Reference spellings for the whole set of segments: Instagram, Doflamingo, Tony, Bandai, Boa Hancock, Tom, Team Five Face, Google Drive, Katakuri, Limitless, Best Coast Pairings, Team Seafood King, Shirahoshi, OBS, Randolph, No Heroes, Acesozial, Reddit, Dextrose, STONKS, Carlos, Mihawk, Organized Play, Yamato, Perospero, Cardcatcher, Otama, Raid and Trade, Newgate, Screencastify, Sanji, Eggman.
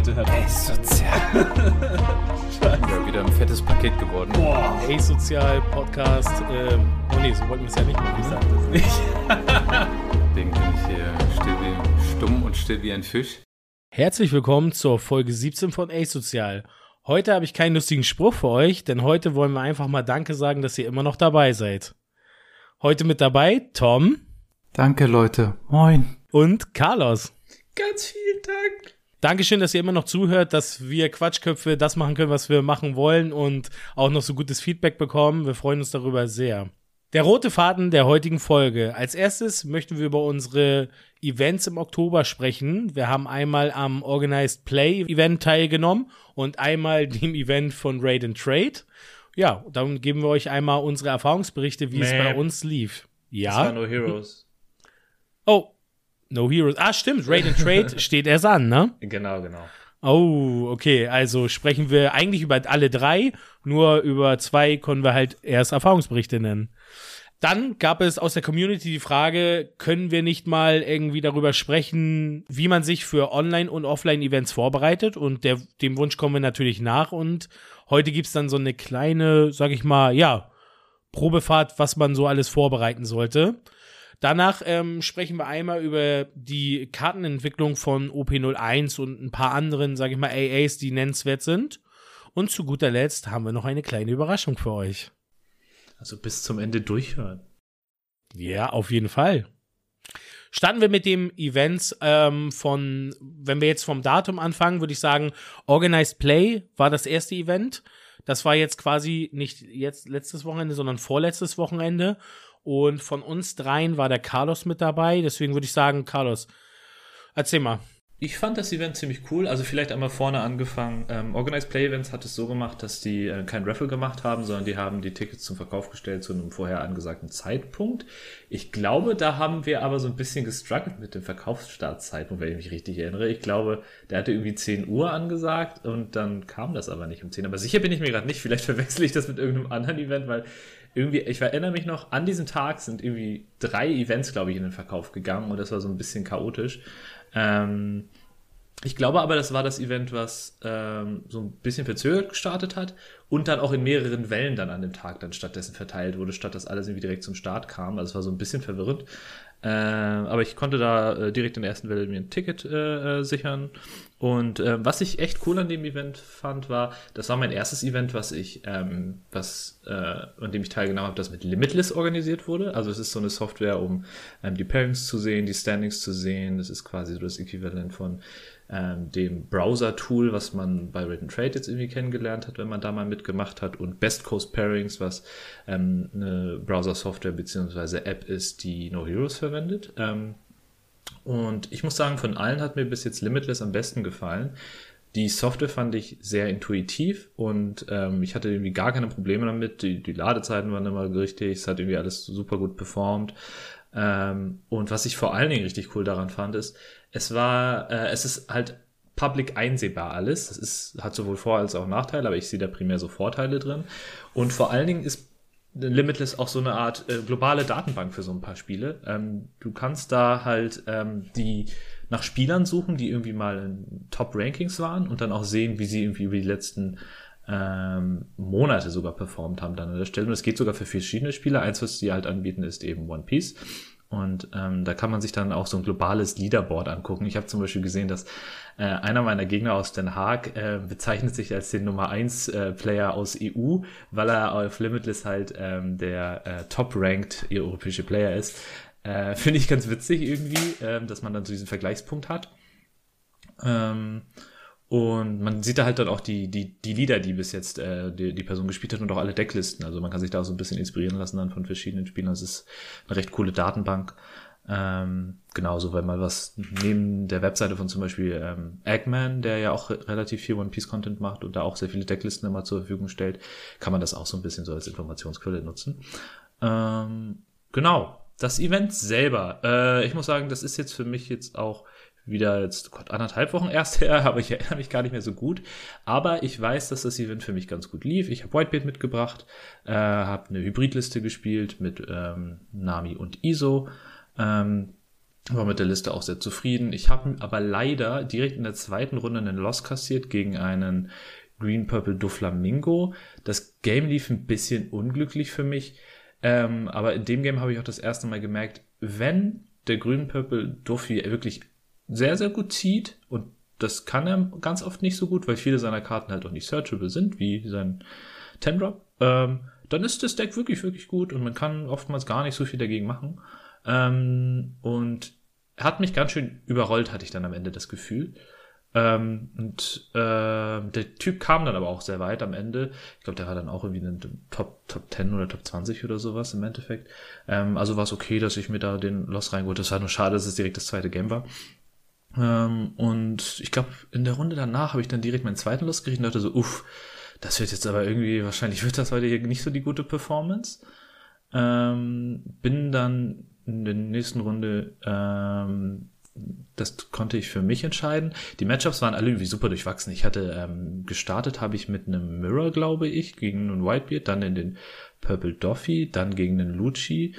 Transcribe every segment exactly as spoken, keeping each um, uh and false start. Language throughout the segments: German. bitte hört auf. Acesozial. Ja, wieder ein fettes Paket geworden. Boah, Acesozial, Podcast. Ähm, oh nee, so wollten wir es ja nicht machen. Ich sag das nicht. Deswegen bin ich hier still wie, stumm und still wie ein Fisch. Herzlich willkommen zur Folge siebzehn von Acesozial. Heute habe ich keinen lustigen Spruch für euch, denn heute wollen wir einfach mal Danke sagen, dass ihr immer noch dabei seid. Heute mit dabei Tom. Danke, Leute. Moin. Und Carlos. Ganz vielen Dank. Dankeschön, dass ihr immer noch zuhört, dass wir Quatschköpfe das machen können, was wir machen wollen und auch noch so gutes Feedback bekommen. Wir freuen uns darüber sehr. Der rote Faden der heutigen Folge. Als erstes möchten wir über unsere Events im Oktober sprechen. Wir haben einmal am Organized Play Event teilgenommen und einmal dem Event von Raid and Trade. Ja, dann geben wir euch einmal unsere Erfahrungsberichte, wie Mäh. es bei uns lief. Ja. Das war No Heroes. Oh, No Heroes. Ah, stimmt, Raid and Trade steht erst an, ne? Genau, genau. Oh, okay, also sprechen wir eigentlich über alle drei, nur über zwei können wir halt erst Erfahrungsberichte nennen. Dann gab es aus der Community die Frage, können wir nicht mal irgendwie darüber sprechen, wie man sich für Online- und Offline-Events vorbereitet? Und der, dem Wunsch kommen wir natürlich nach. Und heute gibt's dann so eine kleine, sag ich mal, ja, Probefahrt, was man so alles vorbereiten sollte. Danach ähm, sprechen wir einmal über die Kartenentwicklung von O P null eins und ein paar anderen, sag ich mal, A As, die nennenswert sind. Und zu guter Letzt haben wir noch eine kleine Überraschung für euch. Also bis zum Ende durchhören. Ja, auf jeden Fall. Starten wir mit dem Events ähm, von, wenn wir jetzt vom Datum anfangen, würde ich sagen, Organized Play war das erste Event. Das war jetzt quasi nicht jetzt letztes Wochenende, sondern vorletztes Wochenende. Und von uns dreien war der Carlos mit dabei. Deswegen würde ich sagen, Carlos, erzähl mal. Ich fand das Event ziemlich cool, also vielleicht einmal vorne angefangen. Ähm, Organized Play Events hat es so gemacht, dass die äh, kein Raffle gemacht haben, sondern die haben die Tickets zum Verkauf gestellt zu einem vorher angesagten Zeitpunkt. Ich glaube, da haben wir aber so ein bisschen gestruggelt mit dem Verkaufsstartzeitpunkt, wenn ich mich richtig erinnere. Ich glaube, der hatte irgendwie zehn Uhr angesagt und dann kam das aber nicht um zehn. Aber sicher bin ich mir gerade nicht, vielleicht verwechsel ich das mit irgendeinem anderen Event, weil irgendwie, ich erinnere mich noch, an diesem Tag sind irgendwie drei Events, glaube ich, in den Verkauf gegangen und das war so ein bisschen chaotisch. Ähm, ich glaube aber, das war das Event, was ähm, so ein bisschen verzögert gestartet hat und dann auch in mehreren Wellen dann an dem Tag dann stattdessen verteilt wurde, statt dass alles irgendwie direkt zum Start kam. Also es war so ein bisschen verwirrend. Ähm, aber ich konnte da äh, direkt in der ersten Welle mir ein Ticket äh, sichern. Und äh, was ich echt cool an dem Event fand, war, das war mein erstes Event, was ich, ähm, was, äh, an dem ich teilgenommen habe, das mit Limitless organisiert wurde. Also es ist so eine Software, um ähm, die Pairings zu sehen, die Standings zu sehen. Das ist quasi so das Äquivalent von ähm, dem Browser-Tool, was man bei Raid and Trade jetzt irgendwie kennengelernt hat, wenn man da mal mitgemacht hat. Und Best Coast Pairings, was ähm, eine Browser-Software bzw. App ist, die No Heroes verwendet. Ähm, und ich muss sagen, von allen hat mir bis jetzt Limitless am besten gefallen. Die Software fand ich sehr intuitiv und ähm, ich hatte irgendwie gar keine Probleme damit. Die, die Ladezeiten waren immer richtig, es hat irgendwie alles super gut performt. Ähm, und was ich vor allen Dingen richtig cool daran fand, ist, es war, äh, es ist halt public einsehbar alles. Das ist, hat sowohl Vor- als auch Nachteile, aber ich sehe da primär so Vorteile drin. Und vor allen Dingen ist Limitless auch so eine Art äh, globale Datenbank für so ein paar Spiele. Ähm, du kannst da halt ähm, die nach Spielern suchen, die irgendwie mal in Top-Rankings waren und dann auch sehen, wie sie irgendwie über die letzten ähm, Monate sogar performt haben dann an der Stelle. Und es geht sogar für verschiedene Spieler. Eins, was die halt anbieten, ist eben One Piece. Und ähm, da kann man sich dann auch so ein globales Leaderboard angucken. Ich habe zum Beispiel gesehen, dass äh, einer meiner Gegner aus Den Haag äh, bezeichnet sich als den Nummer eins äh, Player aus E U, weil er auf Limitless halt ähm, der äh, top-ranked europäische Player ist. Äh, Finde ich ganz witzig irgendwie, äh, dass man dann so diesen Vergleichspunkt hat. Ähm, und man sieht da halt dann auch die die die Lieder, die bis jetzt äh, die, die Person gespielt hat und auch alle Decklisten. Also man kann sich da so ein bisschen inspirieren lassen dann von verschiedenen Spielern. Das ist eine recht coole Datenbank. Ähm, genauso, weil mal was neben der Webseite von zum Beispiel ähm, Eggman, der ja auch re- relativ viel One-Piece-Content macht und da auch sehr viele Decklisten immer zur Verfügung stellt, kann man das auch so ein bisschen so als Informationsquelle nutzen. Ähm, genau. Das Event selber, äh, ich muss sagen, das ist jetzt für mich jetzt auch wieder jetzt Gott, anderthalb Wochen erst her, aber ich erinnere mich gar nicht mehr so gut. Aber ich weiß, dass das Event für mich ganz gut lief. Ich habe Whitebeard mitgebracht, äh, habe eine Hybridliste gespielt mit ähm, Nami und Iso. Ähm, War mit der Liste auch sehr zufrieden. Ich habe aber leider direkt in der zweiten Runde einen Loss kassiert gegen einen Green-Purple Doflamingo. Das Game lief ein bisschen unglücklich für mich. Ähm, aber in dem Game habe ich auch das erste Mal gemerkt, wenn der Green-Purple Doffy wirklich sehr, sehr gut zieht, und das kann er ganz oft nicht so gut, weil viele seiner Karten halt auch nicht searchable sind, wie sein Ten-Drop, ähm, dann ist das Deck wirklich, wirklich gut und man kann oftmals gar nicht so viel dagegen machen. Ähm, und hat mich ganz schön überrollt, hatte ich dann am Ende das Gefühl. Ähm, und äh, der Typ kam dann aber auch sehr weit am Ende. Ich glaube, der war dann auch irgendwie in Top, Top zehn oder Top zwanzig oder sowas im Endeffekt. Ähm, also war es okay, dass ich mir da den Loss reingeholt habe. Es war nur schade, dass es direkt das zweite Game war. Ähm, und ich glaube, in der Runde danach habe ich dann direkt meinen zweiten Loss gekriegt und dachte so, uff, das wird jetzt aber irgendwie, wahrscheinlich wird das heute hier nicht so die gute Performance. Ähm, bin dann in der nächsten Runde, ähm, das konnte ich für mich entscheiden. Die Matchups waren alle irgendwie super durchwachsen. Ich hatte, ähm, gestartet habe ich mit einem Mirror, glaube ich, gegen einen Whitebeard, dann in den Purple Doffy, dann gegen einen Lucci,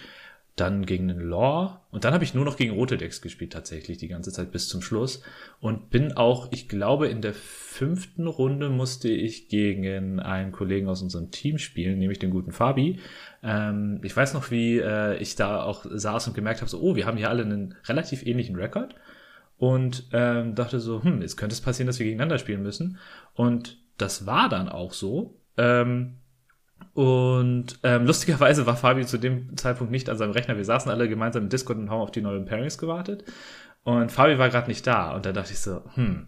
dann gegen einen Lore, und dann habe ich nur noch gegen rote Decks gespielt tatsächlich die ganze Zeit bis zum Schluss, und bin auch, ich glaube, in der fünften Runde musste ich gegen einen Kollegen aus unserem Team spielen, nämlich den guten Fabi. Ähm, ich weiß noch, wie äh, ich da auch saß und gemerkt habe, so, oh, wir haben hier alle einen relativ ähnlichen Rekord, und ähm, dachte so, hm, jetzt könnte es passieren, dass wir gegeneinander spielen müssen, und das war dann auch so. Ähm, Und ähm, lustigerweise war Fabi zu dem Zeitpunkt nicht an seinem Rechner. Wir saßen alle gemeinsam im Discord und haben auf die neuen Pairings gewartet. Und Fabi war gerade nicht da. Und da dachte ich so, hm,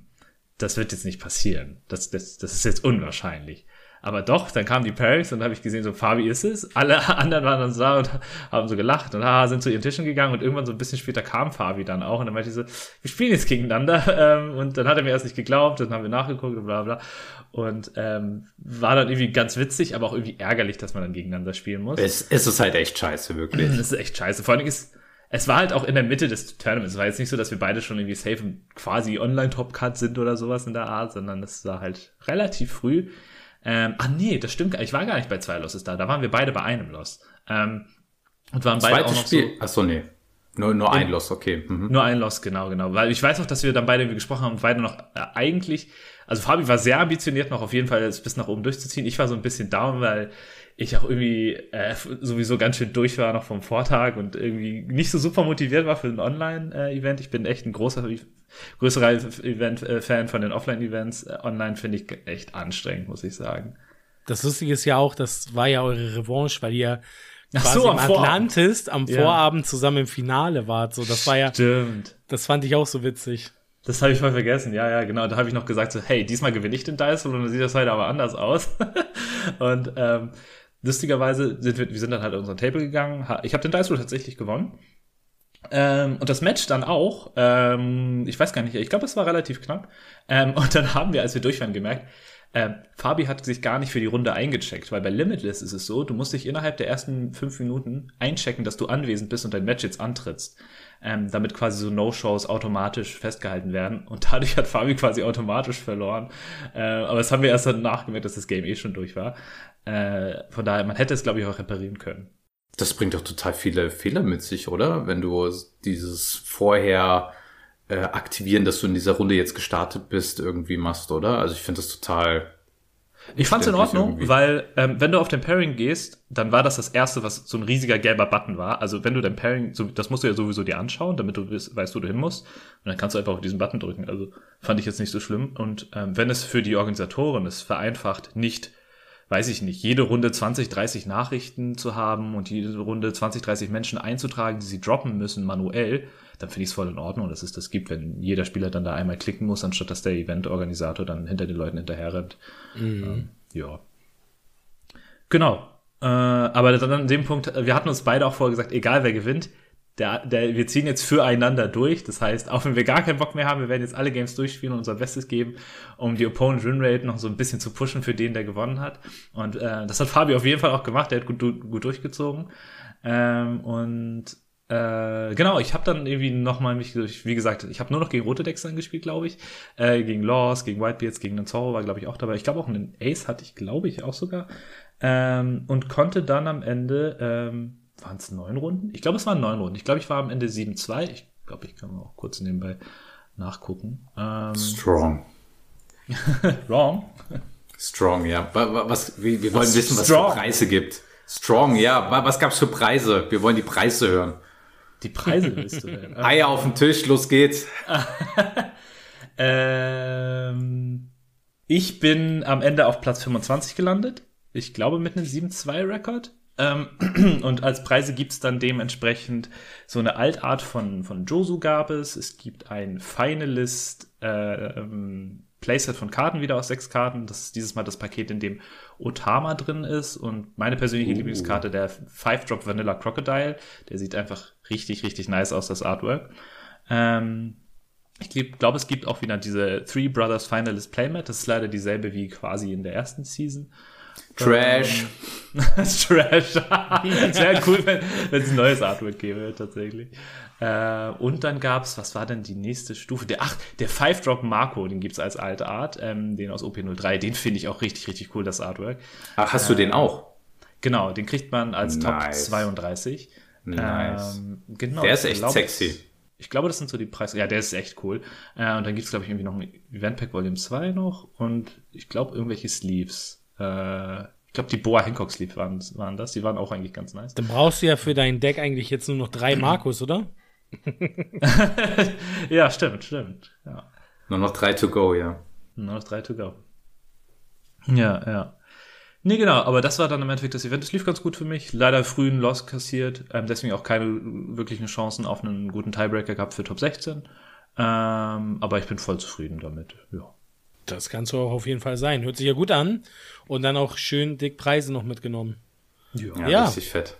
das wird jetzt nicht passieren. Das, das, das ist jetzt unwahrscheinlich. Aber doch, dann kamen die Pairings und habe ich gesehen, so, Fabi ist es. Alle anderen waren dann da und haben so gelacht und ah, sind zu ihren Tischen gegangen. Und irgendwann so ein bisschen später kam Fabi dann auch. Und dann meinte ich so, wir spielen jetzt gegeneinander. Und dann hat er mir erst nicht geglaubt. Dann haben wir nachgeguckt und bla bla. Und ähm, war dann irgendwie ganz witzig, aber auch irgendwie ärgerlich, dass man dann gegeneinander spielen muss. Es, es ist halt echt scheiße, wirklich. Es ist echt scheiße. Vor allem ist es war halt auch in der Mitte des Tournaments. Es war jetzt nicht so, dass wir beide schon irgendwie safe und quasi Online-Top-Cut sind oder sowas in der Art, sondern das war halt relativ früh. Ähm, ah nee, das stimmt gar nicht. Ich war gar nicht bei zwei Losses da. Da waren wir beide bei einem Loss. Ähm, und waren beide auch noch so. Achso, nee. Nur, nur ein Loss, okay. Mhm. Nur ein Loss, genau, genau. Weil ich weiß noch, dass wir dann beide gesprochen haben und beide noch äh, eigentlich, also Fabi war sehr ambitioniert noch auf jeden Fall bis nach oben durchzuziehen. Ich war so ein bisschen down, weil ich auch irgendwie äh, sowieso ganz schön durch war noch vom Vortag und irgendwie nicht so super motiviert war für ein Online-Event. Ich bin echt ein großer, größerer Event-Fan von den Offline-Events. Online finde ich echt anstrengend, muss ich sagen. Das Lustige ist ja auch, das war ja eure Revanche, weil ihr quasi so, am im Atlantis Vorabend. am Vorabend ja. zusammen im Finale wart. So, das war ja, stimmt. Das fand ich auch so witzig. Das habe ich mal vergessen, ja, ja, genau. Da habe ich noch gesagt so, hey, diesmal gewinne ich den Dice Roll und dann sieht das heute aber anders aus. Und ähm, lustigerweise sind wir, wir sind dann halt an unseren Table gegangen. Ich habe den Dice Roll tatsächlich gewonnen. Ähm, und das Match dann auch, ähm, ich weiß gar nicht, ich glaube, es war relativ knapp. Ähm, und dann haben wir, als wir durch waren, gemerkt, ähm, Fabi hat sich gar nicht für die Runde eingecheckt, weil bei Limitless ist es so, du musst dich innerhalb der ersten fünf Minuten einchecken, dass du anwesend bist und dein Match jetzt antrittst. Ähm, damit quasi so No-Shows automatisch festgehalten werden. Und dadurch hat Fabi quasi automatisch verloren. Äh, aber das haben wir erst dann nachgemerkt, dass das Game eh schon durch war. Äh, von daher, man hätte es, glaube ich, auch reparieren können. Das bringt doch total viele Fehler mit sich, oder? Wenn du dieses vorher äh, aktivieren, dass du in dieser Runde jetzt gestartet bist, irgendwie machst, oder? Also ich finde das total... Ich fand's in Ordnung, irgendwie. Weil ähm, wenn du auf dein Pairing gehst, dann war das das erste, was so ein riesiger gelber Button war. Also wenn du dein Pairing, so, das musst du ja sowieso dir anschauen, damit du weißt, wo du hin musst. Und dann kannst du einfach auf diesen Button drücken. Also fand ich jetzt nicht so schlimm. Und ähm, wenn es für die Organisatoren es vereinfacht, nicht, weiß ich nicht, jede Runde zwanzig, dreißig Nachrichten zu haben und jede Runde zwanzig, dreißig Menschen einzutragen, die sie droppen müssen manuell, dann finde ich es voll in Ordnung, dass es das gibt, wenn jeder Spieler dann da einmal klicken muss, anstatt dass der Event-Organisator dann hinter den Leuten hinterher rennt. Mhm. Ähm, ja. Genau. Äh, aber dann an dem Punkt, wir hatten uns beide auch vorher gesagt, egal wer gewinnt, der, der, wir ziehen jetzt füreinander durch. Das heißt, auch wenn wir gar keinen Bock mehr haben, wir werden jetzt alle Games durchspielen und unser Bestes geben, um die Opponent-Win-Rate noch so ein bisschen zu pushen für den, der gewonnen hat. Und äh, das hat Fabi auf jeden Fall auch gemacht. Der hat gut, gut durchgezogen. Ähm, und Äh, genau, ich habe dann irgendwie nochmal mich, wie gesagt, ich habe nur noch gegen rote Decks angespielt, glaube ich, äh, gegen Laws, gegen Whitebeards, gegen den Zorro war, glaube ich, auch dabei. Ich glaube auch einen Ace hatte ich, glaube ich, auch sogar ähm, und konnte dann am Ende, ähm, waren es neun Runden? Ich glaube, es waren neun Runden. Ich glaube, ich war am Ende sieben zwei. Ich Ich glaube, ich kann auch kurz nebenbei nachgucken. Ähm, Strong. Wrong? Strong, ja. Was, wir wir wollen was wissen, was es für Preise gibt. Strong, ja. Was gab's für Preise? Wir wollen die Preise hören. Die Preise willst du denn? Eier auf dem Tisch, los geht's. ähm, ich bin am Ende auf Platz fünfundzwanzig gelandet. Ich glaube mit einem sieben zwei Rekord. Ähm, und als Preise gibt's dann dementsprechend so eine Altart von, von Josu gab es. Es gibt ein Finalist äh, ähm, Playset von Karten wieder aus sechs Karten. Das ist dieses Mal das Paket, in dem Otama drin ist. Und meine persönliche uh. Lieblingskarte, der Five-Drop Vanilla Crocodile. Der sieht einfach richtig, richtig nice aus, das Artwork. Ähm, ich glaube, glaub, es gibt auch wieder diese Three Brothers Finalist Playmat. Das ist leider dieselbe wie quasi in der ersten Season. Trash. Trash. Sehr cool, wenn es ein neues Artwork gäbe, tatsächlich. Äh, und dann gab es, was war denn die nächste Stufe? Der, ach, der Five-Drop Marco, den gibt's als alte Art, ähm, den aus O P null drei, den finde ich auch richtig, richtig cool, das Artwork. Ach, hast äh, du den auch? Genau, den kriegt man als nice. Top zweiunddreißig. Nice. Ähm, genau, der ist echt glaub, sexy. Ich glaube, das sind so die Preise. Ja, der ist echt cool. Äh, und dann gibt's, glaube ich, irgendwie noch ein Eventpack Volume zwei noch und ich glaube, irgendwelche Sleeves. Ich glaube, die Boa Hancock Sleeve waren, waren das. Die waren auch eigentlich ganz nice. Dann brauchst du ja für dein Deck eigentlich jetzt nur noch drei Markus, oder? Ja, stimmt, stimmt. Ja. Nur noch drei to go, ja. Nur noch drei to go. Ja, ja. Nee, genau, aber das war dann im Endeffekt das Event. Es lief ganz gut für mich. Leider früh einen Loss kassiert. Ähm, deswegen auch keine wirklichen Chancen auf einen guten Tiebreaker gehabt für Top sechzehn. Ähm, aber ich bin voll zufrieden damit, ja. Das kannst du auch auf jeden Fall sein. Hört sich ja gut an. Und dann auch schön dick Preise noch mitgenommen. Ja, ja, ja. Richtig fett.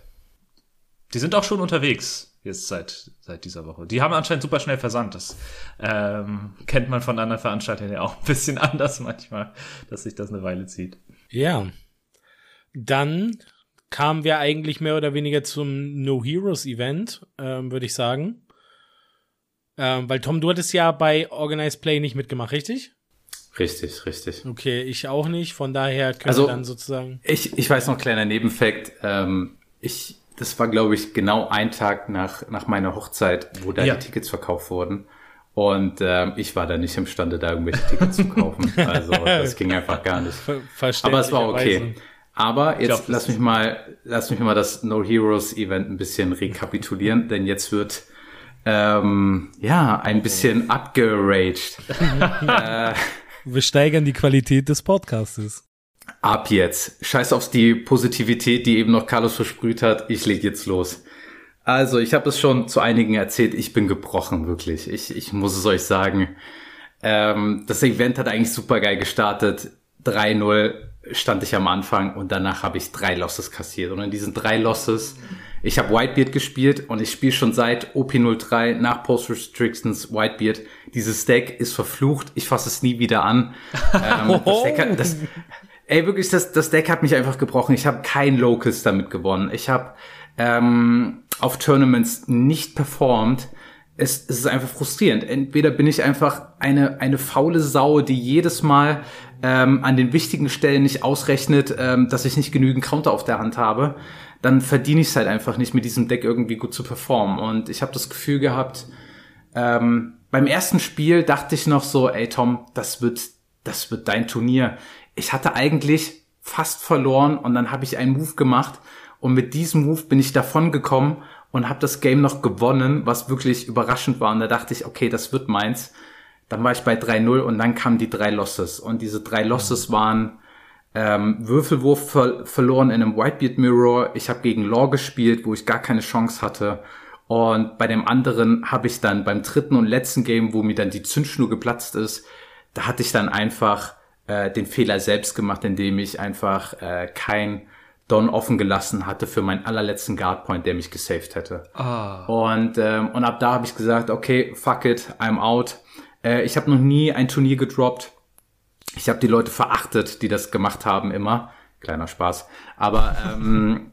Die sind auch schon unterwegs jetzt seit, seit dieser Woche. Die haben anscheinend super schnell versandt. Das ähm, kennt man von anderen Veranstaltern ja auch ein bisschen anders manchmal, dass sich das eine Weile zieht. Ja. Dann kamen wir eigentlich mehr oder weniger zum No Heroes Event, ähm, würde ich sagen. Ähm, weil Tom, du hattest ja bei Organized Play nicht mitgemacht, richtig? Richtig, richtig. Okay, ich auch nicht, von daher können also, wir dann sozusagen... Ich, ich weiß noch, kleiner Nebenfact, ähm, ich, das war, glaube ich, genau ein Tag nach, nach meiner Hochzeit, wo da ja. die Tickets verkauft wurden und ähm, ich war da nicht imstande, da irgendwelche Tickets zu kaufen, also das ging einfach gar nicht. Ver- Aber es war okay. Aber jetzt glaub, lass mich mal, lass mich mal das No Heroes Event ein bisschen rekapitulieren, denn jetzt wird... Ähm, ja, ein bisschen abgeraged. äh, Wir steigern die Qualität des Podcastes. Ab jetzt. Scheiß auf die Positivität, die eben noch Carlos versprüht hat. Ich leg jetzt los. Also, ich habe es schon zu einigen erzählt. Ich bin gebrochen, wirklich. Ich, ich muss es euch sagen. Ähm, das Event hat eigentlich super geil gestartet. drei null stand ich am Anfang und danach habe ich drei Losses kassiert. Und in diesen drei Losses, ich habe Whitebeard gespielt und ich spiele schon seit O P null drei nach Post-Restrictions Whitebeard. Dieses Deck ist verflucht, ich fasse es nie wieder an. ähm, das Deck hat, das, ey, wirklich, das, das Deck hat mich einfach gebrochen. Ich habe kein Locals damit gewonnen. Ich habe ähm, auf Tournaments nicht performt. Es, es ist einfach frustrierend. Entweder bin ich einfach eine eine faule Sau, die jedes Mal ähm, an den wichtigen Stellen nicht ausrechnet, ähm, dass ich nicht genügend Counter auf der Hand habe. Dann verdiene ich es halt einfach nicht, mit diesem Deck irgendwie gut zu performen. Und ich habe das Gefühl gehabt, ähm, beim ersten Spiel dachte ich noch so, ey Tom, das wird das wird dein Turnier. Ich hatte eigentlich fast verloren und dann habe ich einen Move gemacht und mit diesem Move bin ich davon gekommen und habe das Game noch gewonnen, was wirklich überraschend war. Und da dachte ich, okay, das wird meins. Dann war ich bei drei null und dann kamen die drei Losses. Und diese drei Losses waren ähm, Würfelwurf ver- verloren in einem Whitebeard Mirror. Ich habe gegen Law gespielt, wo ich gar keine Chance hatte. Und bei dem anderen habe ich dann beim dritten und letzten Game, wo mir dann die Zündschnur geplatzt ist, da hatte ich dann einfach äh, den Fehler selbst gemacht, indem ich einfach äh, kein... Don offen gelassen hatte für meinen allerletzten Guardpoint, der mich gesaved hätte. Ah. Und ähm, und ab da habe ich gesagt, okay, fuck it, I'm out. Äh, ich habe noch nie ein Turnier gedroppt. Ich habe die Leute verachtet, die das gemacht haben immer. Kleiner Spaß. Aber ähm,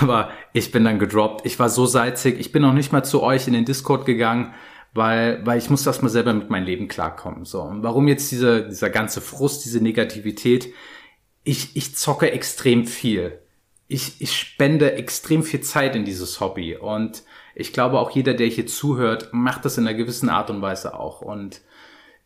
aber ich bin dann gedroppt. Ich war so salzig. Ich bin noch nicht mal zu euch in den Discord gegangen, weil weil ich muss das mal selber mit meinem Leben klarkommen. So, und warum jetzt diese dieser ganze Frust, diese Negativität? Ich, ich zocke extrem viel. Ich, ich spende extrem viel Zeit in dieses Hobby. Und ich glaube auch jeder, der hier zuhört, macht das in einer gewissen Art und Weise auch. Und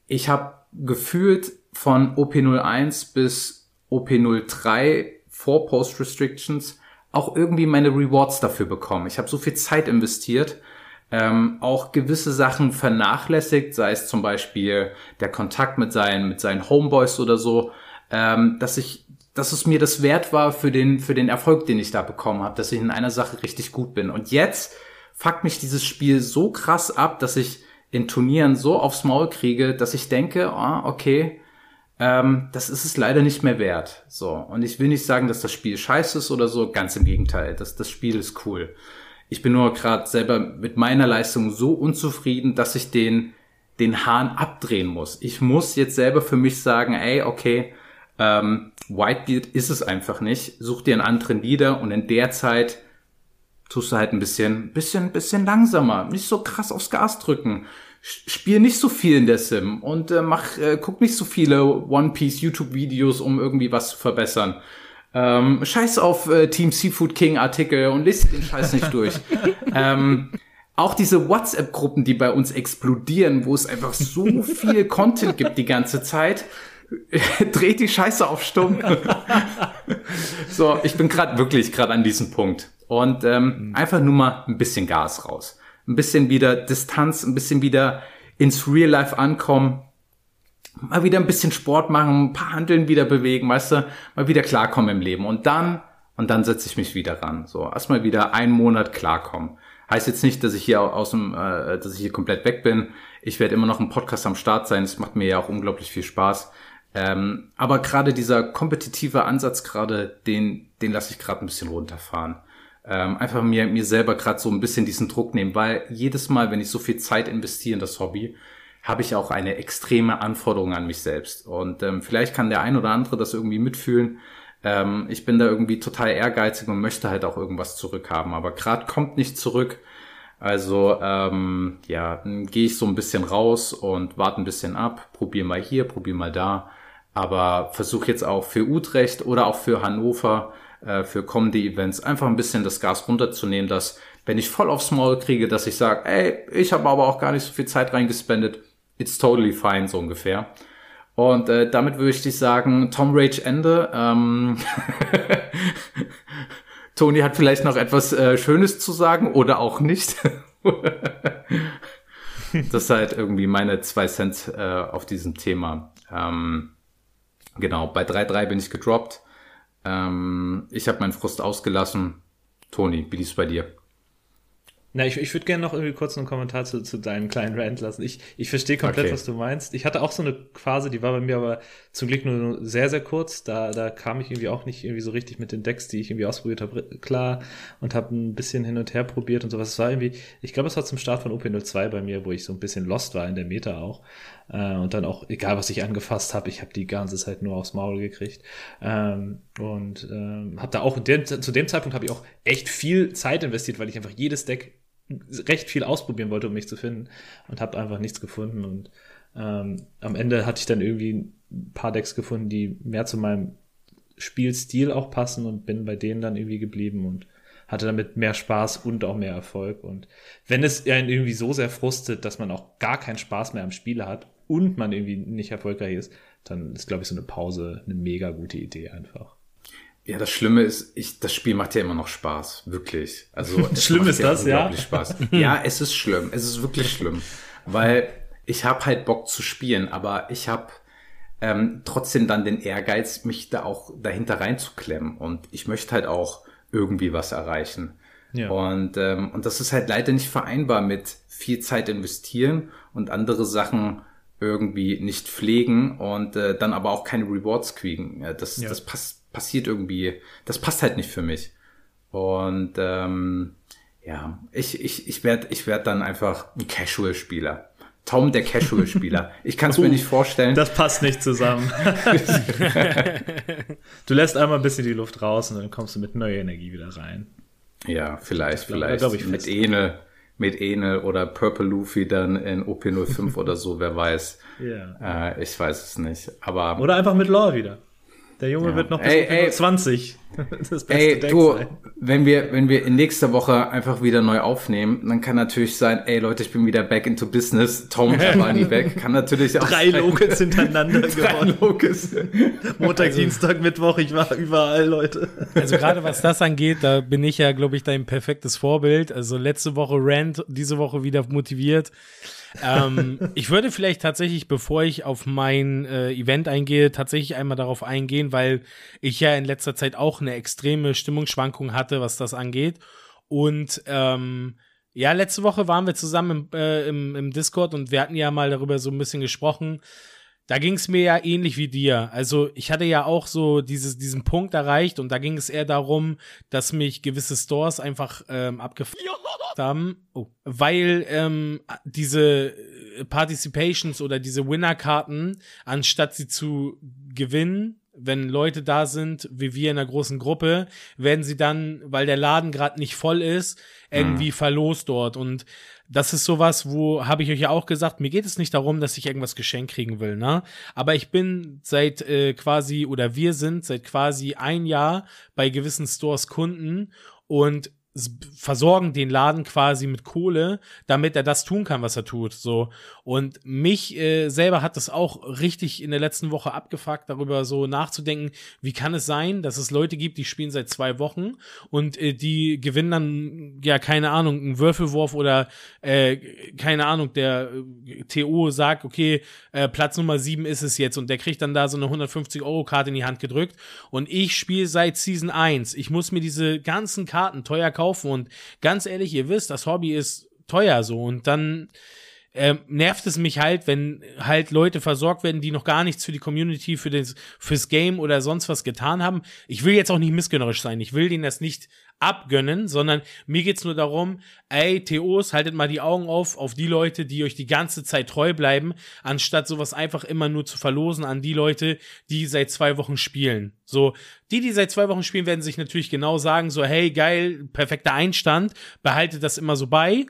ich habe gefühlt von O P null eins bis O P null drei vor Post Restrictions auch irgendwie meine Rewards dafür bekommen. Ich habe so viel Zeit investiert, ähm, auch gewisse Sachen vernachlässigt, sei es zum Beispiel der Kontakt mit seinen, mit seinen Homeboys oder so, ähm, dass ich, dass es mir das wert war für den, für den Erfolg, den ich da bekommen habe, dass ich in einer Sache richtig gut bin. Und jetzt fuckt mich dieses Spiel so krass ab, dass ich in Turnieren so aufs Maul kriege, dass ich denke, ah, okay, ähm, das ist es leider nicht mehr wert. So. Und ich will nicht sagen, dass das Spiel scheiße ist oder so, ganz im Gegenteil, das, das Spiel ist cool. Ich bin nur gerade selber mit meiner Leistung so unzufrieden, dass ich den, den Hahn abdrehen muss. Ich muss jetzt selber für mich sagen, ey, okay, ähm, Whitebeard ist es einfach nicht, such dir einen anderen Leader und in der Zeit tust du halt ein bisschen, bisschen, bisschen langsamer, nicht so krass aufs Gas drücken, spiel nicht so viel in der Sim und äh, mach, äh, guck nicht so viele One-Piece-YouTube-Videos, um irgendwie was zu verbessern. Ähm, scheiß auf äh, Team Seafood King Artikel und lese den Scheiß nicht durch. ähm, auch diese WhatsApp-Gruppen, die bei uns explodieren, wo es einfach so viel Content gibt die ganze Zeit, dreht die Scheiße auf stumm. So, ich bin gerade wirklich gerade an diesem Punkt. Und ähm, mhm. einfach nur mal ein bisschen Gas raus. Ein bisschen wieder Distanz, ein bisschen wieder ins Real Life ankommen. Mal wieder ein bisschen Sport machen, ein paar Hanteln wieder bewegen, weißt du? Mal wieder klarkommen im Leben. Und dann, und dann setze ich mich wieder ran. So, erstmal wieder einen Monat klarkommen. Heißt jetzt nicht, dass ich hier aus dem, äh, dass ich hier komplett weg bin. Ich werde immer noch im Podcast am Start sein. Das macht mir ja auch unglaublich viel Spaß. Ähm, aber gerade dieser kompetitive Ansatz gerade, den, den lasse ich gerade ein bisschen runterfahren. Ähm, einfach mir, mir selber gerade so ein bisschen diesen Druck nehmen, weil jedes Mal, wenn ich so viel Zeit investiere in das Hobby, habe ich auch eine extreme Anforderung an mich selbst. Und ähm, vielleicht kann der ein oder andere das irgendwie mitfühlen. Ähm, ich bin da irgendwie total ehrgeizig und möchte halt auch irgendwas zurückhaben. Aber gerade kommt nicht zurück. Also ähm, ja, gehe ich so ein bisschen raus und warte ein bisschen ab. Probier mal hier, probier mal da. Aber versuche jetzt auch für Utrecht oder auch für Hannover, äh, für kommende Events einfach ein bisschen das Gas runterzunehmen, dass, wenn ich voll aufs Maul kriege, dass ich sage, ey, ich habe aber auch gar nicht so viel Zeit reingespendet. It's totally fine, so ungefähr. Und äh, damit würde ich dich sagen, Tom Rage Ende. Ähm Tony hat vielleicht noch etwas äh, Schönes zu sagen oder auch nicht. Das ist halt irgendwie meine zwei Cent äh, auf diesem Thema. Ähm, genau, bei drei drei bin ich gedroppt. Ähm, ich habe meinen Frust ausgelassen. Tony, wie lief's bei dir? Na, ich, ich würde gerne noch irgendwie kurz einen Kommentar zu, zu deinem kleinen Rant lassen. Ich, ich verstehe komplett, okay, was du meinst. Ich hatte auch so eine Phase, die war bei mir aber zum Glück nur sehr, sehr kurz. Da, da kam ich irgendwie auch nicht irgendwie so richtig mit den Decks, die ich irgendwie ausprobiert habe, klar. Und habe ein bisschen hin und her probiert und sowas. Es war irgendwie, ich glaube, es war zum Start von O P null zwei bei mir, wo ich so ein bisschen lost war in der Meta auch. Und dann auch, egal was ich angefasst habe, ich habe die ganze Zeit nur aufs Maul gekriegt. Ähm, und ähm, habe da auch, dem, zu dem Zeitpunkt habe ich auch echt viel Zeit investiert, weil ich einfach jedes Deck recht viel ausprobieren wollte, um mich zu finden. Und habe einfach nichts gefunden. Und ähm, am Ende hatte ich dann irgendwie ein paar Decks gefunden, die mehr zu meinem Spielstil auch passen und bin bei denen dann irgendwie geblieben und hatte damit mehr Spaß und auch mehr Erfolg. Und wenn es einen irgendwie so sehr frustet, dass man auch gar keinen Spaß mehr am Spiel hat, und man irgendwie nicht erfolgreich ist, dann ist, glaube ich, so eine Pause eine mega gute Idee einfach. Ja, das Schlimme ist, ich, das Spiel macht ja immer noch Spaß, wirklich. Also schlimm ist das, ja? Spaß. Ja, es ist schlimm, es ist wirklich schlimm, weil ich habe halt Bock zu spielen, aber ich habe ähm, trotzdem dann den Ehrgeiz, mich da auch dahinter reinzuklemmen und ich möchte halt auch irgendwie was erreichen. Ja. Und, ähm, und das ist halt leider nicht vereinbar mit viel Zeit investieren und andere Sachen irgendwie nicht pflegen und äh, dann aber auch keine Rewards kriegen. Das, ja. das pass- passiert irgendwie, das passt halt nicht für mich. Und ähm, ja, ich, ich, ich werde ich werd dann einfach ein Casual-Spieler. Tom, der Casual-Spieler. Ich kann es uh, mir nicht vorstellen. Das passt nicht zusammen. Du lässt einmal ein bisschen die Luft raus und dann kommst du mit neuer Energie wieder rein. Ja, vielleicht, glaub, vielleicht. Glaub ich mit Ene. mit Enel oder Purple Luffy dann in O P null fünf oder so, wer weiß. Yeah. Äh, ich weiß es nicht. Aber oder einfach mit Lore wieder. Der Junge ja. wird noch bis ey, ey, zwanzig. Das beste ey, Deck du, sein. Wenn wir, wenn wir in nächster Woche einfach wieder neu aufnehmen, dann kann natürlich sein, ey Leute, ich bin wieder back into business, Tom Giovanni back, kann natürlich auch Drei sein. Locals hintereinander gewonnen. Drei Locals. Montag, also, Dienstag, Mittwoch, ich war überall, Leute. Also gerade was das angeht, da bin ich ja, glaube ich, dein perfektes Vorbild. Also letzte Woche Rant, diese Woche wieder motiviert. ähm, ich würde vielleicht tatsächlich, bevor ich auf mein äh, Event eingehe, tatsächlich einmal darauf eingehen, weil ich ja in letzter Zeit auch eine extreme Stimmungsschwankung hatte, was das angeht. Und ähm, ja, letzte Woche waren wir zusammen im, äh, im, im Discord und wir hatten ja mal darüber so ein bisschen gesprochen. Da ging es mir ja ähnlich wie dir. Also ich hatte ja auch so dieses, diesen Punkt erreicht und da ging es eher darum, dass mich gewisse Stores einfach ähm, abgefuckt haben, oh. weil ähm, diese Participations oder diese Winner-Karten, anstatt sie zu gewinnen, wenn Leute da sind, wie wir in einer großen Gruppe, werden sie dann, weil der Laden gerade nicht voll ist, irgendwie mhm. verlost dort. Und das ist sowas, wo, habe ich euch ja auch gesagt, mir geht es nicht darum, dass ich irgendwas geschenkt kriegen will, ne? Aber ich bin seit äh, quasi, oder wir sind seit quasi ein Jahr bei gewissen Stores Kunden und versorgen den Laden quasi mit Kohle, damit er das tun kann, was er tut, so. Und mich äh, selber hat das auch richtig in der letzten Woche abgefuckt, darüber so nachzudenken, wie kann es sein, dass es Leute gibt, die spielen seit zwei Wochen und äh, die gewinnen dann, ja, keine Ahnung, einen Würfelwurf oder äh, keine Ahnung, der äh, T O sagt, okay, äh, Platz Nummer sieben ist es jetzt und der kriegt dann da so eine hundertfünfzig-Euro-Karte in die Hand gedrückt und ich spiele seit Season eins. Ich muss mir diese ganzen Karten teuer kaufen. Und ganz ehrlich, ihr wisst, das Hobby ist teuer so und dann äh, nervt es mich halt, wenn halt Leute versorgt werden, die noch gar nichts für die Community, für das, fürs Game oder sonst was getan haben. Ich will jetzt auch nicht missgönnerisch sein, ich will denen das nicht abgönnen, sondern mir geht's nur darum, ey, T Os, haltet mal die Augen auf, auf die Leute, die euch die ganze Zeit treu bleiben, anstatt sowas einfach immer nur zu verlosen an die Leute, die seit zwei Wochen spielen. So, die, die seit zwei Wochen spielen, werden sich natürlich genau sagen, so, hey, geil, perfekter Einstand, behaltet das immer so bei.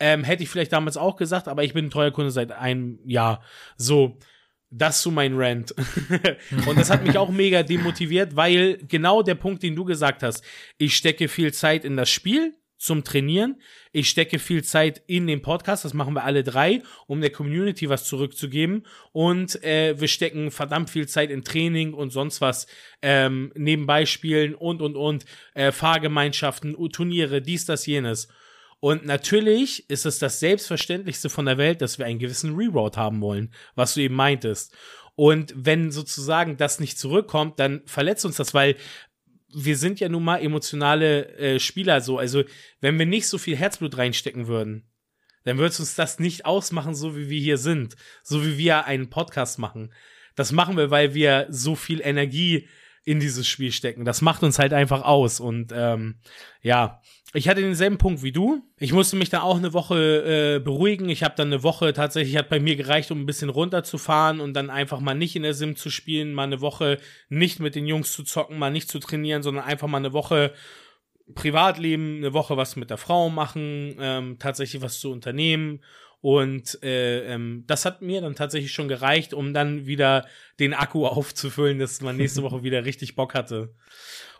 Ähm, hätte ich vielleicht damals auch gesagt, aber ich bin ein treuer Kunde seit einem Jahr. So, das zu mein Rant. Und das hat mich auch mega demotiviert, weil genau der Punkt, den du gesagt hast, ich stecke viel Zeit in das Spiel zum Trainieren, ich stecke viel Zeit in den Podcast, das machen wir alle drei, um der Community was zurückzugeben und äh, wir stecken verdammt viel Zeit in Training und sonst was, ähm, nebenbei spielen und, und, und, äh, Fahrgemeinschaften, Turniere, dies, das, jenes. Und natürlich ist es das Selbstverständlichste von der Welt, dass wir einen gewissen Reward haben wollen, was du eben meintest. Und wenn sozusagen das nicht zurückkommt, dann verletzt uns das, weil wir sind ja nun mal emotionale äh, Spieler so. Also wenn wir nicht so viel Herzblut reinstecken würden, dann würde es uns das nicht ausmachen, so wie wir hier sind, so wie wir einen Podcast machen. Das machen wir, weil wir so viel Energie in dieses Spiel stecken. Das macht uns halt einfach aus. Und ähm, ja, ich hatte denselben Punkt wie du. Ich musste mich dann auch eine Woche äh, beruhigen. Ich habe dann eine Woche, tatsächlich hat bei mir gereicht, um ein bisschen runterzufahren und dann einfach mal nicht in der Sim zu spielen, mal eine Woche nicht mit den Jungs zu zocken, mal nicht zu trainieren, sondern einfach mal eine Woche Privatleben, eine Woche was mit der Frau machen, ähm, tatsächlich was zu unternehmen. Und äh, ähm, das hat mir dann tatsächlich schon gereicht, um dann wieder den Akku aufzufüllen, dass man nächste Woche wieder richtig Bock hatte.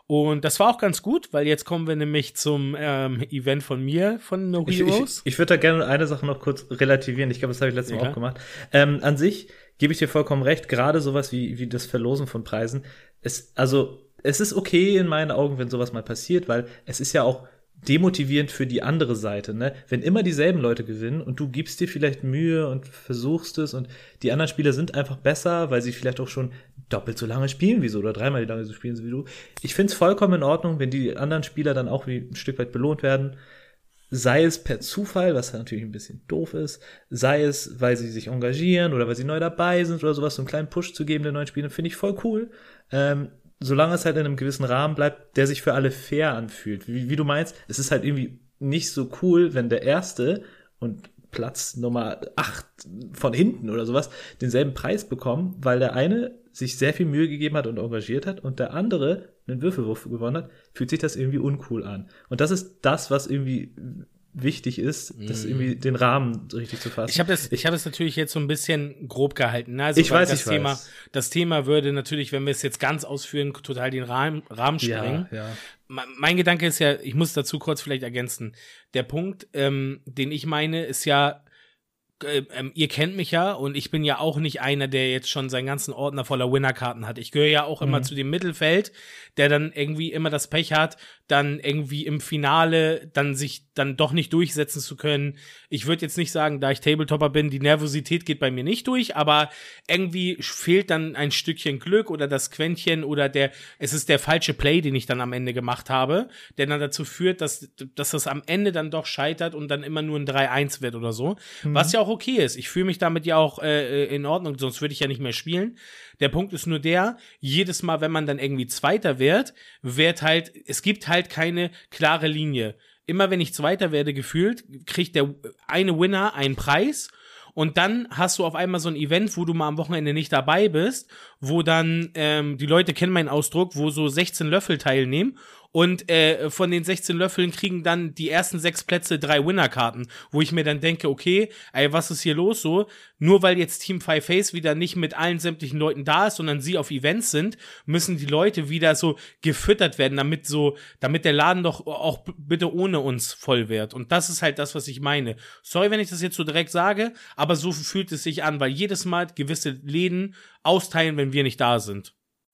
Und das war auch ganz gut, weil jetzt kommen wir nämlich zum ähm, Event von mir, von No Heroes. Ich, ich, ich würde da gerne eine Sache noch kurz relativieren. Ich glaube, das habe ich letztes Mal ja. auch gemacht. Ähm, an sich gebe ich dir vollkommen recht, gerade sowas wie, wie das Verlosen von Preisen. Es, also, es ist okay in meinen Augen, wenn sowas mal passiert, weil es ist ja auch demotivierend für die andere Seite, ne? Wenn immer dieselben Leute gewinnen und du gibst dir vielleicht Mühe und versuchst es und die anderen Spieler sind einfach besser, weil sie vielleicht auch schon doppelt so lange spielen wie so oder dreimal so lange so spielen wie du. Ich find's vollkommen in Ordnung, wenn die anderen Spieler dann auch wie ein Stück weit belohnt werden. Sei es per Zufall, was natürlich ein bisschen doof ist, sei es, weil sie sich engagieren oder weil sie neu dabei sind oder sowas, so einen kleinen Push zu geben den neuen Spielern, finde ich voll cool. Ähm, Solange es halt in einem gewissen Rahmen bleibt, der sich für alle fair anfühlt. Wie, wie du meinst, es ist halt irgendwie nicht so cool, wenn der Erste und Platz Nummer acht von hinten oder sowas denselben Preis bekommen, weil der eine sich sehr viel Mühe gegeben hat und engagiert hat und der andere einen Würfelwurf gewonnen hat, fühlt sich das irgendwie uncool an. Und das ist das, was irgendwie wichtig ist, mm. das irgendwie den Rahmen richtig zu fassen. Ich habe das, ich habe es natürlich jetzt so ein bisschen grob gehalten. Also ich weiß, das ich Thema, weiß. Das Thema würde natürlich, wenn wir es jetzt ganz ausführen, total den Rahmen, Rahmen sprengen. Ja, ja. Mein Gedanke ist ja, ich muss dazu kurz vielleicht ergänzen. Der Punkt, ähm, den ich meine, ist ja, Ähm, ihr kennt mich ja und ich bin ja auch nicht einer, der jetzt schon seinen ganzen Ordner voller Winnerkarten hat. Ich gehöre ja auch mhm. immer zu dem Mittelfeld, der dann irgendwie immer das Pech hat, dann irgendwie im Finale dann sich dann doch nicht durchsetzen zu können. Ich würde jetzt nicht sagen, da ich Tabletopper bin, die Nervosität geht bei mir nicht durch, aber irgendwie fehlt dann ein Stückchen Glück oder das Quäntchen oder der, es ist der falsche Play, den ich dann am Ende gemacht habe, der dann dazu führt, dass, dass das am Ende dann doch scheitert und dann immer nur ein drei eins wird oder so. Mhm. Was ja auch okay ist. Ich fühle mich damit ja auch äh, in Ordnung, sonst würde ich ja nicht mehr spielen. Der Punkt ist nur der, jedes Mal, wenn man dann irgendwie Zweiter wird, wird halt, es gibt halt keine klare Linie. Immer wenn ich Zweiter werde, gefühlt, kriegt der eine Winner einen Preis und dann hast du auf einmal so ein Event, wo du mal am Wochenende nicht dabei bist, wo dann, ähm, die Leute kennen meinen Ausdruck, wo so sechzehn Löffel teilnehmen. Und äh, von den sechzehn Löffeln kriegen dann die ersten sechs Plätze drei Winnerkarten, wo ich mir dann denke, okay, ey, was ist hier los so? Nur weil jetzt Team Five Face wieder nicht mit allen sämtlichen Leuten da ist, sondern sie auf Events sind, müssen die Leute wieder so gefüttert werden, damit so, damit der Laden doch auch bitte ohne uns voll wird. Und das ist halt das, was ich meine. Sorry, wenn ich das jetzt so direkt sage, aber so fühlt es sich an, weil jedes Mal gewisse Läden austeilen, wenn wir nicht da sind.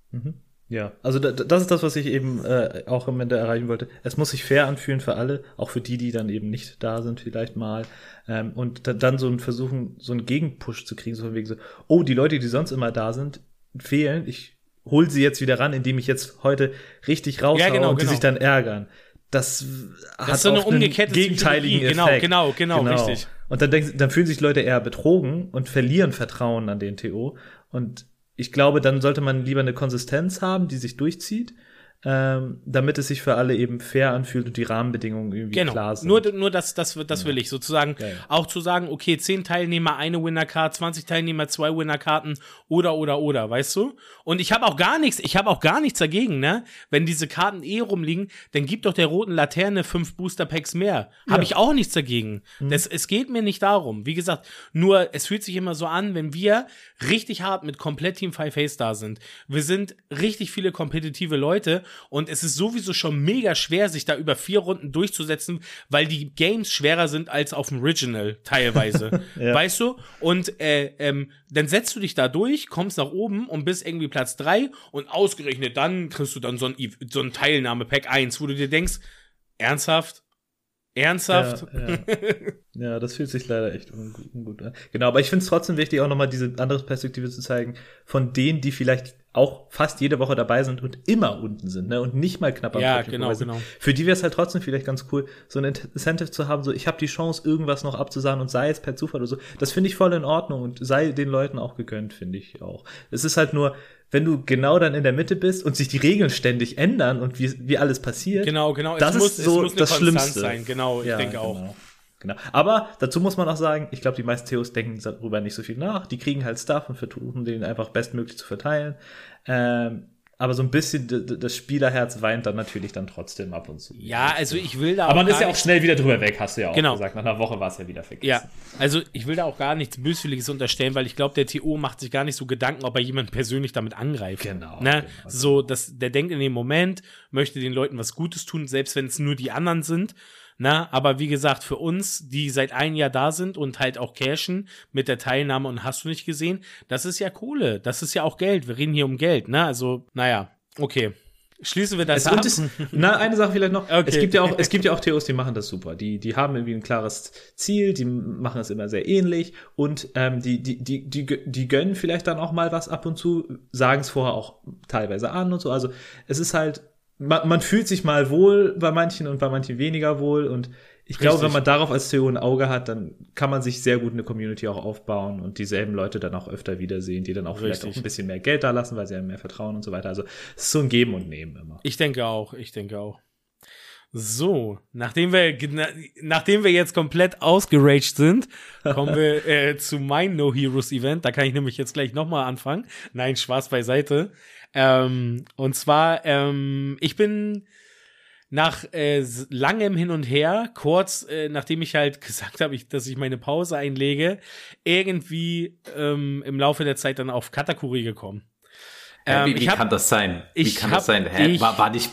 Mhm. Ja, also da, das ist das, was ich eben äh, auch am Ende erreichen wollte. Es muss sich fair anfühlen für alle, auch für die, die dann eben nicht da sind vielleicht mal. Ähm, und da, dann so ein Versuchen, so einen Gegenpush zu kriegen, so von wegen so, oh, die Leute, die sonst immer da sind, fehlen. Ich hol sie jetzt wieder ran, indem ich jetzt heute richtig raushaue, ja, genau, und die genau. sich dann ärgern. Das, das hat so eine umgekehrte gegenteiligen Effekt. Genau, genau, genau, genau, richtig. Und dann, denk, dann fühlen sich Leute eher betrogen und verlieren Vertrauen an den T O. Und ich glaube, dann sollte man lieber eine Konsistenz haben, die sich durchzieht, ähm, damit es sich für alle eben fair anfühlt und die Rahmenbedingungen irgendwie genau. klar sind. Nur, nur das, das, das ja. will ich sozusagen. Geil. Auch zu sagen, okay, zehn Teilnehmer, eine Winnercard, zwanzig Teilnehmer, zwei Winnerkarten oder, oder, oder, weißt du? Und ich habe auch gar nichts, ich habe auch gar nichts dagegen, ne? Wenn diese Karten eh rumliegen, dann gibt doch der roten Laterne fünf Booster-Packs mehr. Ja. Habe ich auch nichts dagegen. Mhm. Das, es geht mir nicht darum. Wie gesagt, nur, es fühlt sich immer so an, wenn wir richtig hart mit komplett Team Five Face da sind. Wir sind richtig viele kompetitive Leute. Und es ist sowieso schon mega schwer, sich da über vier Runden durchzusetzen, weil die Games schwerer sind als auf dem Original teilweise. Ja. Weißt du? Und äh, ähm, dann setzt du dich da durch, kommst nach oben und bist irgendwie Platz drei und ausgerechnet dann kriegst du dann so ein, so ein Teilnahme-Pack eins, wo du dir denkst, ernsthaft? Ernsthaft? Ja, ja. Ja, das fühlt sich leider echt ungut, ungut an. Genau, aber ich finde es trotzdem wichtig, auch nochmal diese andere Perspektive zu zeigen, von denen, die vielleicht auch fast jede Woche dabei sind und immer unten sind, ne, und nicht mal knapp am ja, Brötchen genau, genau. Für die wäre es halt trotzdem vielleicht ganz cool, so ein Incentive zu haben, so ich habe die Chance, irgendwas noch abzusagen und sei es per Zufall oder so. Das finde ich voll in Ordnung und sei den Leuten auch gegönnt, finde ich auch. Es ist halt nur, wenn du genau dann in der Mitte bist und sich die Regeln ständig ändern und wie, wie alles passiert, genau, genau. das es ist muss, so es muss eine das Konstanz Schlimmste. Sein. Genau, ich ja, denke genau. auch. Genau. Aber dazu muss man auch sagen, ich glaube, die meisten T Os denken darüber nicht so viel nach. Die kriegen halt Stuff und versuchen, den einfach bestmöglich zu verteilen. Ähm, aber so ein bisschen d- das Spielerherz weint dann natürlich dann trotzdem ab und zu. Ja, also ich will da auch. Aber man ist ja auch schnell wieder drüber weg, hast du ja auch genau. gesagt. Nach einer Woche war es ja wieder vergessen. Ja, also ich will da auch gar nichts Böswilliges unterstellen, weil ich glaube, der T O macht sich gar nicht so Gedanken, ob er jemanden persönlich damit angreift. Genau. Ne? Genau. So, dass der denkt in dem Moment, möchte den Leuten was Gutes tun, selbst wenn es nur die anderen sind. Na, aber wie gesagt, für uns, die seit einem Jahr da sind und halt auch cashen mit der Teilnahme und hast du nicht gesehen, das ist ja Kohle, das ist ja auch Geld, wir reden hier um Geld, ne, also, naja, okay. Schließen wir das es ab. Ist, na, eine Sache vielleicht noch. Okay. Es gibt ja auch, es gibt ja auch T Os, die machen das super. Die, die haben irgendwie ein klares Ziel, die machen es immer sehr ähnlich und ähm, die, die, die, die, die gönnen vielleicht dann auch mal was ab und zu, sagen es vorher auch teilweise an und so. Also es ist halt, Man, man fühlt sich mal wohl bei manchen und bei manchen weniger wohl und ich Richtig. glaube, wenn man darauf als T O ein Auge hat, dann kann man sich sehr gut eine Community auch aufbauen und dieselben Leute dann auch öfter wiedersehen, die dann auch Richtig. vielleicht auch ein bisschen mehr Geld da lassen, weil sie einem mehr vertrauen und so weiter. Also es ist so ein Geben und Nehmen immer. Ich denke auch, ich denke auch. So, nachdem wir nachdem wir jetzt komplett ausgeraged sind, kommen wir äh, zu meinem No Heroes Event. Da kann ich nämlich jetzt gleich nochmal anfangen. Nein, Spaß beiseite. Ähm, und zwar, ähm, ich bin nach äh, langem Hin und Her, kurz äh, nachdem ich halt gesagt habe, ich, dass ich meine Pause einlege, irgendwie ähm, im Laufe der Zeit dann auf Katakuri gekommen. Ähm, wie wie hab, kann das sein? Wie kann das sein? Hä? War, war nicht...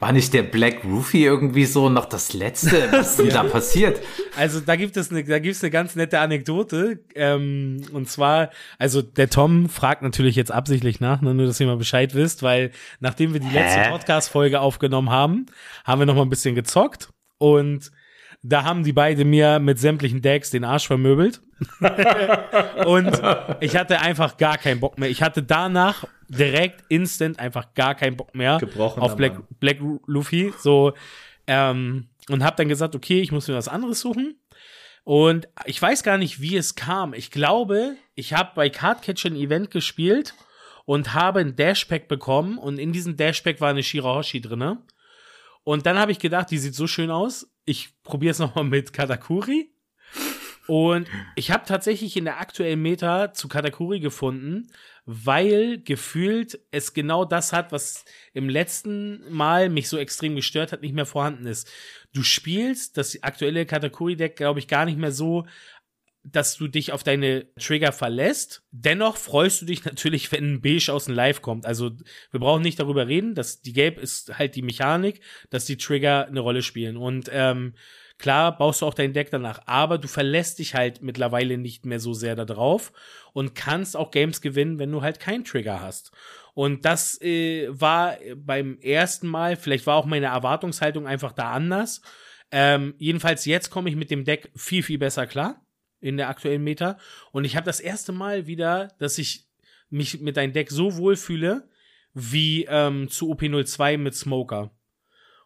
War nicht der Black Roofie irgendwie so noch das Letzte, was denn ja. da passiert? Also da gibt es eine, da gibt's eine ganz nette Anekdote. Ähm, und zwar, also der Tom fragt natürlich jetzt absichtlich nach, nur dass ihr mal Bescheid wisst, weil nachdem wir die Hä? letzte Podcast-Folge aufgenommen haben, haben wir noch mal ein bisschen gezockt. Und da haben die beiden mir mit sämtlichen Decks den Arsch vermöbelt. Und ich hatte einfach gar keinen Bock mehr. Ich hatte danach direkt instant einfach gar keinen Bock mehr auf Black, Black Luffy. So, ähm, und hab dann gesagt, okay, ich muss mir was anderes suchen. Und ich weiß gar nicht, wie es kam. Ich glaube, ich habe bei Cardcatcher ein Event gespielt und habe ein Dashpack bekommen. Und in diesem Dashpack war eine Shirahoshi drinne. Und dann habe ich gedacht, die sieht so schön aus. Ich probiere es nochmal mit Katakuri. Und ich habe tatsächlich in der aktuellen Meta zu Katakuri gefunden, weil gefühlt es genau das hat, was im letzten Mal mich so extrem gestört hat, nicht mehr vorhanden ist. Du spielst das aktuelle Katakuri-Deck, glaube ich, gar nicht mehr so, dass du dich auf deine Trigger verlässt. Dennoch freust du dich natürlich, wenn ein Beige aus dem Live kommt. Also wir brauchen nicht darüber reden, dass die Gelb ist halt die Mechanik, dass die Trigger eine Rolle spielen. Und ähm, klar baust du auch dein Deck danach, aber du verlässt dich halt mittlerweile nicht mehr so sehr da drauf und kannst auch Games gewinnen, wenn du halt keinen Trigger hast. Und das äh, war beim ersten Mal, vielleicht war auch meine Erwartungshaltung einfach da anders. Ähm, jedenfalls jetzt komme ich mit dem Deck viel, viel besser klar in der aktuellen Meta. Und ich habe das erste Mal wieder, dass ich mich mit deinem Deck so wohlfühle, wie ähm, zu O P null zwei mit Smoker.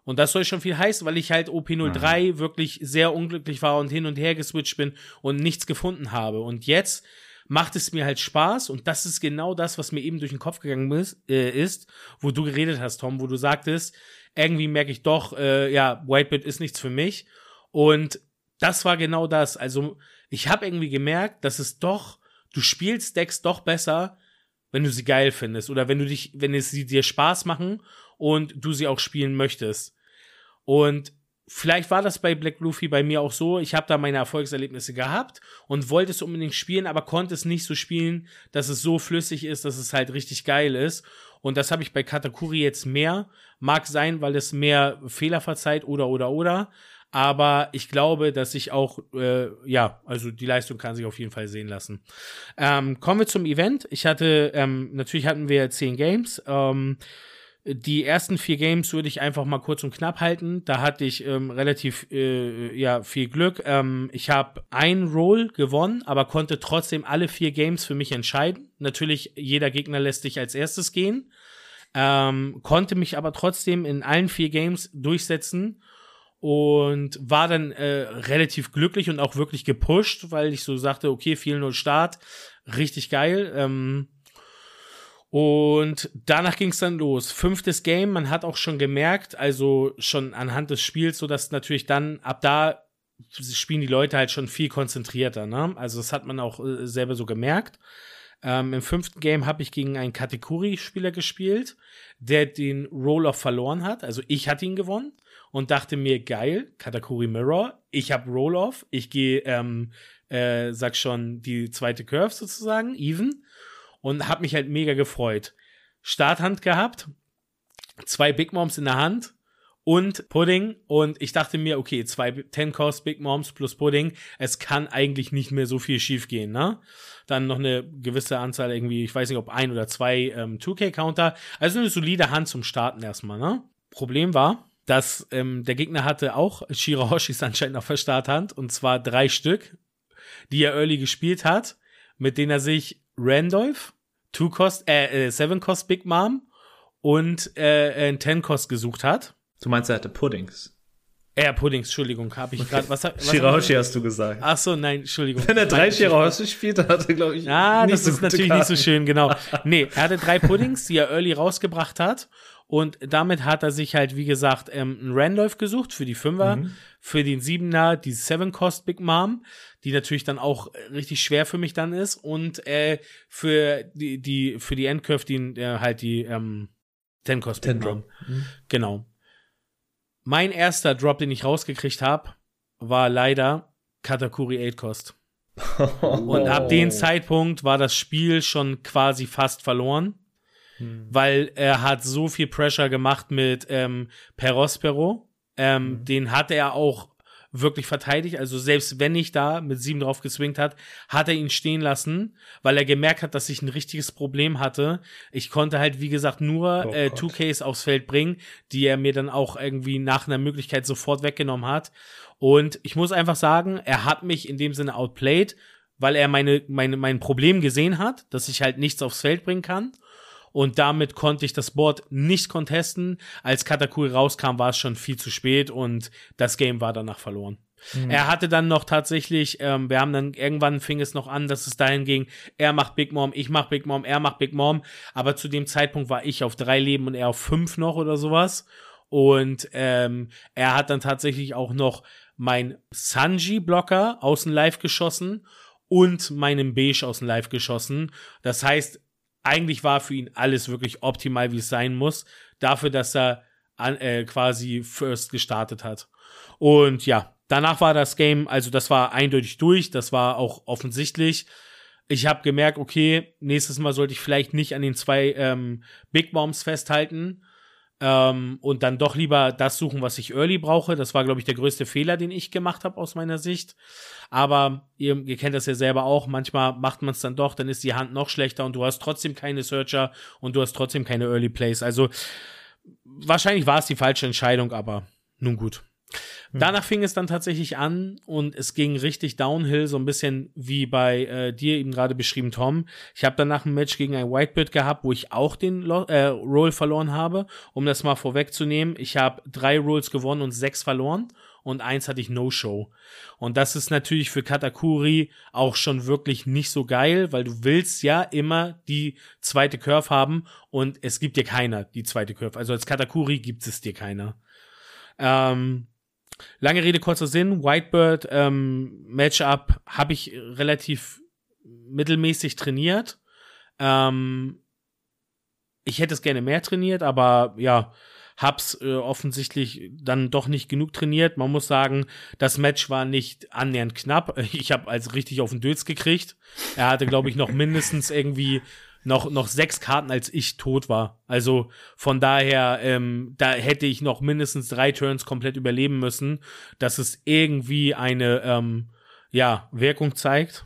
Und das soll schon viel heißen, weil ich halt O P null drei mhm. wirklich sehr unglücklich war und hin und her geswitcht bin und nichts gefunden habe. Und jetzt macht es mir halt Spaß. Und das ist genau das, was mir eben durch den Kopf gegangen ist, äh, ist wo du geredet hast, Tom, wo du sagtest, irgendwie merke ich doch, äh, ja, Whitebit ist nichts für mich. Und das war genau das. Also ich habe irgendwie gemerkt, dass es doch, du spielst Decks doch besser, wenn du sie geil findest oder wenn du dich, wenn es sie dir Spaß machen und du sie auch spielen möchtest. Und vielleicht war das bei Black Luffy bei mir auch so, ich habe da meine Erfolgserlebnisse gehabt und wollte es unbedingt spielen, aber konnte es nicht so spielen, dass es so flüssig ist, dass es halt richtig geil ist. Und das habe ich bei Katakuri jetzt mehr. Mag sein, weil es mehr Fehler verzeiht oder, oder, oder. Aber ich glaube, dass ich auch, äh, ja, also die Leistung kann sich auf jeden Fall sehen lassen. Ähm, kommen wir zum Event. Ich hatte, ähm, natürlich hatten wir zehn Games. Ähm, die ersten vier Games würde ich einfach mal kurz und knapp halten. Da hatte ich ähm, relativ, äh, ja, viel Glück. Ähm, ich habe ein Roll gewonnen, aber konnte trotzdem alle vier Games für mich entscheiden. Natürlich, jeder Gegner lässt dich als erstes gehen. Ähm, konnte mich aber trotzdem in allen vier Games durchsetzen. Und war dann äh, relativ glücklich und auch wirklich gepusht, weil ich so sagte, okay, vier null Start, richtig geil. Ähm, und danach ging es dann los. Fünftes Game, man hat auch schon gemerkt, also schon anhand des Spiels, so dass natürlich dann, ab da spielen die Leute halt schon viel konzentrierter, ne? Also das hat man auch äh, selber so gemerkt. Ähm, im fünften Game habe ich gegen einen Kategoriespieler gespielt, der den Roll-Off verloren hat. Also ich hatte ihn gewonnen und dachte mir, geil, Katakuri Mirror, ich habe Roll-Off, ich gehe, ähm, äh, sag schon, die zweite Curve sozusagen, even, und habe mich halt mega gefreut. Starthand gehabt, zwei Big Moms in der Hand und Pudding, und ich dachte mir, okay, zwei ten-Cost Big Moms plus Pudding, es kann eigentlich nicht mehr so viel schief gehen, ne? Dann noch eine gewisse Anzahl irgendwie, ich weiß nicht, ob ein oder zwei ähm, two K Counter, also eine solide Hand zum Starten erstmal, ne? Problem war, dass ähm, der Gegner hatte auch Shirahoshis anscheinend auf der Starthand, und zwar drei Stück, die er early gespielt hat, mit denen er sich Randolph, two-Cost, äh, äh, seven-Cost Big Mom und äh, ein ten-Cost gesucht hat. Du meinst, er hatte Puddings? Äh, Puddings, Entschuldigung, habe ich gerade. Was, was Shirahoshi hast du gesagt. Ach so, nein, Entschuldigung. Wenn er drei Shirahoshi spielt, dann hat er, glaube ich, ah, nicht so gute Karten. Das ist natürlich nicht so schön, genau. Nee, er hatte drei Puddings, die er early rausgebracht hat. Und damit hat er sich halt, wie gesagt, ähm, einen Randolph gesucht für die Fünfer, mhm. für den Siebener, die Seven-Cost Big Mom, die natürlich dann auch richtig schwer für mich dann ist. Und äh, für die, die für die Endcurve, die äh, halt die ähm, Ten-Cost Big Mom. Mhm. Genau. Mein erster Drop, den ich rausgekriegt habe, war leider Katakuri acht-Cost. Oh. Und ab dem Zeitpunkt war das Spiel schon quasi fast verloren, hm. weil er hat so viel Pressure gemacht mit ähm, Perospero. Ähm, hm. Den hat er auch wirklich verteidigt. Also selbst wenn ich da mit sieben drauf geswingt hat, hat er ihn stehen lassen, weil er gemerkt hat, dass ich ein richtiges Problem hatte. Ich konnte halt, wie gesagt, nur oh äh, zwei Ks aufs Feld bringen, die er mir dann auch irgendwie nach einer Möglichkeit sofort weggenommen hat. Und ich muss einfach sagen, er hat mich in dem Sinne outplayed, weil er meine, meine, mein Problem gesehen hat, dass ich halt nichts aufs Feld bringen kann. Und damit konnte ich das Board nicht contesten. Als Katakuri rauskam, war es schon viel zu spät und das Game war danach verloren. Mhm. Er hatte dann noch tatsächlich, ähm, wir haben dann, irgendwann fing es noch an, dass es dahin ging, er macht Big Mom, ich mach Big Mom, er macht Big Mom. Aber zu dem Zeitpunkt war ich auf drei Leben und er auf fünf noch oder sowas. Und ähm, er hat dann tatsächlich auch noch mein Sanji-Blocker aus dem Live geschossen und meinen Beige aus dem Live geschossen. Das heißt, eigentlich war für ihn alles wirklich optimal, wie es sein muss, dafür, dass er an, äh, quasi first gestartet hat. Und ja, danach war das Game, also das war eindeutig durch, das war auch offensichtlich. Ich habe gemerkt, okay, nächstes Mal sollte ich vielleicht nicht an den zwei ähm, Big Bombs festhalten ähm, und dann doch lieber das suchen, was ich early brauche. Das war, glaube ich, der größte Fehler, den ich gemacht habe aus meiner Sicht. Aber ihr, ihr kennt das ja selber auch, manchmal macht man es dann doch, dann ist die Hand noch schlechter und du hast trotzdem keine Searcher und du hast trotzdem keine Early Plays. Also wahrscheinlich war es die falsche Entscheidung, aber nun gut. Mhm. Danach fing es dann tatsächlich an und es ging richtig downhill, so ein bisschen wie bei äh, dir eben gerade beschrieben, Tom. Ich habe danach ein Match gegen ein Whitebird gehabt, wo ich auch den Lo- äh, Roll verloren habe. Um das mal vorwegzunehmen, ich habe drei Rolls gewonnen und sechs verloren. Und eins hatte ich No-Show. Und das ist natürlich für Katakuri auch schon wirklich nicht so geil, weil du willst ja immer die zweite Curve haben und es gibt dir keiner die zweite Curve. Also als Katakuri gibt es dir keiner. Ähm, lange Rede, kurzer Sinn. Whitebird ähm, Matchup habe ich relativ mittelmäßig trainiert. Ähm, ich hätte es gerne mehr trainiert, aber ja, hab's äh, offensichtlich dann doch nicht genug trainiert. Man muss sagen, das Match war nicht annähernd knapp. Ich habe also richtig auf den Dötz gekriegt. Er hatte, glaube ich, noch mindestens irgendwie noch noch sechs Karten, als ich tot war. Also von daher, ähm, da hätte ich noch mindestens drei Turns komplett überleben müssen, dass es irgendwie eine ähm, ja Wirkung zeigt.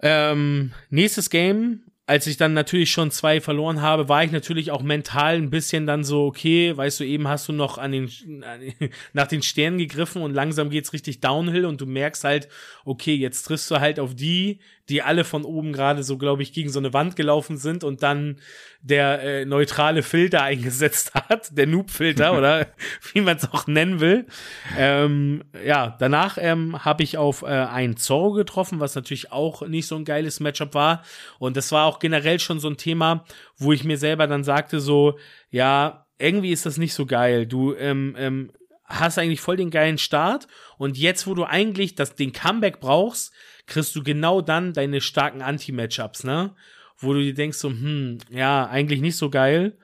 Ähm, nächstes Game. Als ich dann natürlich schon zwei verloren habe, war ich natürlich auch mental ein bisschen dann so, okay, weißt du, eben hast du noch an den, an den nach den Sternen gegriffen und langsam geht's richtig downhill und du merkst halt, okay, jetzt triffst du halt auf die, die alle von oben gerade so, glaube ich, gegen so eine Wand gelaufen sind und dann der äh, neutrale Filter eingesetzt hat, der Noob-Filter oder wie man es auch nennen will. Ähm, ja, danach ähm, habe ich auf äh, einen Zorro getroffen, was natürlich auch nicht so ein geiles Matchup war. Und das war auch generell schon so ein Thema, wo ich mir selber dann sagte so, ja, irgendwie ist das nicht so geil. Du ähm, ähm, hast eigentlich voll den geilen Start und jetzt, wo du eigentlich das, den Comeback brauchst, kriegst du genau dann deine starken Anti-Matchups, ne? Wo du dir denkst so, hm, ja, eigentlich nicht so geil.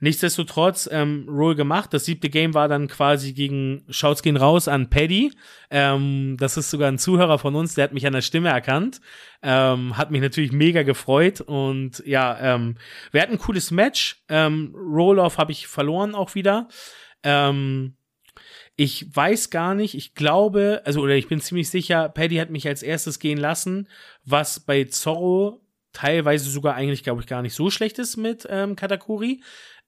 Nichtsdestotrotz, ähm, Roll gemacht. Das siebte Game war dann quasi gegen, schaut's gehen raus an Paddy. Ähm, das ist sogar ein Zuhörer von uns, der hat mich an der Stimme erkannt. Ähm, hat mich natürlich mega gefreut und ja, ähm, wir hatten ein cooles Match. Ähm, Roll-Off habe ich verloren auch wieder. Ähm, Ich weiß gar nicht, ich glaube, also oder ich bin ziemlich sicher, Paddy hat mich als erstes gehen lassen, was bei Zorro teilweise sogar eigentlich, glaube ich, gar nicht so schlecht ist mit ähm, Katakuri,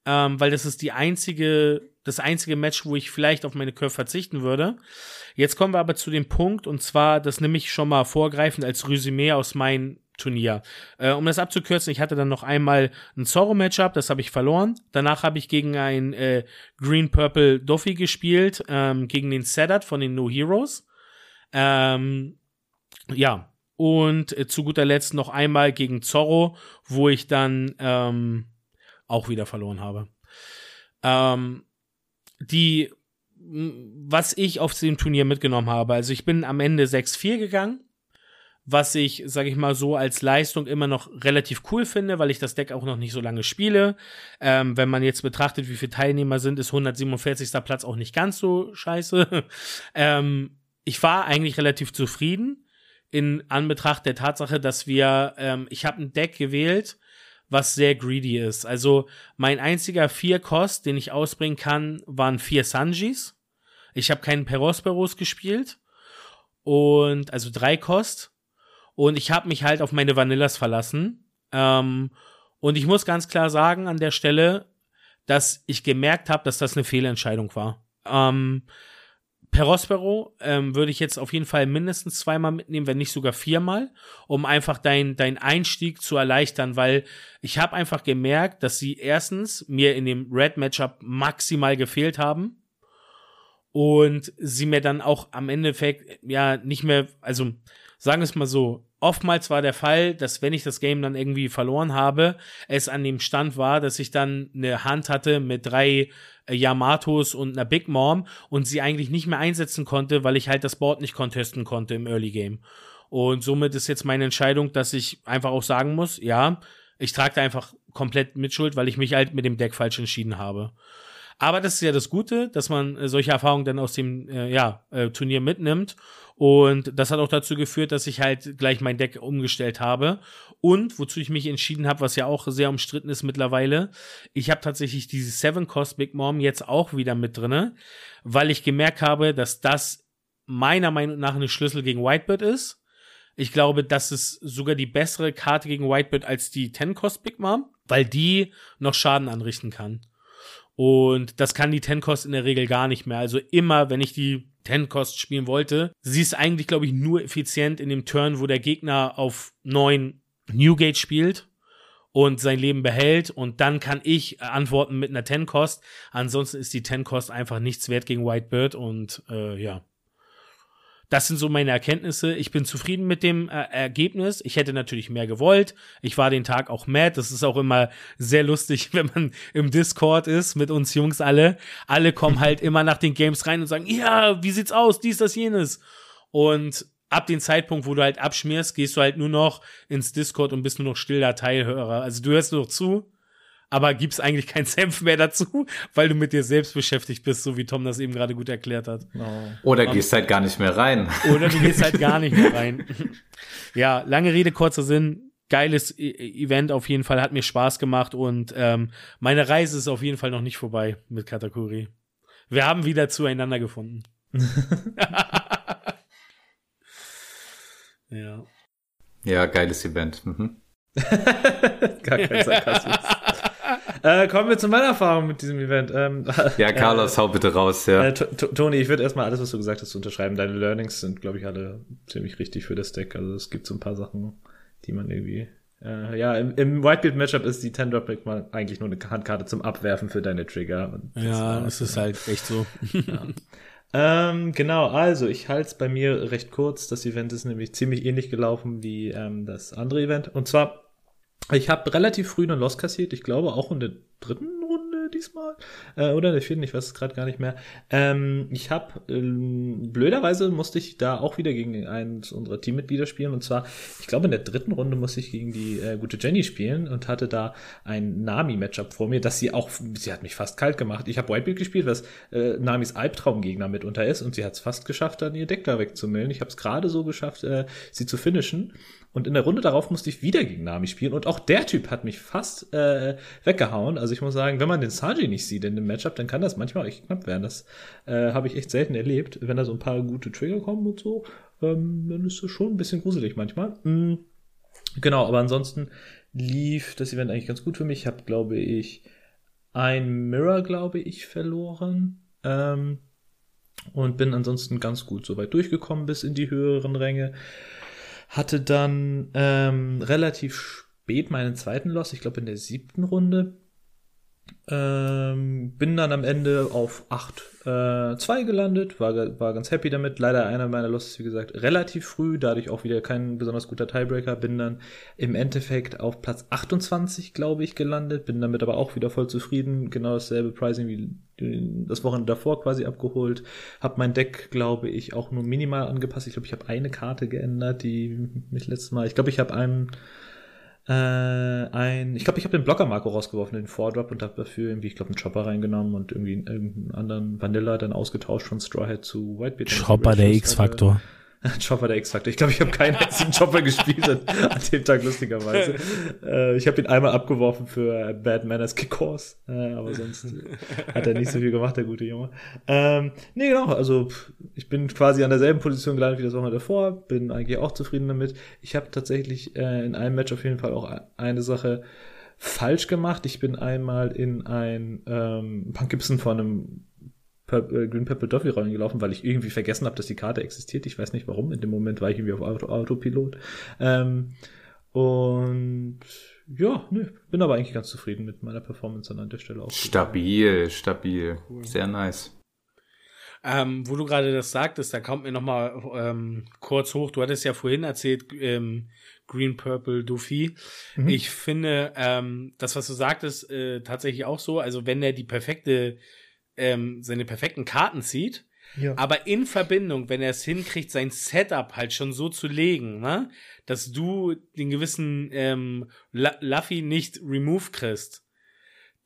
ähm, weil das ist die einzige, das einzige Match, wo ich vielleicht auf meine Curve verzichten würde. Jetzt kommen wir aber zu dem Punkt, und zwar, das nehme ich schon mal vorgreifend als Resümee aus meinen Turnier. Äh, um das abzukürzen, ich hatte dann noch einmal ein Zorro-Matchup, das habe ich verloren. Danach habe ich gegen ein äh, Green-Purple Doffy gespielt, ähm, gegen den Sedat von den No Heroes. Ähm, ja, und äh, zu guter Letzt noch einmal gegen Zorro, wo ich dann ähm, auch wieder verloren habe. Ähm, die, was ich auf dem Turnier mitgenommen habe, also ich bin am Ende sechs vier gegangen, was ich, sage ich mal so, als Leistung immer noch relativ cool finde, weil ich das Deck auch noch nicht so lange spiele. Ähm, wenn man jetzt betrachtet, wie viele Teilnehmer sind, ist hundertsiebenundvierzigster Platz auch nicht ganz so scheiße. ähm, ich war eigentlich relativ zufrieden in Anbetracht der Tatsache, dass wir, ähm, ich habe ein Deck gewählt, was sehr greedy ist. Also mein einziger Vier-Kost, den ich ausbringen kann, waren vier Sanjis. Ich habe keinen Perosperos gespielt. Und, also drei Kost. Und ich habe mich halt auf meine Vanillas verlassen. Ähm, und ich muss ganz klar sagen an der Stelle, dass ich gemerkt habe, dass das eine Fehlentscheidung war. Ähm, Perospero ähm, würde ich jetzt auf jeden Fall mindestens zweimal mitnehmen, wenn nicht sogar viermal, um einfach deinen dein Einstieg zu erleichtern, weil ich habe einfach gemerkt, dass sie erstens mir in dem Red-Matchup maximal gefehlt haben. Und sie mir dann auch am Endeffekt, ja, nicht mehr, also sagen wir es mal so, oftmals war der Fall, dass wenn ich das Game dann irgendwie verloren habe, es an dem Stand war, dass ich dann eine Hand hatte mit drei Yamatos und einer Big Mom und sie eigentlich nicht mehr einsetzen konnte, weil ich halt das Board nicht contesten konnte im Early Game. Und somit ist jetzt meine Entscheidung, dass ich einfach auch sagen muss, ja, ich trage da einfach komplett Mitschuld, weil ich mich halt mit dem Deck falsch entschieden habe. Aber das ist ja das Gute, dass man solche Erfahrungen dann aus dem äh, ja, äh, Turnier mitnimmt. Und das hat auch dazu geführt, dass ich halt gleich mein Deck umgestellt habe. Und wozu ich mich entschieden habe, was ja auch sehr umstritten ist mittlerweile, ich habe tatsächlich diese Seven-Cost Big Mom jetzt auch wieder mit drinne, weil ich gemerkt habe, dass das meiner Meinung nach eine Schlüssel gegen Whitebird ist. Ich glaube, das ist sogar die bessere Karte gegen Whitebird als die Ten-Cost Big Mom, weil die noch Schaden anrichten kann. Und das kann die Ten-Cost in der Regel gar nicht mehr. Also immer, wenn ich die Ten-Cost spielen wollte, sie ist eigentlich, glaube ich, nur effizient in dem Turn, wo der Gegner auf neun Newgate spielt und sein Leben behält. Und dann kann ich antworten mit einer Ten-Cost. Ansonsten ist die Ten-Cost einfach nichts wert gegen Whitebird. Und äh, ja, das sind so meine Erkenntnisse. Ich bin zufrieden mit dem äh, Ergebnis. Ich hätte natürlich mehr gewollt. Ich war den Tag auch mad. Das ist auch immer sehr lustig, wenn man im Discord ist mit uns Jungs alle. Alle kommen halt immer nach den Games rein und sagen, ja, wie sieht's aus? Dies, das, jenes. Und ab dem Zeitpunkt, wo du halt abschmierst, gehst du halt nur noch ins Discord und bist nur noch stiller Teilhörer. Also du hörst nur noch zu, aber gibst eigentlich keinen Senf mehr dazu, weil du mit dir selbst beschäftigt bist, so wie Tom das eben gerade gut erklärt hat. Oh. Oder um, gehst halt gar nicht mehr rein. Oder du gehst halt gar nicht mehr rein. Ja, lange Rede, kurzer Sinn. Geiles e- Event auf jeden Fall, hat mir Spaß gemacht und ähm, meine Reise ist auf jeden Fall noch nicht vorbei mit Katakuri. Wir haben wieder zueinander gefunden. Ja. Ja, geiles Event. Mhm. Gar kein Sarkasmus. Äh, kommen wir zu meiner Erfahrung mit diesem Event. Ähm, ja, Carlos, äh, hau bitte raus. Ja. Äh, Toni, ich würde erstmal alles, was du gesagt hast, unterschreiben. Deine Learnings sind, glaube ich, alle ziemlich richtig für das Deck. Also es gibt so ein paar Sachen, die man irgendwie... Äh, ja, im, im Whitebeard-Matchup ist die Ten-Drop-Pick mal eigentlich nur eine Handkarte zum Abwerfen für deine Trigger. Und das ja, das ist halt echt so. Ja. Ähm, genau, also ich halte es bei mir recht kurz. Das Event ist nämlich ziemlich ähnlich gelaufen wie ähm, das andere Event. Und zwar... Ich habe relativ früh einen Loss kassiert, ich glaube auch in der dritten Runde diesmal, äh, oder in der vierten, ich weiß es gerade gar nicht mehr. Ähm, ich habe, ähm, blöderweise musste ich da auch wieder gegen eins unserer Teammitglieder spielen und zwar, ich glaube in der dritten Runde musste ich gegen die äh, gute Jenny spielen und hatte da ein Nami-Matchup vor mir, dass sie auch, sie hat mich fast kalt gemacht. Ich habe Whitebeard gespielt, was äh, Namis Albtraumgegner mitunter ist und sie hat es fast geschafft, dann ihr Deck da wegzumüllen. Ich habe es gerade so geschafft, äh, sie zu finishen. Und in der Runde darauf musste ich wieder gegen Nami spielen. Und auch der Typ hat mich fast äh, weggehauen. Also ich muss sagen, wenn man den Sanji nicht sieht in dem Matchup, dann kann das manchmal echt knapp werden. Das äh, habe ich echt selten erlebt. Wenn da so ein paar gute Trigger kommen und so, ähm, dann ist das schon ein bisschen gruselig manchmal. Mhm. Genau, aber ansonsten lief das Event eigentlich ganz gut für mich. Ich habe, glaube ich, ein Mirror, glaube ich, verloren. Ähm, und bin ansonsten ganz gut soweit durchgekommen bis in die höheren Ränge. Hatte dann ähm, relativ spät meinen zweiten Loss, ich glaube in der siebten Runde. Ähm, bin dann am Ende auf acht Komma zwei äh, gelandet, war, war ganz happy damit. Leider einer meiner Losses, wie gesagt, relativ früh, dadurch auch wieder kein besonders guter Tiebreaker. Bin dann im Endeffekt auf Platz achtundzwanzig, glaube ich, gelandet. Bin damit aber auch wieder voll zufrieden. Genau dasselbe Pricing wie das Wochenende davor quasi abgeholt. Hab mein Deck, glaube ich, auch nur minimal angepasst. Ich glaube, ich habe eine Karte geändert, die mich letztes Mal... Ich glaube, ich habe einen... Ein, ich glaube, ich habe den Blocker-Marco rausgeworfen, den Four-Drop, und habe dafür irgendwie, ich glaube, einen Chopper reingenommen und irgendwie einen, irgendeinen anderen Vanilla dann ausgetauscht von Straw Hat zu Whitebeard. Chopper der X-Faktor. Chopper der X-Faktor. Ich glaube, ich habe keinen einzigen Chopper gespielt an dem Tag, lustigerweise. Äh, ich habe ihn einmal abgeworfen für Bad Manners Kickers, äh, aber sonst hat er nicht so viel gemacht, der gute Junge. Ähm, nee, genau, also ich bin quasi an derselben Position gelandet wie das Wochenende davor, bin eigentlich auch zufrieden damit. Ich habe tatsächlich äh, in einem Match auf jeden Fall auch eine Sache falsch gemacht. Ich bin einmal in ein ähm, Punk Gibson von einem Green Purple Duffy reingelaufen, weil ich irgendwie vergessen habe, dass die Karte existiert. Ich weiß nicht warum. In dem Moment war ich irgendwie auf Auto- Autopilot. Ähm, und ja, nö, bin aber eigentlich ganz zufrieden mit meiner Performance an der Stelle auch. Stabil, stabil. Cool. Sehr nice. Ähm, wo du gerade das sagtest, da kommt mir nochmal ähm, kurz hoch. Du hattest ja vorhin erzählt, ähm, Green Purple Duffy. Mhm. Ich finde, ähm, das, was du sagtest, äh, tatsächlich auch so. Also, wenn er die perfekte Ähm, seine perfekten Karten zieht, ja. Aber in Verbindung, wenn er es hinkriegt, sein Setup halt schon so zu legen, ne, dass du den gewissen ähm, L- Luffy nicht remove kriegst,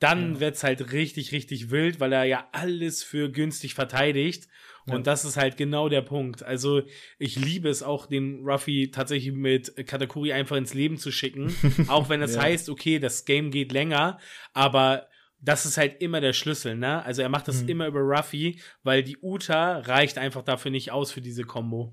dann ja. wird's halt richtig, richtig wild, weil er ja alles für günstig verteidigt. Und ja. das ist halt genau der Punkt. Also ich liebe es auch, den Ruffy tatsächlich mit Katakuri einfach ins Leben zu schicken, auch wenn das ja. heißt, okay, das Game geht länger, aber das ist halt immer der Schlüssel, ne? Also er macht das mhm. immer über Ruffy, weil die Uta reicht einfach dafür nicht aus für diese Combo.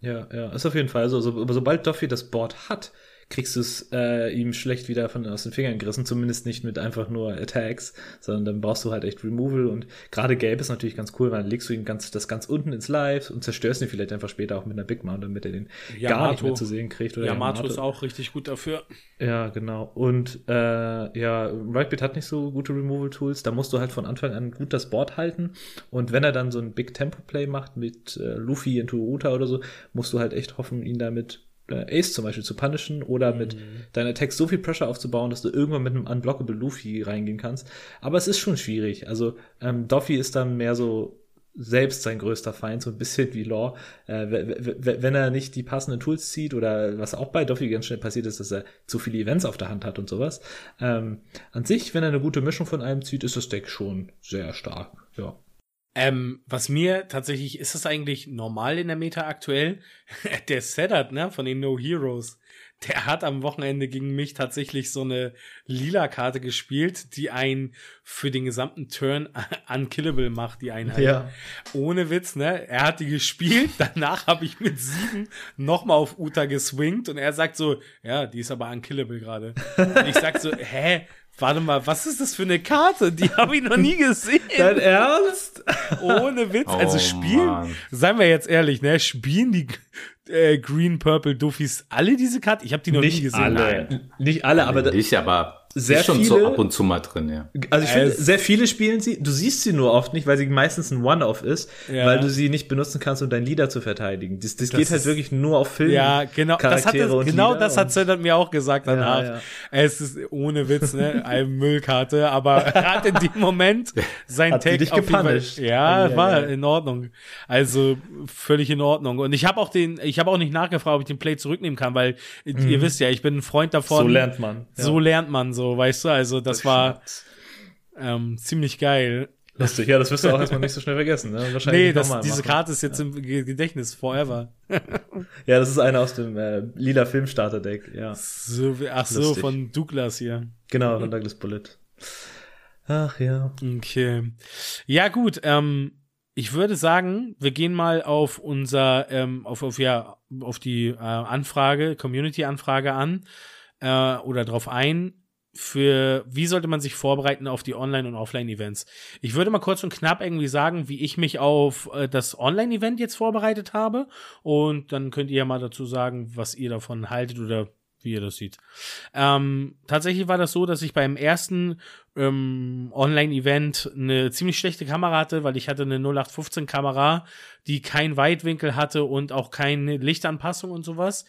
Ja, ja, ist auf jeden Fall so. so aber sobald Duffy das Board hat, kriegst du es äh, ihm schlecht wieder von, aus den Fingern gerissen, zumindest nicht mit einfach nur Attacks, sondern dann brauchst du halt echt Removal, und gerade Gelb ist natürlich ganz cool, weil dann legst du ihn ganz, das ganz unten ins Live und zerstörst ihn vielleicht einfach später auch mit einer Big Mount, damit er den Yamato gar nicht mehr zu sehen kriegt. Oder Yamato, Yamato ist auch richtig gut dafür. Ja, genau. Und äh, ja, Whitebeard hat nicht so gute Removal-Tools, da musst du halt von Anfang an gut das Board halten, und wenn er dann so ein Big-Tempo-Play macht mit äh, Luffy in Turuta oder so, musst du halt echt hoffen, ihn damit Ace zum Beispiel zu punishen oder mit mhm. deinen Attacks so viel Pressure aufzubauen, dass du irgendwann mit einem Unblockable Luffy reingehen kannst. Aber es ist schon schwierig. Also ähm, Duffy ist dann mehr so selbst sein größter Feind, so ein bisschen wie Law. Äh, w- w- wenn er nicht die passenden Tools zieht, oder was auch bei Duffy ganz schnell passiert ist, dass er zu viele Events auf der Hand hat und sowas. Ähm, an sich, wenn er eine gute Mischung von einem zieht, ist das Deck schon sehr stark. Ja. Ähm, was mir tatsächlich, ist das eigentlich normal in der Meta aktuell? Der Setup, ne, von den No Heroes, der hat am Wochenende gegen mich tatsächlich so eine lila Karte gespielt, die einen für den gesamten Turn unkillable macht, die Einheit. Ja. Ohne Witz, ne? Er hat die gespielt, danach habe ich mit sieben nochmal auf Uta geswingt, und er sagt so, ja, die ist aber unkillable gerade. Und ich sag so, hä? Warte mal, was ist das für eine Karte? Die habe ich noch nie gesehen. Dein Ernst? Ohne Witz. Also spielen, oh, seien wir jetzt ehrlich, ne? Spielen die äh, Green Purple Duffys alle diese Karte? Ich habe die noch nicht nie gesehen. Alle. Nein. Nicht alle, aber da- ich aber sehr schon viele, so ab und zu mal drin, ja. Also ich finde, sehr viele spielen sie, du siehst sie nur oft nicht, weil sie meistens ein One-Off ist, ja. weil du sie nicht benutzen kannst, um dein Leader zu verteidigen. Das, das, das geht halt wirklich nur auf Film. Ja, genau, das hat, das, genau das hat Söndert mir auch gesagt danach. Ja, ja. Es ist ohne Witz, ne, eine Müllkarte, aber er hat in dem Moment sein Tag dich auf gepunished. Fall, ja, ja, war ja. in Ordnung. Also völlig in Ordnung. Und ich habe auch den, ich habe auch nicht nachgefragt, ob ich den Play zurücknehmen kann, weil mhm. ihr wisst ja, ich bin ein Freund davon. So lernt man. Ja. So lernt man so. So, weißt du, also das, das war ähm, ziemlich geil. Lustig, ja, das wirst du auch erstmal nicht so schnell vergessen. Ne? Wahrscheinlich nee, das, diese machen. Karte ist jetzt ja. im Gedächtnis, forever. Ja, das ist eine aus dem äh, lila Filmstarter-Deck. Ja. So, ach Lustig. So, von Douglas hier. Genau, von Douglas Bullet. Ach ja. Okay. Ja gut, ähm, ich würde sagen, wir gehen mal auf unser, ähm, auf, auf, ja, auf die äh, Anfrage, Community-Anfrage an äh, oder drauf ein. Für wie sollte man sich vorbereiten auf die Online- und Offline-Events? Ich würde mal kurz und knapp irgendwie sagen, wie ich mich auf äh, das Online-Event jetzt vorbereitet habe, und dann könnt ihr ja mal dazu sagen, was ihr davon haltet oder wie ihr das sieht. Ähm, tatsächlich war das so, dass ich beim ersten ähm, Online-Event eine ziemlich schlechte Kamera hatte, weil ich hatte eine null acht fünfzehn Kamera, die keinen Weitwinkel hatte und auch keine Lichtanpassung und sowas.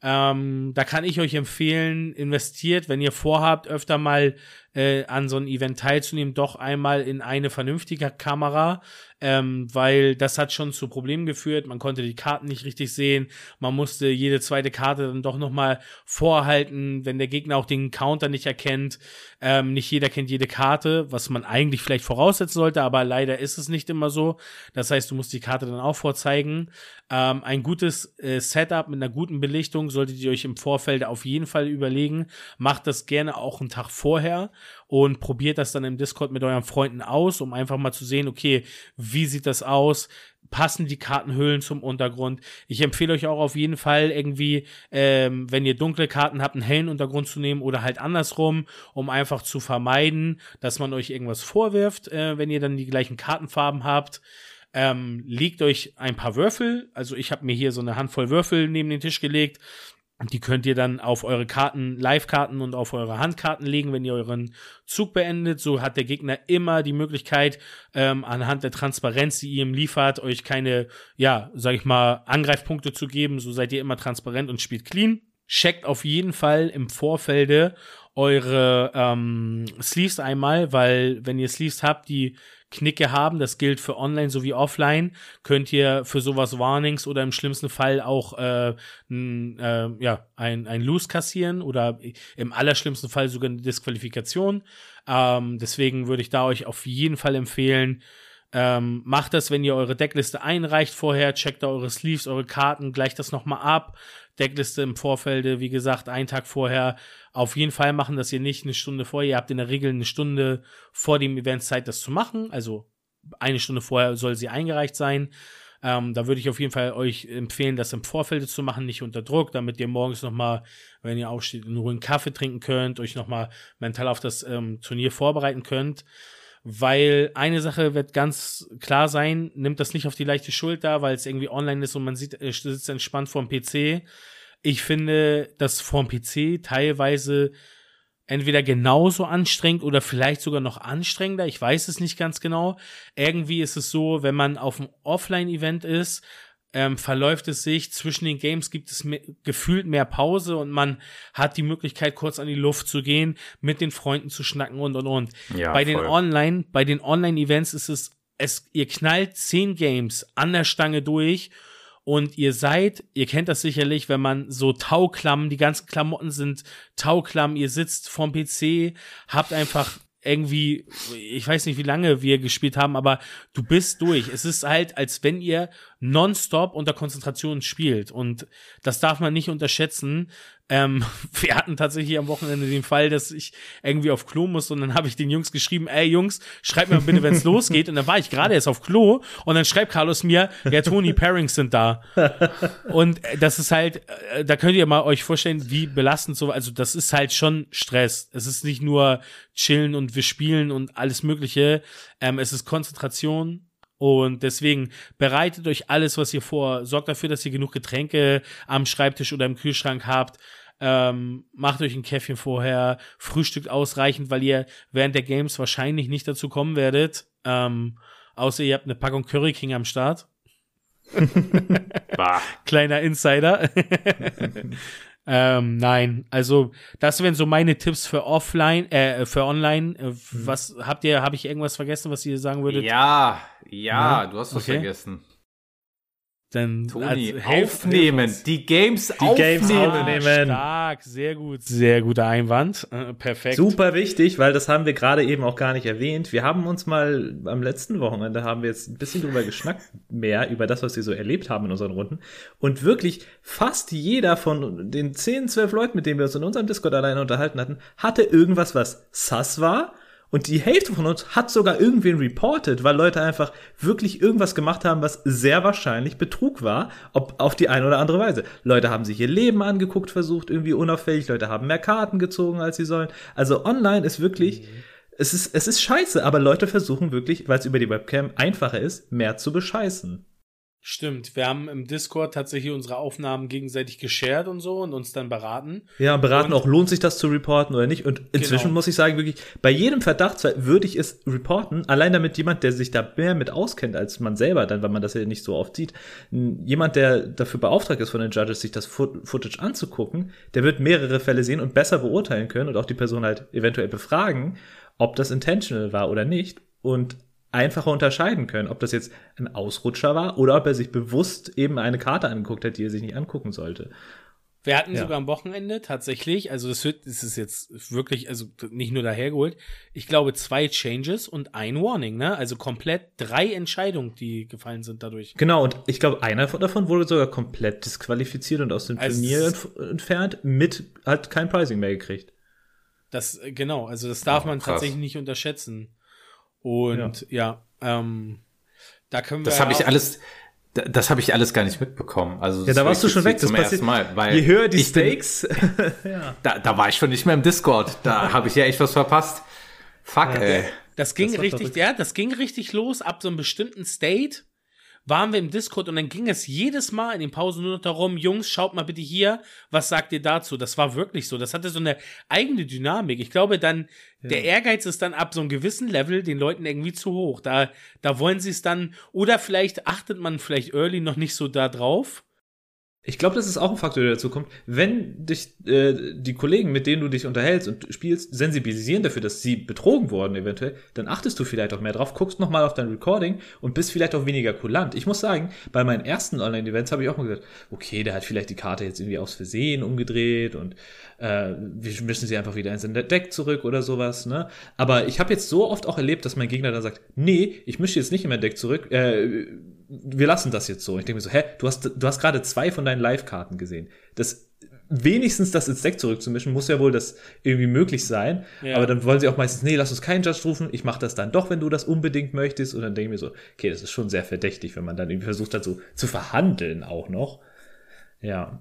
Ähm, da kann ich euch empfehlen, investiert, wenn ihr vorhabt, öfter mal äh, an so einem Event teilzunehmen, doch einmal in eine vernünftige Kamera, ähm, weil das hat schon zu Problemen geführt. Man konnte die Karten nicht richtig sehen, man musste jede zweite Karte dann doch nochmal vorhalten, wenn der Gegner auch den Counter nicht erkennt. Ähm, nicht jeder kennt jede Karte, was man eigentlich vielleicht voraussetzen sollte, aber leider ist es nicht immer so. Das heißt, du musst die Karte dann auch vorzeigen. Ähm, ein gutes äh, Setup mit einer guten Belichtung solltet ihr euch im Vorfeld auf jeden Fall überlegen. Macht das gerne auch einen Tag vorher und probiert das dann im Discord mit euren Freunden aus, um einfach mal zu sehen, okay, wie sieht das aus? Passen die Kartenhöhlen zum Untergrund? Ich empfehle euch auch auf jeden Fall irgendwie, ähm, wenn ihr dunkle Karten habt, einen hellen Untergrund zu nehmen oder halt andersrum, um einfach zu vermeiden, dass man euch irgendwas vorwirft, äh, wenn ihr dann die gleichen Kartenfarben habt. Ähm, legt euch ein paar Würfel, also ich habe mir hier so eine Handvoll Würfel neben den Tisch gelegt, die könnt ihr dann auf eure Karten, Live-Karten und auf eure Handkarten legen, wenn ihr euren Zug beendet. So hat der Gegner immer die Möglichkeit, ähm, anhand der Transparenz, die ihr ihm liefert, euch keine, ja, sag ich mal, Angreifpunkte zu geben. So seid ihr immer transparent und spielt clean. Checkt auf jeden Fall im Vorfeld eure ähm, Sleeves einmal, weil wenn ihr Sleeves habt, die Knicke haben, das gilt für online sowie offline, könnt ihr für sowas Warnings oder im schlimmsten Fall auch äh, n, äh, ja, ein, ein Lose kassieren oder im allerschlimmsten Fall sogar eine Disqualifikation. Ähm, deswegen würde ich da euch auf jeden Fall empfehlen, Ähm, macht das, wenn ihr eure Deckliste einreicht vorher, checkt da eure Sleeves, eure Karten, gleicht das nochmal ab. Deckliste im Vorfeld, wie gesagt, einen Tag vorher. Auf jeden Fall machen, dass ihr nicht eine Stunde vorher, ihr habt in der Regel eine Stunde vor dem Event Zeit, das zu machen. Also eine Stunde vorher soll sie eingereicht sein. Ähm, da würde ich auf jeden Fall euch empfehlen, das im Vorfeld zu machen, nicht unter Druck, damit ihr morgens nochmal, wenn ihr aufsteht, in Ruhe einen Kaffee trinken könnt, euch nochmal mental auf das ähm, Turnier vorbereiten könnt. Weil eine Sache wird ganz klar sein, nimmt das nicht auf die leichte Schulter, weil es irgendwie online ist und man sieht, sitzt entspannt vorm P C. Ich finde das vorm P C teilweise entweder genauso anstrengend oder vielleicht sogar noch anstrengender. Ich weiß es nicht ganz genau. Irgendwie ist es so, wenn man auf einem Offline-Event ist, Ähm, verläuft es sich, zwischen den Games gibt es me- gefühlt mehr Pause und man hat die Möglichkeit, kurz an die Luft zu gehen, mit den Freunden zu schnacken und und und. Ja, bei, den Online, bei den Online-Events ist es, es, ihr knallt zehn Games an der Stange durch und ihr seid, ihr kennt das sicherlich, wenn man so Tauklamm, die ganzen Klamotten sind Tauklamm, ihr sitzt vorm P C, habt einfach irgendwie, ich weiß nicht, wie lange wir gespielt haben, aber du bist durch. Es ist halt, als wenn ihr nonstop unter Konzentration spielt. Und das darf man nicht unterschätzen. Ähm, wir hatten tatsächlich am Wochenende den Fall, dass ich irgendwie auf Klo musste und dann habe ich den Jungs geschrieben, ey Jungs, schreibt mir mal bitte, wenn es losgeht. Und dann war ich gerade erst auf Klo und dann schreibt Carlos mir, ja Tony, Pairings sind da. Und das ist halt, da könnt ihr mal euch vorstellen, wie belastend so, also das ist halt schon Stress. Es ist nicht nur chillen und wir spielen und alles Mögliche. Ähm, es ist Konzentration. Und deswegen bereitet euch alles, was ihr vor. Sorgt dafür, dass ihr genug Getränke am Schreibtisch oder im Kühlschrank habt. Ähm, macht euch ein Käffchen vorher. Frühstückt ausreichend, weil ihr während der Games wahrscheinlich nicht dazu kommen werdet. Ähm, außer ihr habt eine Packung Curry King am Start. Kleiner Insider. Ähm, nein, also das wären so meine Tipps für offline, äh, für online. Was habt ihr, habe ich irgendwas vergessen, was ihr sagen würdet? Ja, ja, hm? Du hast was okay. vergessen. Dann Toni, also, aufnehmen, die Games die aufnehmen. Ah, stark, sehr gut, sehr guter Einwand, äh, perfekt. Super wichtig, weil das haben wir gerade eben auch gar nicht erwähnt. Wir haben uns mal am letzten Wochenende, haben wir jetzt ein bisschen drüber geschnackt, mehr über das, was wir so erlebt haben in unseren Runden. Und wirklich fast jeder von den zehn, zwölf Leuten, mit denen wir uns in unserem Discord alleine unterhalten hatten, hatte irgendwas, was sus war. Und die Hälfte von uns hat sogar irgendwen reported, weil Leute einfach wirklich irgendwas gemacht haben, was sehr wahrscheinlich Betrug war, ob auf die eine oder andere Weise. Leute haben sich ihr Leben angeguckt, versucht, irgendwie unauffällig. Leute haben mehr Karten gezogen, als sie sollen. Also online ist wirklich, mhm. es ist, es ist scheiße, aber Leute versuchen wirklich, weil es über die Webcam einfacher ist, mehr zu bescheißen. Stimmt, wir haben im Discord tatsächlich unsere Aufnahmen gegenseitig geshared und so und uns dann beraten. Ja, beraten und auch, lohnt sich das zu reporten oder nicht. Und inzwischen, genau, muss ich sagen, wirklich, bei jedem Verdachtsfall würde ich es reporten, allein damit jemand, der sich da mehr mit auskennt als man selber, dann, weil man das ja nicht so oft sieht, jemand, der dafür beauftragt ist von den Judges, sich das Footage anzugucken, der wird mehrere Fälle sehen und besser beurteilen können und auch die Person halt eventuell befragen, ob das intentional war oder nicht, und einfacher unterscheiden können, ob das jetzt ein Ausrutscher war oder ob er sich bewusst eben eine Karte angeguckt hat, die er sich nicht angucken sollte. Wir hatten ja sogar am Wochenende tatsächlich, also das wird, das ist jetzt wirklich, also nicht nur dahergeholt, ich glaube zwei Changes und ein Warning, ne? Also komplett drei Entscheidungen, die gefallen sind dadurch. Genau, und ich glaube, einer davon wurde sogar komplett disqualifiziert und aus dem also Turnier entf- entfernt, mit, hat kein Pricing mehr gekriegt. Das, genau, also das darf oh, man krass. tatsächlich nicht unterschätzen. Und ja, ja ähm, da können wir. Das habe ich alles, das habe ich alles gar nicht mitbekommen. Also ja, da warst du schon weg. Das passiert. Mal, weil je höher die Stakes. Bin, ja. da, da war ich schon nicht mehr im Discord. Da habe ich ja echt was verpasst. Fuck, ja, ey. Das ging das richtig, ja, das ging richtig los. Ab so einem bestimmten State waren wir im Discord und dann ging es jedes Mal in den Pausen nur noch darum, Jungs, schaut mal bitte hier, was sagt ihr dazu? Das war wirklich so, das hatte so eine eigene Dynamik. Ich glaube dann, ja. der Ehrgeiz ist dann ab so einem gewissen Level den Leuten irgendwie zu hoch. Da, da wollen sie es dann, oder vielleicht achtet man vielleicht early noch nicht so da drauf. Ich glaube, das ist auch ein Faktor, der dazu kommt. Wenn dich äh, die Kollegen, mit denen du dich unterhältst und spielst, sensibilisieren dafür, dass sie betrogen wurden eventuell, dann achtest du vielleicht auch mehr drauf, guckst nochmal auf dein Recording und bist vielleicht auch weniger kulant. Ich muss sagen, bei meinen ersten Online-Events habe ich auch mal gesagt, okay, der hat vielleicht die Karte jetzt irgendwie aus Versehen umgedreht und äh, wir mischen sie einfach wieder ins Deck zurück oder sowas, ne? Aber ich habe jetzt so oft auch erlebt, dass mein Gegner dann sagt, nee, ich mische jetzt nicht in mein Deck zurück, äh, wir lassen das jetzt so. Ich denke mir so, hä, du hast, du hast gerade zwei von deinen Live-Karten gesehen. Das, wenigstens das ins Deck zurückzumischen, muss ja wohl das irgendwie möglich sein. Ja. Aber dann wollen sie auch meistens, nee, lass uns keinen Judge rufen, ich mach das dann doch, wenn du das unbedingt möchtest. Und dann denke ich mir so, okay, das ist schon sehr verdächtig, wenn man dann irgendwie versucht hat, so zu verhandeln auch noch. Ja.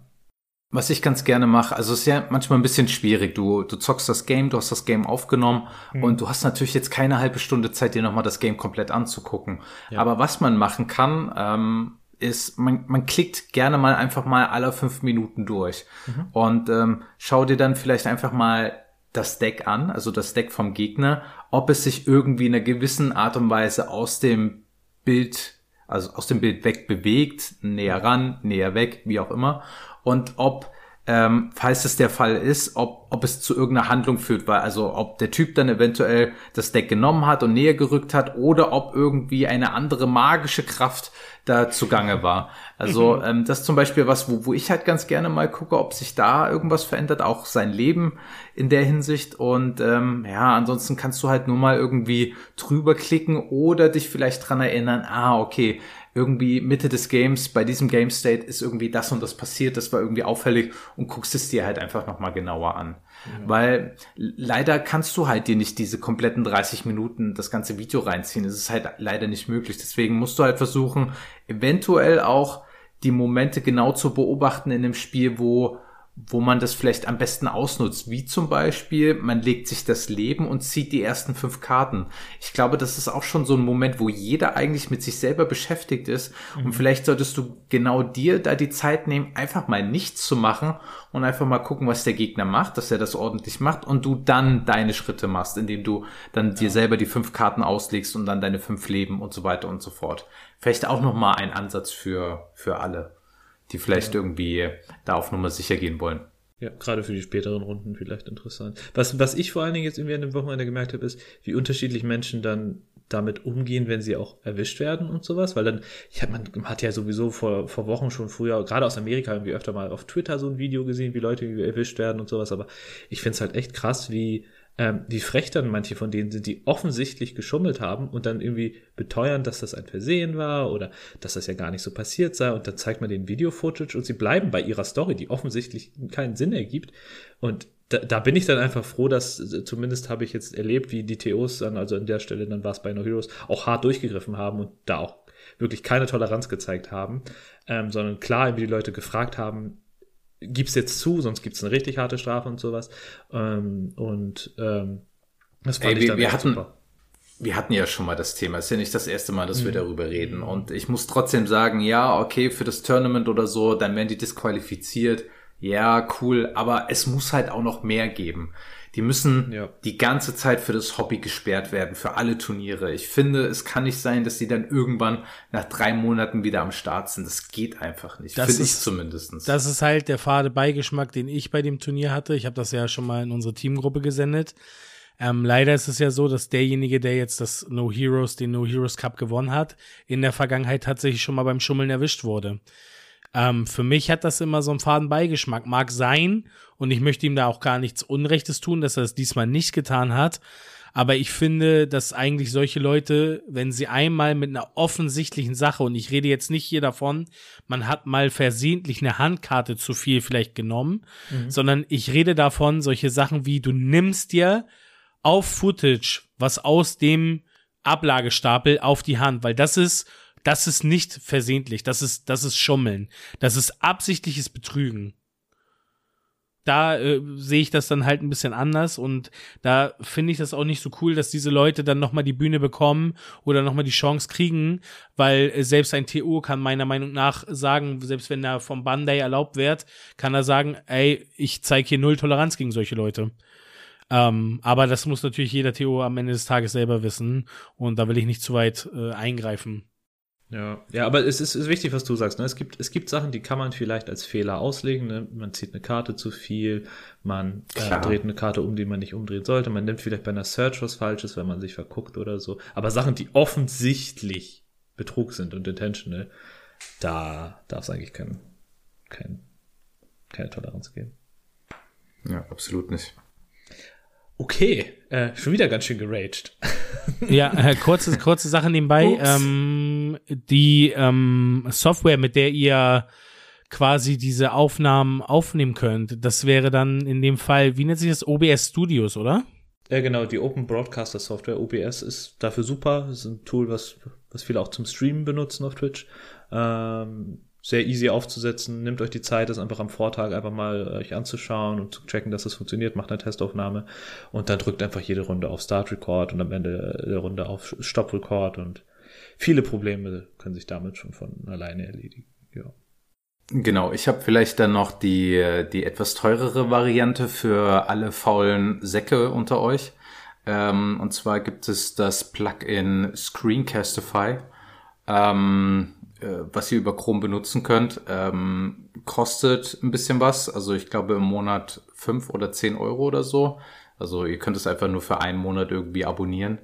Was ich ganz gerne mache, also es ist ja manchmal ein bisschen schwierig, du du zockst das Game, du hast das Game aufgenommen mhm. und du hast natürlich jetzt keine halbe Stunde Zeit, dir nochmal das Game komplett anzugucken. Ja. Aber was man machen kann, ähm, ist, man man klickt gerne mal einfach mal alle fünf Minuten durch mhm. und ähm, schau dir dann vielleicht einfach mal das Deck an, also das Deck vom Gegner, ob es sich irgendwie in einer gewissen Art und Weise aus dem Bild, also aus dem Bild weg bewegt, näher ran, näher weg, wie auch immer. Und ob, ähm, falls es der Fall ist, ob, ob es zu irgendeiner Handlung führt, weil, also, ob der Typ dann eventuell das Deck genommen hat und näher gerückt hat oder ob irgendwie eine andere magische Kraft da zugange war. Also, ähm, das ist zum Beispiel was, wo, wo ich halt ganz gerne mal gucke, ob sich da irgendwas verändert, auch sein Leben in der Hinsicht. Und, ähm, ja, ansonsten kannst du halt nur mal irgendwie drüber klicken oder dich vielleicht dran erinnern, ah, okay, irgendwie Mitte des Games, bei diesem Game State ist irgendwie das und das passiert, das war irgendwie auffällig und guckst es dir halt einfach nochmal genauer an. Ja. Weil leider kannst du halt dir nicht diese kompletten dreißig Minuten das ganze Video reinziehen. Es ist halt leider nicht möglich. Deswegen musst du halt versuchen, eventuell auch die Momente genau zu beobachten in dem Spiel, wo wo man das vielleicht am besten ausnutzt, wie zum Beispiel, man legt sich das Leben und zieht die ersten fünf Karten. Ich glaube, das ist auch schon so ein Moment, wo jeder eigentlich mit sich selber beschäftigt ist mhm. und vielleicht solltest du genau dir da die Zeit nehmen, einfach mal nichts zu machen und einfach mal gucken, was der Gegner macht, dass er das ordentlich macht und du dann deine Schritte machst, indem du dann ja. dir selber die fünf Karten auslegst und dann deine fünf Leben und so weiter und so fort. Vielleicht auch nochmal ein Ansatz für, für alle, die vielleicht ja. irgendwie da auf Nummer sicher gehen wollen. Ja, gerade für die späteren Runden vielleicht interessant. Was was ich vor allen Dingen jetzt irgendwie an dem Wochenende gemerkt habe, ist, wie unterschiedlich Menschen dann damit umgehen, wenn sie auch erwischt werden und sowas, weil dann, ich hab, man hat ja sowieso vor vor Wochen schon früher, gerade aus Amerika irgendwie öfter mal auf Twitter so ein Video gesehen, wie Leute erwischt werden und sowas, aber ich find's halt echt krass, wie Ähm, wie frech dann manche von denen sind, die offensichtlich geschummelt haben und dann irgendwie beteuern, dass das ein Versehen war oder dass das ja gar nicht so passiert sei und dann zeigt man den Video-Footage und sie bleiben bei ihrer Story, die offensichtlich keinen Sinn ergibt und da, da bin ich dann einfach froh, dass zumindest habe ich jetzt erlebt, wie die T Os dann, also an der Stelle, dann war es bei No Heroes, auch hart durchgegriffen haben und da auch wirklich keine Toleranz gezeigt haben, ähm, sondern klar irgendwie die Leute gefragt haben, gib's jetzt zu, sonst gibt's eine richtig harte Strafe und sowas. Ähm, und ähm, das fand Ey, ich dann wir hatten, super. wir hatten ja schon mal das Thema, es ist ja nicht das erste Mal, dass mhm. wir darüber reden. Und ich muss trotzdem sagen, ja, okay, für das Tournament oder so, dann werden die disqualifiziert. Ja, cool, aber es muss halt auch noch mehr geben. Die müssen ja. die ganze Zeit für das Hobby gesperrt werden, für alle Turniere. Ich finde, es kann nicht sein, dass die dann irgendwann nach drei Monaten wieder am Start sind. Das geht einfach nicht, finde ich zumindestens. Das ist halt der fade Beigeschmack, den ich bei dem Turnier hatte. Ich habe das ja schon mal in unsere Teamgruppe gesendet. Ähm, leider ist es ja so, dass derjenige, der jetzt das No Heroes, den No Heroes Cup gewonnen hat, in der Vergangenheit tatsächlich schon mal beim Schummeln erwischt wurde. Ähm, für mich hat das immer so einen faden Beigeschmack. Mag sein, und ich möchte ihm da auch gar nichts Unrechtes tun, dass er das diesmal nicht getan hat, aber ich finde, dass eigentlich solche Leute, wenn sie einmal mit einer offensichtlichen Sache, und ich rede jetzt nicht hier davon, man hat mal versehentlich eine Handkarte zu viel vielleicht genommen, mhm. sondern ich rede davon, solche Sachen wie, du nimmst dir auf Footage was aus dem Ablagestapel auf die Hand, weil das ist Das ist nicht versehentlich, das ist, das ist Schummeln, das ist absichtliches Betrügen. Da äh, sehe ich das dann halt ein bisschen anders, und da finde ich das auch nicht so cool, dass diese Leute dann nochmal die Bühne bekommen oder nochmal die Chance kriegen, weil äh, selbst ein T O kann meiner Meinung nach sagen, selbst wenn er vom Bandai erlaubt wird, kann er sagen, ey, ich zeige hier null Toleranz gegen solche Leute. Ähm, aber das muss natürlich jeder T O am Ende des Tages selber wissen, und da will ich nicht zu weit äh, eingreifen. Ja, ja, aber es ist, ist wichtig, was du sagst, ne? Es gibt, es gibt Sachen, die kann man vielleicht als Fehler auslegen, ne? Man zieht eine Karte zu viel, man äh, dreht eine Karte um, die man nicht umdrehen sollte, man nimmt vielleicht bei einer Search was Falsches, wenn man sich verguckt oder so. Aber Sachen, die offensichtlich Betrug sind und intentional, da darf es eigentlich kein, kein, keine Toleranz geben. Ja, absolut nicht. Okay, äh, schon wieder ganz schön geraged. Ja, äh, kurze, kurze Sache nebenbei. Ähm, die ähm, Software, mit der ihr quasi diese Aufnahmen aufnehmen könnt, das wäre dann in dem Fall, wie nennt sich das? O B S Studios, oder? Ja, genau, die Open Broadcaster Software. O B S ist dafür super. Das ist ein Tool, was, was viele auch zum Streamen benutzen auf Twitch. Ähm, sehr easy aufzusetzen. Nehmt euch die Zeit, das einfach am Vortag einfach mal euch anzuschauen und zu checken, dass das funktioniert. Macht eine Testaufnahme und dann drückt einfach jede Runde auf Start Record und am Ende der Runde auf Stop Record, und viele Probleme können sich damit schon von alleine erledigen. Ja. Genau, ich habe vielleicht dann noch die, die etwas teurere Variante für alle faulen Säcke unter euch. Ähm, und zwar gibt es das Plugin Screencastify. Ähm, was ihr über Chrome benutzen könnt, ähm, kostet ein bisschen was. Also ich glaube im Monat fünf oder zehn Euro oder so. Also ihr könnt es einfach nur für einen Monat irgendwie abonnieren.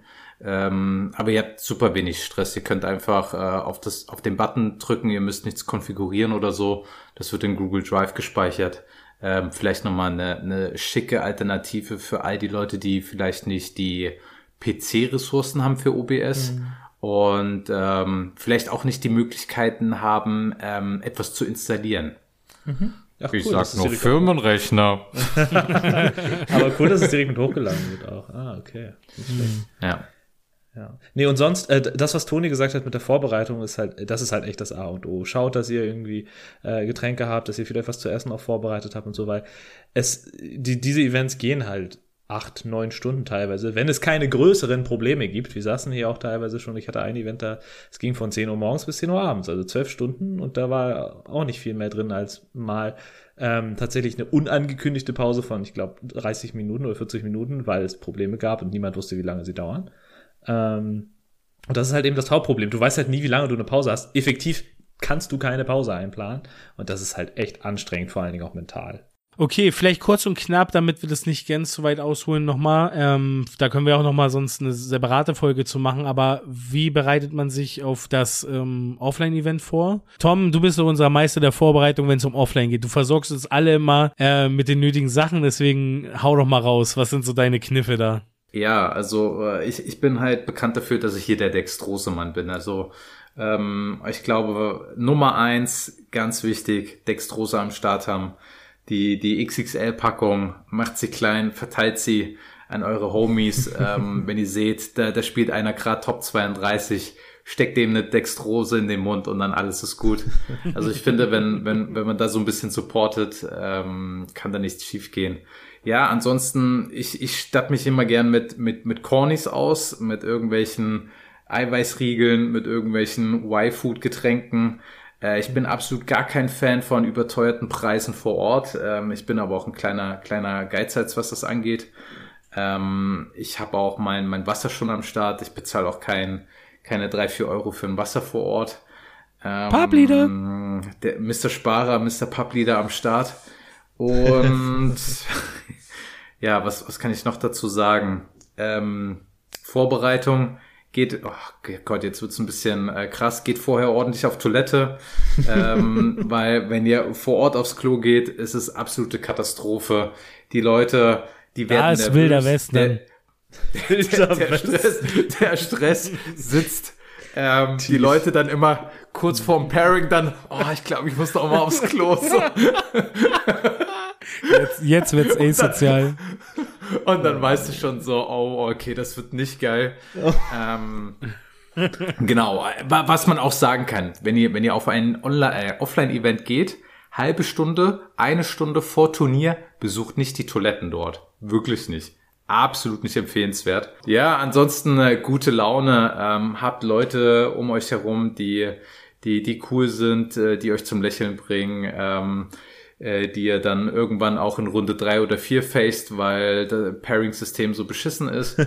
Ähm, aber ihr habt super wenig Stress. Ihr könnt einfach äh, auf das, auf den Button drücken. Ihr müsst nichts konfigurieren oder so. Das wird in Google Drive gespeichert. Ähm, vielleicht nochmal eine, eine schicke Alternative für all die Leute, die vielleicht nicht die P C-Ressourcen haben für O B S. Mhm. Und ähm, vielleicht auch nicht die Möglichkeiten haben, ähm, etwas zu installieren. Mhm. Ach, ich cool, sag nur Firmenrechner. Aber cool, dass es direkt mit hochgeladen wird auch. Ah, okay. Mhm. Ja. Ja. Nee, und sonst, äh, das, was Toni gesagt hat mit der Vorbereitung, ist halt, das ist halt echt das A und O. Schaut, dass ihr irgendwie äh, Getränke habt, dass ihr vielleicht was zu essen auch vorbereitet habt und so, weil es, die, diese Events gehen halt acht, neun Stunden teilweise, wenn es keine größeren Probleme gibt. Wir saßen hier auch teilweise schon, ich hatte ein Event da, es ging von zehn Uhr morgens bis zehn Uhr abends, also zwölf Stunden, und da war auch nicht viel mehr drin als mal ähm, tatsächlich eine unangekündigte Pause von, ich glaube, dreißig Minuten oder vierzig Minuten, weil es Probleme gab und niemand wusste, wie lange sie dauern. Ähm, und das ist halt eben das Hauptproblem. Du weißt halt nie, wie lange du eine Pause hast. Effektiv kannst du keine Pause einplanen, und das ist halt echt anstrengend, vor allen Dingen auch mental. Okay, vielleicht kurz und knapp, damit wir das nicht ganz so weit ausholen nochmal. Ähm, da können wir auch nochmal sonst eine separate Folge zu machen, aber wie bereitet man sich auf das ähm, Offline-Event vor? Tom, du bist so unser Meister der Vorbereitung, wenn es um Offline geht. Du versorgst uns alle immer äh, mit den nötigen Sachen, deswegen hau doch mal raus. Was sind so deine Kniffe da? Ja, also äh, ich, ich bin halt bekannt dafür, dass ich hier der Dextrose-Mann bin, also ähm, ich glaube, Nummer eins, ganz wichtig, Dextrose am Start haben. Die, die X X L-Packung, macht sie klein, verteilt sie an eure Homies. ähm, wenn ihr seht, da, da spielt einer gerade Top zweiunddreißig, steckt dem eine Dextrose in den Mund und dann alles ist gut. Also ich finde, wenn wenn wenn man da so ein bisschen supportet, ähm, kann da nichts schief gehen. ja, ansonsten, ich, ich statt mich immer gern mit, mit, mit Cornies aus, mit irgendwelchen Eiweißriegeln, mit irgendwelchen Y-Food-Getränken. Äh, ich bin absolut gar kein Fan von überteuerten Preisen vor Ort. Ähm, ich bin aber auch ein kleiner, kleiner Geizhals, was das angeht. Ähm, ich habe auch mein, mein Wasser schon am Start. Ich bezahle auch kein, keine drei, vier Euro für ein Wasser vor Ort. Ähm, Papplieder. Der Mister Sparer, Mister Papplieder am Start. Und ja, was, was kann ich noch dazu sagen? Ähm, Vorbereitung geht, oh Gott, jetzt wird's ein bisschen äh, krass, geht vorher ordentlich auf Toilette, ähm, weil wenn ihr vor Ort aufs Klo geht, ist es absolute Katastrophe. Die Leute, die werden nervös. Da ist wilder Westen. Der, der, der, der, Stress, der Stress sitzt. Ähm, die Leute dann immer kurz vorm Pairing dann, oh, ich glaube, ich muss doch mal aufs Klo. So. Jetzt, jetzt wird's asozial. Und dann, und dann weißt du schon so, oh, okay, das wird nicht geil. Oh. Ähm, genau, was man auch sagen kann, wenn ihr, wenn ihr auf ein Online, äh, Offline-Event geht, halbe Stunde, eine Stunde vor Turnier, besucht nicht die Toiletten dort. Wirklich nicht. Absolut nicht empfehlenswert. Ja, ansonsten äh, gute Laune. Ähm, habt Leute um euch herum, die die die cool sind, äh, die euch zum Lächeln bringen, ähm, äh, die ihr dann irgendwann auch in Runde drei oder vier faced, weil das Pairing-System so beschissen ist.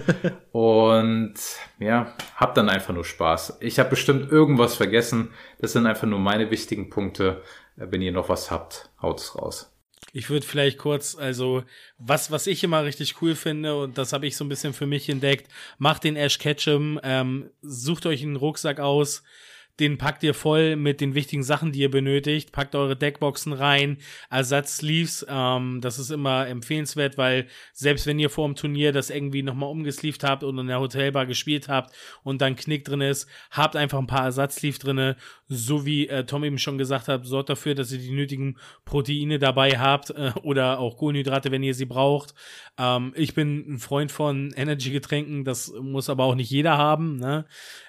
Und ja, habt dann einfach nur Spaß. Ich habe bestimmt irgendwas vergessen. Das sind einfach nur meine wichtigen Punkte. Äh, wenn ihr noch was habt, haut's raus. Ich würde vielleicht kurz, also was was ich immer richtig cool finde, und das habe ich so ein bisschen für mich entdeckt, macht den Ash Ketchum, ähm, sucht euch einen Rucksack aus, den packt ihr voll mit den wichtigen Sachen, die ihr benötigt, packt eure Deckboxen rein, Ersatz-Sleeves, ähm, das ist immer empfehlenswert, weil selbst wenn ihr vor dem Turnier das irgendwie nochmal umgesleeved habt und in der Hotelbar gespielt habt und dann Knick drin ist, habt einfach ein paar Ersatz-Sleeves drinne, so wie äh, Tom eben schon gesagt hat, sorgt dafür, dass ihr die nötigen Proteine dabei habt äh, oder auch Kohlenhydrate, wenn ihr sie braucht. Ähm, ich bin ein Freund von Energy-Getränken, das muss aber auch nicht jeder haben, ne?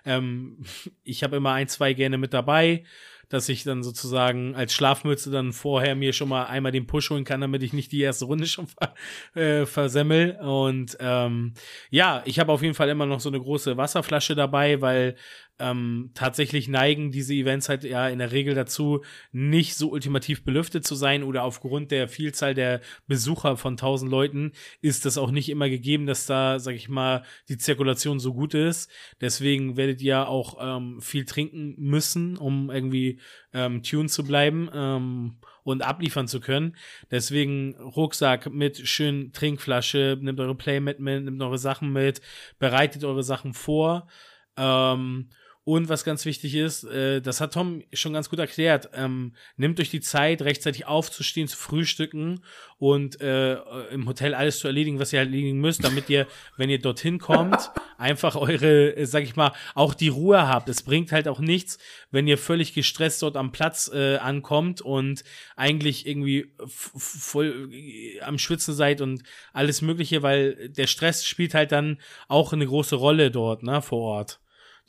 Ähm, ich habe immer ein, zwei gerne mit dabei, dass ich dann sozusagen als Schlafmütze dann vorher mir schon mal einmal den Push holen kann, damit ich nicht die erste Runde schon ver- äh, versemmel. Und ähm, ja, ich habe auf jeden Fall immer noch so eine große Wasserflasche dabei, weil ähm, tatsächlich neigen diese Events halt ja in der Regel dazu, nicht so ultimativ belüftet zu sein, oder aufgrund der Vielzahl der Besucher von tausend Leuten ist das auch nicht immer gegeben, dass da, sag ich mal, die Zirkulation so gut ist. Deswegen werdet ihr auch ähm, viel trinken müssen, um irgendwie ähm, tuned zu bleiben ähm, und abliefern zu können. Deswegen Rucksack mit, schön Trinkflasche, nehmt eure Play mit, nehmt eure Sachen mit, bereitet eure Sachen vor. Ähm, Und was ganz wichtig ist, äh, das hat Tom schon ganz gut erklärt, ähm, nehmt euch die Zeit, rechtzeitig aufzustehen, zu frühstücken und äh, im Hotel alles zu erledigen, was ihr erledigen müsst, damit ihr, wenn ihr dorthin kommt, einfach eure, äh, sag ich mal, auch die Ruhe habt. Es bringt halt auch nichts, wenn ihr völlig gestresst dort am Platz äh, ankommt und eigentlich irgendwie f- voll äh, am Schwitzen seid und alles Mögliche, weil der Stress spielt halt dann auch eine große Rolle dort, ne, vor Ort.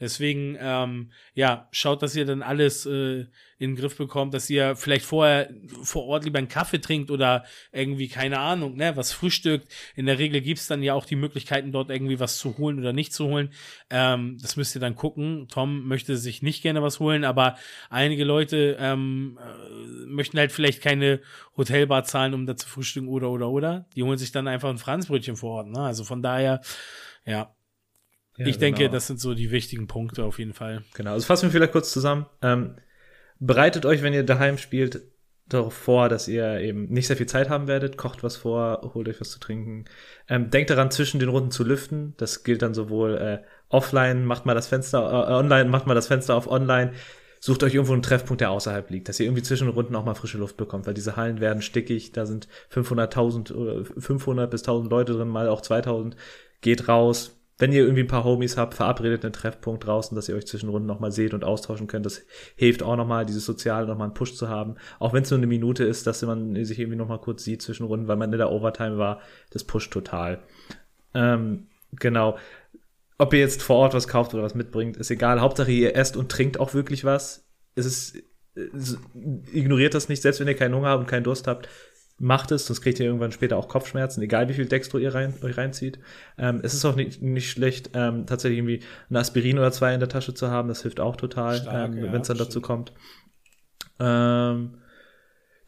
Deswegen, ähm, ja, schaut, dass ihr dann alles äh, in den Griff bekommt, dass ihr vielleicht vorher vor Ort lieber einen Kaffee trinkt oder irgendwie, keine Ahnung, ne, was frühstückt. In der Regel gibt's dann ja auch die Möglichkeiten, dort irgendwie was zu holen oder nicht zu holen. Ähm, das müsst ihr dann gucken. Tom möchte sich nicht gerne was holen, aber einige Leute ähm, möchten halt vielleicht keine Hotelbar zahlen, um da zu frühstücken oder, oder, oder. Die holen sich dann einfach ein Franzbrötchen vor Ort, ne? Also von daher, ja. Ja, ich denke, genau. Das sind so die wichtigen Punkte auf jeden Fall. Genau, also fassen wir vielleicht kurz zusammen. Ähm, bereitet euch, wenn ihr daheim spielt, darauf vor, dass ihr eben nicht sehr viel Zeit haben werdet. Kocht was vor, holt euch was zu trinken. Ähm, denkt daran, zwischen den Runden zu lüften. Das gilt dann sowohl äh, offline, macht mal das Fenster, äh, online, macht mal das Fenster auf online. Sucht euch irgendwo einen Treffpunkt, der außerhalb liegt, dass ihr irgendwie zwischen den Runden auch mal frische Luft bekommt, weil diese Hallen werden stickig. Da sind fünfhunderttausend oder fünfhundert bis tausend Leute drin, mal auch zweitausend. Geht raus. Wenn ihr irgendwie ein paar Homies habt, verabredet einen Treffpunkt draußen, dass ihr euch zwischen Runden nochmal seht und austauschen könnt. Das hilft auch nochmal, dieses Soziale nochmal einen Push zu haben. Auch wenn es nur eine Minute ist, dass man sich irgendwie nochmal kurz sieht zwischen Runden, weil man in der Overtime war. Das pusht total. Ähm, genau. Ob ihr jetzt vor Ort was kauft oder was mitbringt, ist egal. Hauptsache ihr esst und trinkt auch wirklich was. Es ist, es, ignoriert das nicht, selbst wenn ihr keinen Hunger habt und keinen Durst habt. macht es, sonst kriegt ihr irgendwann später auch Kopfschmerzen, egal wie viel Dextro ihr rein, euch reinzieht. Ähm, es ist auch nicht, nicht schlecht, ähm, tatsächlich irgendwie ein Aspirin oder zwei in der Tasche zu haben, das hilft auch total, Stark, ähm, ja, wenn es dann stimmt. dazu kommt. Ähm,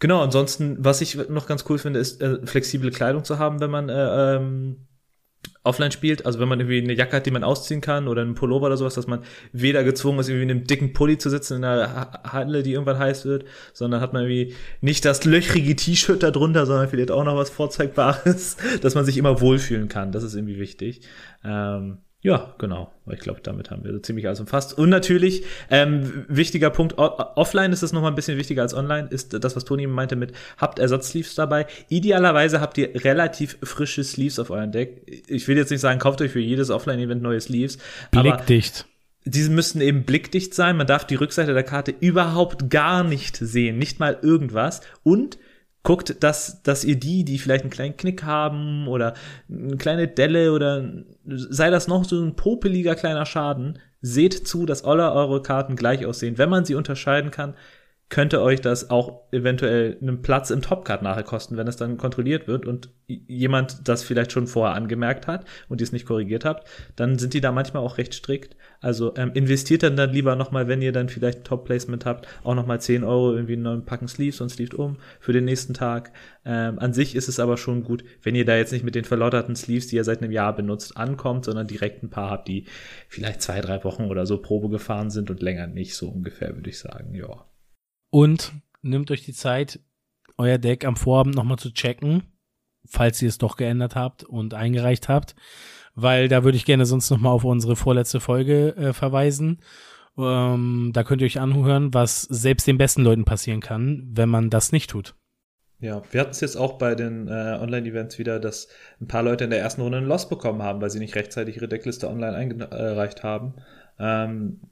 genau, ansonsten, was ich noch ganz cool finde, ist äh, flexible Kleidung zu haben, wenn man äh, ähm, offline spielt, also wenn man irgendwie eine Jacke hat, die man ausziehen kann oder einen Pullover oder sowas, dass man weder gezwungen ist, irgendwie in einem dicken Pulli zu sitzen in einer Halle, die irgendwann heiß wird, sondern hat man irgendwie nicht das löchrige T-Shirt da drunter, sondern vielleicht auch noch was Vorzeigbares, dass man sich immer wohlfühlen kann. Das ist irgendwie wichtig. Ähm, ja, genau. Ich glaube, damit haben wir so ziemlich alles umfasst. Und natürlich, ähm, wichtiger Punkt, offline ist es nochmal ein bisschen wichtiger als online, ist das, was Toni meinte mit, habt Ersatzsleeves dabei. Idealerweise habt ihr relativ frische Sleeves auf eurem Deck. Ich will jetzt nicht sagen, kauft euch für jedes Offline-Event neue Sleeves. Blickdicht. Aber diese müssten eben blickdicht sein. Man darf die Rückseite der Karte überhaupt gar nicht sehen. Nicht mal irgendwas. Und guckt, dass, dass ihr die, die vielleicht einen kleinen Knick haben oder eine kleine Delle oder sei das noch so ein popeliger kleiner Schaden, seht zu, dass alle eure Karten gleich aussehen. Wenn man sie unterscheiden kann, könnte euch das auch eventuell einen Platz im Topcard nachher kosten, wenn es dann kontrolliert wird und jemand das vielleicht schon vorher angemerkt hat und ihr es nicht korrigiert habt, dann sind die da manchmal auch recht strikt. Also ähm, investiert dann, dann lieber nochmal, wenn ihr dann vielleicht ein Top-Placement habt, auch nochmal zehn Euro irgendwie in einen Packen Sleeves und Sleeves um für den nächsten Tag. Ähm, an sich ist es aber schon gut, wenn ihr da jetzt nicht mit den verlotterten Sleeves, die ihr seit einem Jahr benutzt, ankommt, sondern direkt ein paar habt, die vielleicht zwei, drei Wochen oder so Probe gefahren sind und länger nicht, so ungefähr würde ich sagen, ja. Und nehmt euch die Zeit, euer Deck am Vorabend nochmal zu checken, falls ihr es doch geändert habt und eingereicht habt, weil da würde ich gerne sonst nochmal auf unsere vorletzte Folge äh, verweisen. Ähm, da könnt ihr euch anhören, was selbst den besten Leuten passieren kann, wenn man das nicht tut. Ja, wir hatten es jetzt auch bei den äh, Online-Events wieder, dass ein paar Leute in der ersten Runde einen Loss bekommen haben, weil sie nicht rechtzeitig ihre Deckliste online eingereicht haben. Ähm,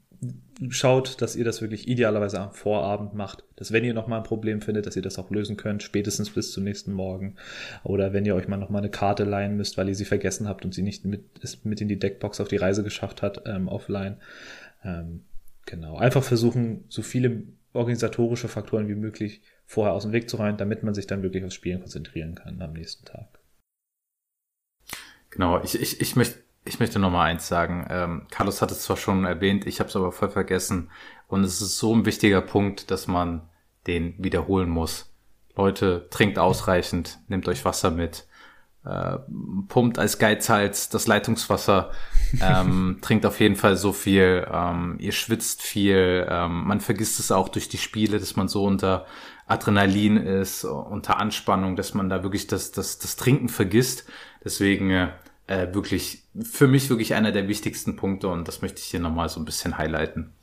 Schaut, dass ihr das wirklich idealerweise am Vorabend macht, dass wenn ihr nochmal ein Problem findet, dass ihr das auch lösen könnt, spätestens bis zum nächsten Morgen. Oder wenn ihr euch mal nochmal eine Karte leihen müsst, weil ihr sie vergessen habt und sie nicht mit, mit in die Deckbox auf die Reise geschafft hat, ähm, offline. Ähm, genau. Einfach versuchen, so viele organisatorische Faktoren wie möglich vorher aus dem Weg zu räumen, damit man sich dann wirklich aufs Spielen konzentrieren kann am nächsten Tag. Genau, ich, ich, ich möchte Ich möchte noch mal eins sagen. Ähm, Carlos hat es zwar schon erwähnt, ich habe es aber voll vergessen. Und es ist so ein wichtiger Punkt, dass man den wiederholen muss. Leute, trinkt ausreichend, nehmt euch Wasser mit, äh, pumpt als Geizhals das Leitungswasser, ähm, trinkt auf jeden Fall so viel, ähm, ihr schwitzt viel, ähm, man vergisst es auch durch die Spiele, dass man so unter Adrenalin ist, unter Anspannung, dass man da wirklich das, das, das Trinken vergisst. Deswegen äh, Äh, wirklich, für mich wirklich einer der wichtigsten Punkte und das möchte ich hier nochmal so ein bisschen highlighten.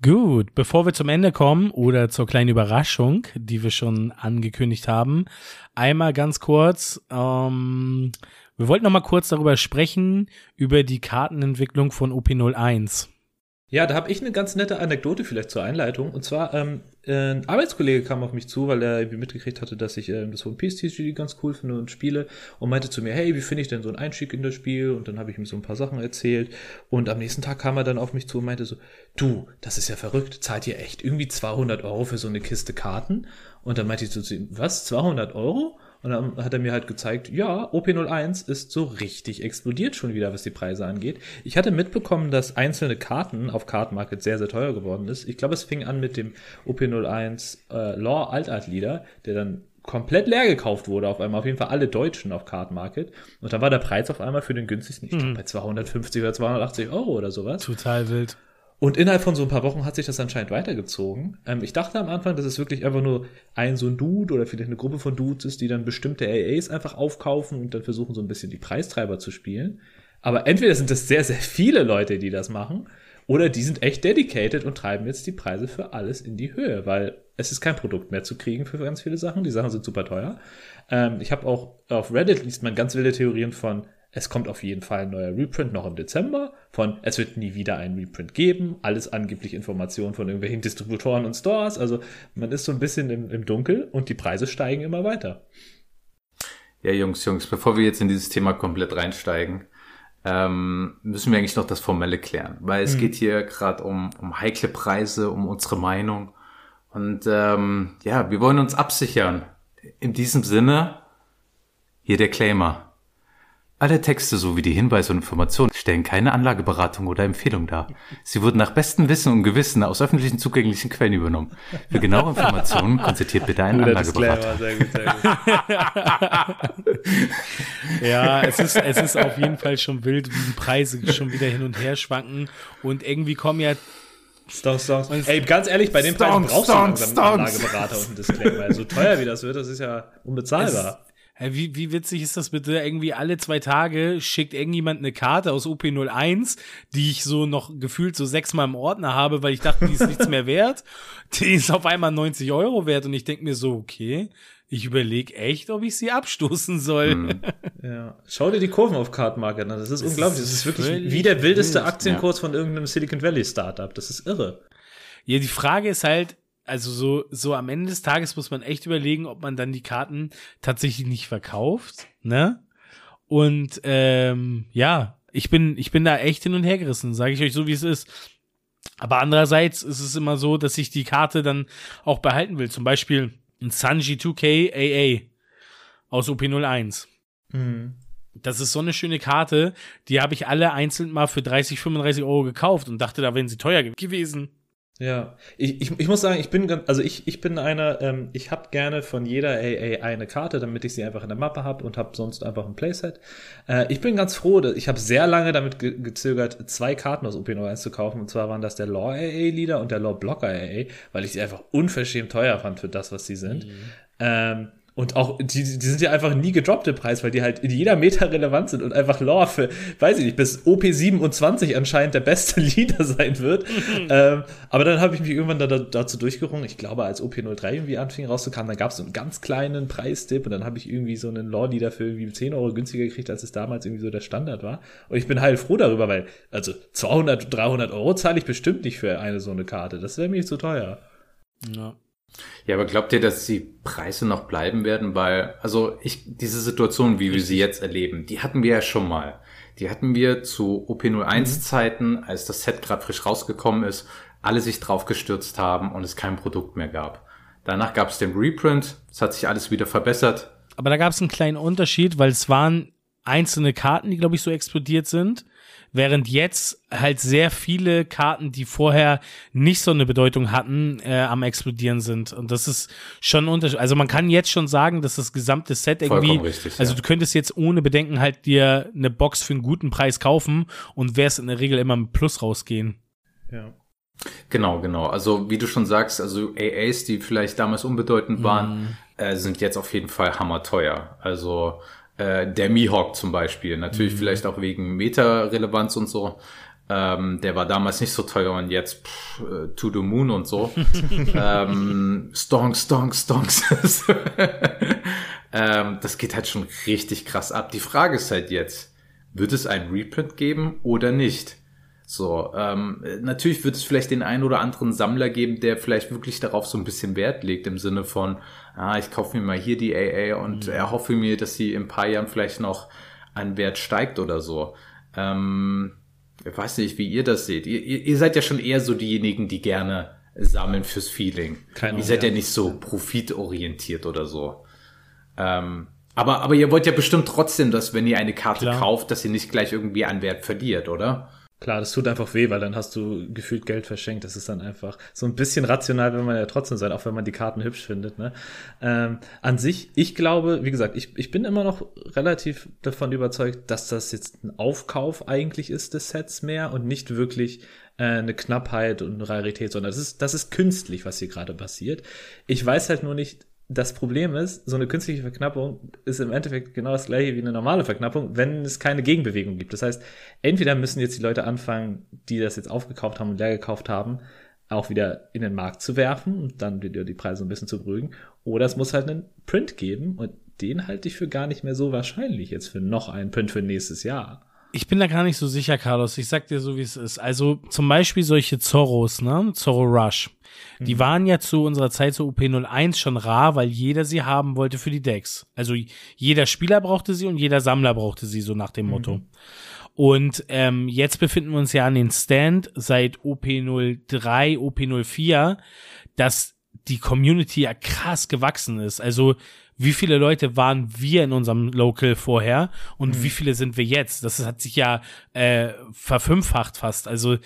Gut, bevor wir zum Ende kommen oder zur kleinen Überraschung, die wir schon angekündigt haben, einmal ganz kurz, ähm, wir wollten nochmal kurz darüber sprechen, über die Kartenentwicklung von O P null eins. Ja, da habe ich eine ganz nette Anekdote vielleicht zur Einleitung. Und zwar, ähm, ein Arbeitskollege kam auf mich zu, weil er irgendwie mitgekriegt hatte, dass ich ähm, das One Piece T C G ganz cool finde und spiele und meinte zu mir, hey, wie finde ich denn so einen Einstieg in das Spiel? Und dann habe ich ihm so ein paar Sachen erzählt. Und am nächsten Tag kam er dann auf mich zu und meinte so, du, das ist ja verrückt, zahlt ihr echt irgendwie zweihundert Euro für so eine Kiste Karten? Und dann meinte ich so zu ihm, was, zweihundert Euro? Und dann hat er mir halt gezeigt, ja, O P null eins ist so richtig explodiert schon wieder, was die Preise angeht. Ich hatte mitbekommen, dass einzelne Karten auf Card Market sehr, sehr teuer geworden ist. Ich glaube, es fing an mit dem O P null eins äh, Law Alt-Art Leader, der dann komplett leer gekauft wurde auf einmal. Auf jeden Fall alle Deutschen auf Card Market. Und dann war der Preis auf einmal für den günstigsten, ich glaube, bei zweihundertfünfzig oder zweihundertachtzig Euro oder sowas. Total wild. Und innerhalb von so ein paar Wochen hat sich das anscheinend weitergezogen. Ähm, ich dachte am Anfang, dass es wirklich einfach nur ein so ein Dude oder vielleicht eine Gruppe von Dudes ist, die dann bestimmte A As einfach aufkaufen und dann versuchen, so ein bisschen die Preistreiber zu spielen. Aber entweder sind das sehr, sehr viele Leute, die das machen, oder die sind echt dedicated und treiben jetzt die Preise für alles in die Höhe, weil es ist kein Produkt mehr zu kriegen für ganz viele Sachen. Die Sachen sind super teuer. Ähm, ich habe auch auf Reddit liest man ganz wilde Theorien von, es kommt auf jeden Fall ein neuer Reprint noch im Dezember, von es wird nie wieder einen Reprint geben, alles angeblich Informationen von irgendwelchen Distributoren und Stores, also man ist so ein bisschen im, im Dunkel und die Preise steigen immer weiter. Ja, Jungs, Jungs, bevor wir jetzt in dieses Thema komplett reinsteigen, ähm, müssen wir eigentlich noch das Formelle klären, weil es mhm. geht hier gerade um, um heikle Preise, um unsere Meinung und ähm, ja, wir wollen uns absichern. In diesem Sinne, hier der Claimer. Alle Texte sowie die Hinweise und Informationen stellen keine Anlageberatung oder Empfehlung dar. Sie wurden nach bestem Wissen und Gewissen aus öffentlichen zugänglichen Quellen übernommen. Für genaue Informationen konsultiert bitte einen Guter Anlageberater. Sehr gut, sehr gut. Ja, es ist, es ist auf jeden Fall schon wild, wie die Preise schon wieder hin und her schwanken. Und irgendwie kommen ja Stonks, Stonks. Ey, ganz ehrlich, bei den Preisen brauchst Stonks, du langsam einen Anlageberater und ein Disclaimer. So teuer wie das wird, das ist ja unbezahlbar. Es Wie, wie witzig ist das bitte? Irgendwie alle zwei Tage schickt irgendjemand eine Karte aus O P null eins, die ich so noch gefühlt so sechsmal im Ordner habe, weil ich dachte, die ist nichts mehr wert. Die ist auf einmal neunzig Euro wert und ich denke mir so, okay, ich überlege echt, ob ich sie abstoßen soll. Mhm. Ja. Schau dir die Kurven auf Card Market an, das ist das unglaublich. Ist das ist wirklich wie der wildeste wild. Aktienkurs ja. von irgendeinem Silicon Valley Startup. Das ist irre. Ja, die Frage ist halt, also so so am Ende des Tages muss man echt überlegen, ob man dann die Karten tatsächlich nicht verkauft, ne? Und ähm, ja, ich bin ich bin da echt hin und her gerissen, sage ich euch so, wie es ist. Aber andererseits ist es immer so, dass ich die Karte dann auch behalten will. Zum Beispiel ein Sanji zwei K A A aus O P null eins. Mhm. Das ist so eine schöne Karte, die habe ich alle einzeln mal für dreißig, fünfunddreißig Euro gekauft und dachte, da wären sie teuer gewesen. Ja, ich, ich, ich muss sagen, ich bin ganz, also ich, ich bin einer, ähm, ich habe gerne von jeder A A eine Karte, damit ich sie einfach in der Mappe habe und habe sonst einfach ein Playset. Äh, ich bin ganz froh, dass, ich habe sehr lange damit ge- gezögert, zwei Karten aus O P null eins zu kaufen, und zwar waren das der Law A A Leader und der Law Blocker A A, weil ich sie einfach unverschämt teuer fand für das, was sie sind. Mhm. Ähm, Und auch, die, die sind ja einfach nie gedroppte Preis, weil die halt in jeder Meta relevant sind und einfach Lore für, weiß ich nicht, bis O P siebenundzwanzig anscheinend der beste Leader sein wird. ähm, aber dann habe ich mich irgendwann da, da, dazu durchgerungen. Ich glaube, als O P null drei irgendwie anfing rauszukommen, dann gab es so einen ganz kleinen Preisdip und dann habe ich irgendwie so einen Lore-Leader für irgendwie zehn Euro günstiger gekriegt, als es damals irgendwie so der Standard war. Und ich bin halt froh darüber, weil, also zweihundert, dreihundert Euro zahle ich bestimmt nicht für eine so eine Karte. Das wäre mir zu teuer. Ja. Ja, aber glaubt ihr, dass die Preise noch bleiben werden? Weil, also ich, diese Situation, wie wir sie jetzt erleben, die hatten wir ja schon mal. Die hatten wir zu O P null eins Zeiten, als das Set gerade frisch rausgekommen ist, alle sich drauf gestürzt haben und es kein Produkt mehr gab. Danach gab es den Reprint, es hat sich alles wieder verbessert. Aber da gab es einen kleinen Unterschied, weil es waren einzelne Karten, die, glaube ich, so explodiert sind. Während jetzt halt sehr viele Karten, die vorher nicht so eine Bedeutung hatten, äh, am explodieren sind. Und das ist schon ein Unterschied. Also man kann jetzt schon sagen, dass das gesamte Set irgendwie, vollkommen richtig, also ja. Du könntest jetzt ohne Bedenken halt dir eine Box für einen guten Preis kaufen und wärst in der Regel immer mit Plus rausgehen. Ja. Genau, genau. Also wie du schon sagst, also A As, die vielleicht damals unbedeutend waren, mhm. äh, sind jetzt auf jeden Fall hammerteuer. Also Äh, der Mihawk zum Beispiel, natürlich mhm. vielleicht auch wegen Meta-Relevanz und so, ähm, der war damals nicht so teuer und jetzt pff, äh, to the moon und so. ähm, Stonks, Stonks, Stonks. ähm, das geht halt schon richtig krass ab. Die Frage ist halt jetzt, wird es ein Reprint geben oder nicht? So, ähm, natürlich wird es vielleicht den einen oder anderen Sammler geben, der vielleicht wirklich darauf so ein bisschen Wert legt, im Sinne von, ah, ich kaufe mir mal hier die A A und mhm. erhoffe mir, dass sie in ein paar Jahren vielleicht noch an Wert steigt oder so. Ähm, ich weiß nicht, wie ihr das seht. Ihr, ihr seid ja schon eher so diejenigen, die gerne sammeln fürs Feeling. Keine ihr seid ja nicht so profitorientiert oder so. Ähm, aber, aber ihr wollt ja bestimmt trotzdem, dass wenn ihr eine Karte Klar. kauft, dass ihr nicht gleich irgendwie an Wert verliert, oder? Klar, das tut einfach weh, weil dann hast du gefühlt Geld verschenkt. Das ist dann einfach so ein bisschen rational, will man ja trotzdem sein, auch wenn man die Karten hübsch findet. Ne? Ähm, an sich, ich glaube, wie gesagt, ich, ich bin immer noch relativ davon überzeugt, dass das jetzt ein Aufkauf eigentlich ist des Sets mehr und nicht wirklich äh, eine Knappheit und eine Rarität, sondern das ist, das ist künstlich, was hier gerade passiert. Ich weiß halt nur nicht, das Problem ist, so eine künstliche Verknappung ist im Endeffekt genau das gleiche wie eine normale Verknappung, wenn es keine Gegenbewegung gibt. Das heißt, entweder müssen jetzt die Leute anfangen, die das jetzt aufgekauft haben und leer gekauft haben, auch wieder in den Markt zu werfen und dann wieder die Preise ein bisschen zu beruhigen. Oder es muss halt einen Print geben und den halte ich für gar nicht mehr so wahrscheinlich jetzt für noch einen Print für nächstes Jahr. Ich bin da gar nicht so sicher, Carlos. Ich sag dir so, wie es ist. Also zum Beispiel solche Zorros, ne? Zorro Rush. Die mhm. waren ja zu unserer Zeit zu O P null eins schon rar, weil jeder sie haben wollte für die Decks. Also jeder Spieler brauchte sie und jeder Sammler brauchte sie, so nach dem mhm. Motto. Und ähm, jetzt befinden wir uns ja an den Stand seit O P null drei, O P null vier, dass die Community ja krass gewachsen ist. Also wie viele Leute waren wir in unserem Local vorher und mhm. wie viele sind wir jetzt? Das hat sich ja äh, verfünffacht fast. Also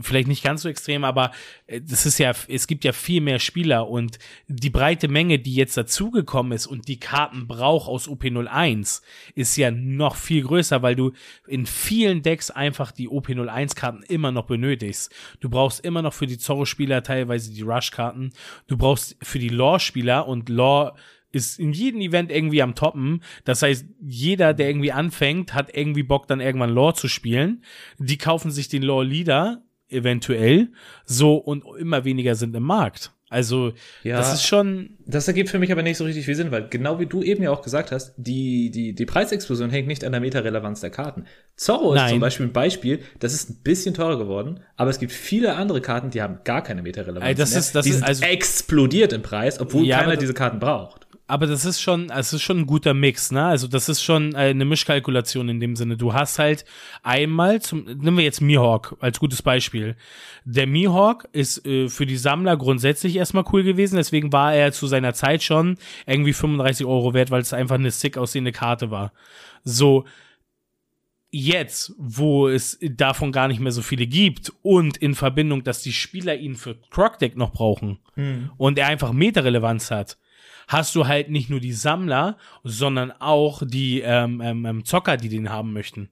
vielleicht nicht ganz so extrem, aber das ist ja, es gibt ja viel mehr Spieler und die breite Menge, die jetzt dazugekommen ist und die Karten braucht aus O P null eins, ist ja noch viel größer, weil du in vielen Decks einfach die O P null eins-Karten immer noch benötigst. Du brauchst immer noch für die Zorro-Spieler teilweise die Rush-Karten. Du brauchst für die Lore-Spieler, und Lore ist in jedem Event irgendwie am Toppen. Das heißt, jeder, der irgendwie anfängt, hat irgendwie Bock, dann irgendwann Lore zu spielen. Die kaufen sich den Lore-Leader eventuell, so, und immer weniger sind im Markt. Also, ja, das ist schon... Das ergibt für mich aber nicht so richtig viel Sinn, weil genau wie du eben ja auch gesagt hast, die, die, die Preisexplosion hängt nicht an der Meta-Relevanz der Karten. Zorro Nein. ist zum Beispiel ein Beispiel, das ist ein bisschen teurer geworden, aber es gibt viele andere Karten, die haben gar keine Meta-Relevanz das mehr. Ist, das die ist, sind also, explodiert im Preis, obwohl ja, keiner das, diese Karten braucht. Aber das ist schon, es ist schon ein guter Mix, ne? Also das ist schon eine Mischkalkulation in dem Sinne. Du hast halt einmal, zum, nehmen wir jetzt Mihawk als gutes Beispiel. Der Mihawk ist äh, für die Sammler grundsätzlich erstmal cool gewesen, deswegen war er zu seiner Zeit schon irgendwie fünfunddreißig Euro wert, weil es einfach eine sick aussehende Karte war. So, jetzt, wo es davon gar nicht mehr so viele gibt und in Verbindung, dass die Spieler ihn für Croc-Deck noch brauchen mhm. und er einfach Meta-Relevanz hat, hast du halt nicht nur die Sammler, sondern auch die ähm, ähm, Zocker, die den haben möchten.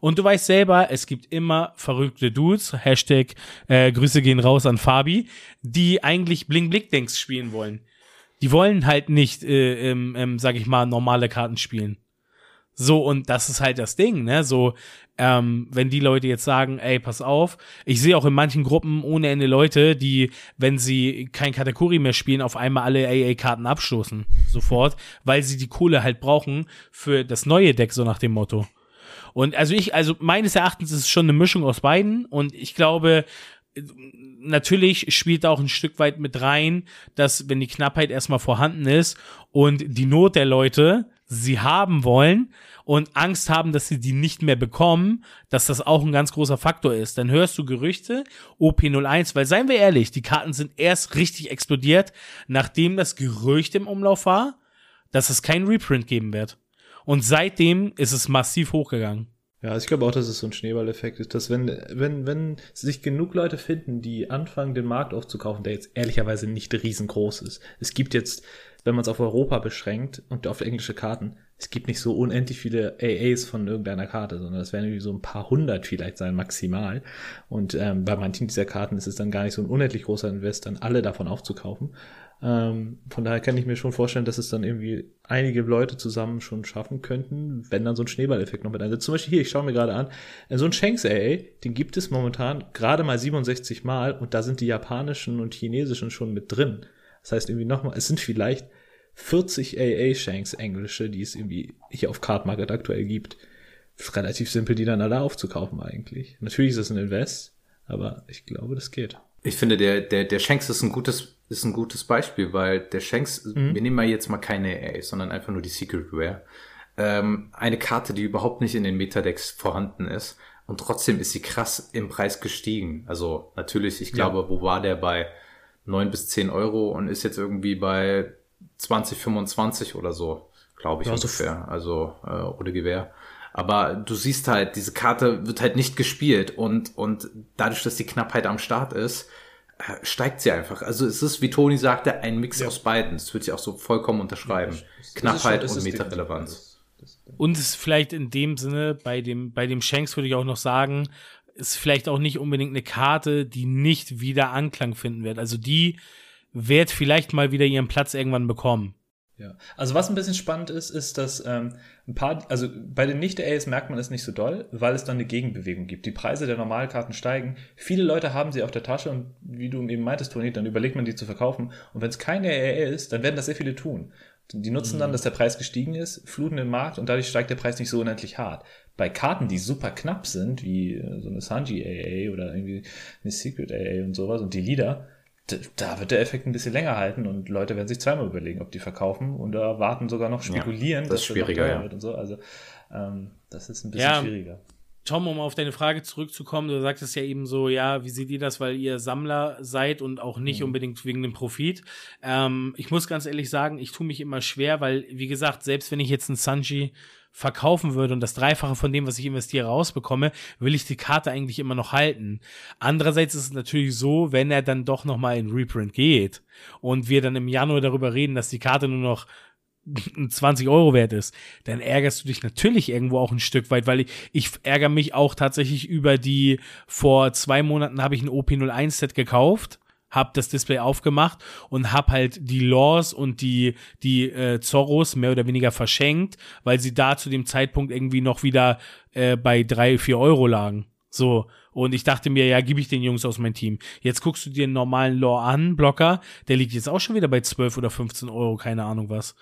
Und du weißt selber, es gibt immer verrückte Dudes, Hashtag äh, Grüße gehen raus an Fabi, die eigentlich Bling-Blick-Dings spielen wollen. Die wollen halt nicht, äh, ähm, ähm, sag ich mal, normale Karten spielen. So, und das ist halt das Ding, ne? So, ähm, wenn die Leute jetzt sagen, ey, pass auf, ich sehe auch in manchen Gruppen ohne Ende Leute, die, wenn sie kein Katakuri mehr spielen, auf einmal alle A A-Karten abstoßen, sofort, weil sie die Kohle halt brauchen für das neue Deck, so nach dem Motto. Und also ich, also meines Erachtens ist es schon eine Mischung aus beiden, und ich glaube, natürlich spielt da auch ein Stück weit mit rein, dass, wenn die Knappheit erstmal vorhanden ist und die Not der Leute sie haben wollen und Angst haben, dass sie die nicht mehr bekommen, dass das auch ein ganz großer Faktor ist. Dann hörst du Gerüchte, O P null eins, weil, seien wir ehrlich, die Karten sind erst richtig explodiert, nachdem das Gerücht im Umlauf war, dass es keinen Reprint geben wird. Und seitdem ist es massiv hochgegangen. Ja, also ich glaube auch, dass es so ein Schneeballeffekt ist, dass wenn, wenn, wenn sich genug Leute finden, die anfangen, den Markt aufzukaufen, der jetzt ehrlicherweise nicht riesengroß ist. Es gibt jetzt, wenn man es auf Europa beschränkt und auf englische Karten, es gibt nicht so unendlich viele A As von irgendeiner Karte, sondern es werden irgendwie so ein paar hundert vielleicht sein, maximal. Und ähm, bei manchen dieser Karten ist es dann gar nicht so ein unendlich großer Invest, dann alle davon aufzukaufen. Ähm, von daher kann ich mir schon vorstellen, dass es dann irgendwie einige Leute zusammen schon schaffen könnten, wenn dann so ein Schneeballeffekt noch mit ein. Also zum Beispiel hier, ich schaue mir gerade an, so ein Shanks A A, den gibt es momentan gerade mal siebenundsechzig Mal, und da sind die japanischen und chinesischen schon mit drin. Das heißt irgendwie nochmal, es sind vielleicht vierzig A A-Shanks englische, die es irgendwie hier auf Card Market aktuell gibt. Ist relativ simpel, die dann alle aufzukaufen eigentlich. Natürlich ist es ein Invest, aber ich glaube, das geht. Ich finde, der, der, der Shanks ist ein gutes, ist ein gutes Beispiel, weil der Shanks, mhm. wir nehmen mal jetzt mal keine A A, sondern einfach nur die Secret Rare. Ähm, eine Karte, die überhaupt nicht in den Metadecks vorhanden ist, und trotzdem ist sie krass im Preis gestiegen. Also natürlich, ich glaube, ja. wo war der bei neun bis zehn Euro und ist jetzt irgendwie bei zwanzig, fünfundzwanzig oder so, glaube ich, ja, ungefähr. So. Also äh, ohne Gewehr. Aber du siehst halt, diese Karte wird halt nicht gespielt, und und dadurch, dass die Knappheit am Start ist, steigt sie einfach. Also es ist, wie Toni sagte, ein Mix ja. aus beiden. Das würde ich auch so vollkommen unterschreiben. Ja, das Knappheit ist schon, das und Meta-Relevanz. Und es ist vielleicht in dem Sinne, bei dem, bei dem Shanks würde ich auch noch sagen, ist vielleicht auch nicht unbedingt eine Karte, die nicht wieder Anklang finden wird. Also die wird vielleicht mal wieder ihren Platz irgendwann bekommen. Ja, also was ein bisschen spannend ist, ist, dass ähm, ein paar, also bei den Nicht-A As merkt man es nicht so doll, weil es dann eine Gegenbewegung gibt. Die Preise der Normalkarten steigen, viele Leute haben sie auf der Tasche, und wie du eben meintest, Toni, dann überlegt man, die zu verkaufen, und wenn es keine A A ist, dann werden das sehr viele tun. Die nutzen mhm. dann, dass der Preis gestiegen ist, fluten den Markt, und dadurch steigt der Preis nicht so unendlich hart. Bei Karten, die super knapp sind, wie so eine Sanji A A oder irgendwie eine Secret A A und sowas, und die Leader, da wird der Effekt ein bisschen länger halten, und Leute werden sich zweimal überlegen, ob die verkaufen oder warten, sogar noch spekulieren, ja, das dass es schwieriger wird ja. und so. Also ähm, das ist ein bisschen ja, schwieriger. Tom, um auf deine Frage zurückzukommen, du sagtest ja eben so, ja, wie seht ihr das, weil ihr Sammler seid und auch nicht mhm. unbedingt wegen dem Profit. Ähm, ich muss ganz ehrlich sagen, ich tue mich immer schwer, weil, wie gesagt, selbst wenn ich jetzt einen Sanji verkaufen würde und das Dreifache von dem, was ich investiere, rausbekomme, will ich die Karte eigentlich immer noch halten. Andererseits ist es natürlich so, wenn er dann doch nochmal in Reprint geht und wir dann im Januar darüber reden, dass die Karte nur noch zwanzig Euro wert ist, dann ärgerst du dich natürlich irgendwo auch ein Stück weit, weil ich, ich ärgere mich auch tatsächlich über die, vor zwei Monaten habe ich ein O P null eins Set gekauft, habe das Display aufgemacht und habe halt die Laws und die, die äh, Zorros mehr oder weniger verschenkt, weil sie da zu dem Zeitpunkt irgendwie noch wieder äh, bei drei, vier Euro lagen. So, und ich dachte mir, ja, gebe ich den Jungs aus meinem Team. Jetzt guckst du dir einen normalen Lore an, Blocker, der liegt jetzt auch schon wieder bei zwölf oder fünfzehn Euro, keine Ahnung was.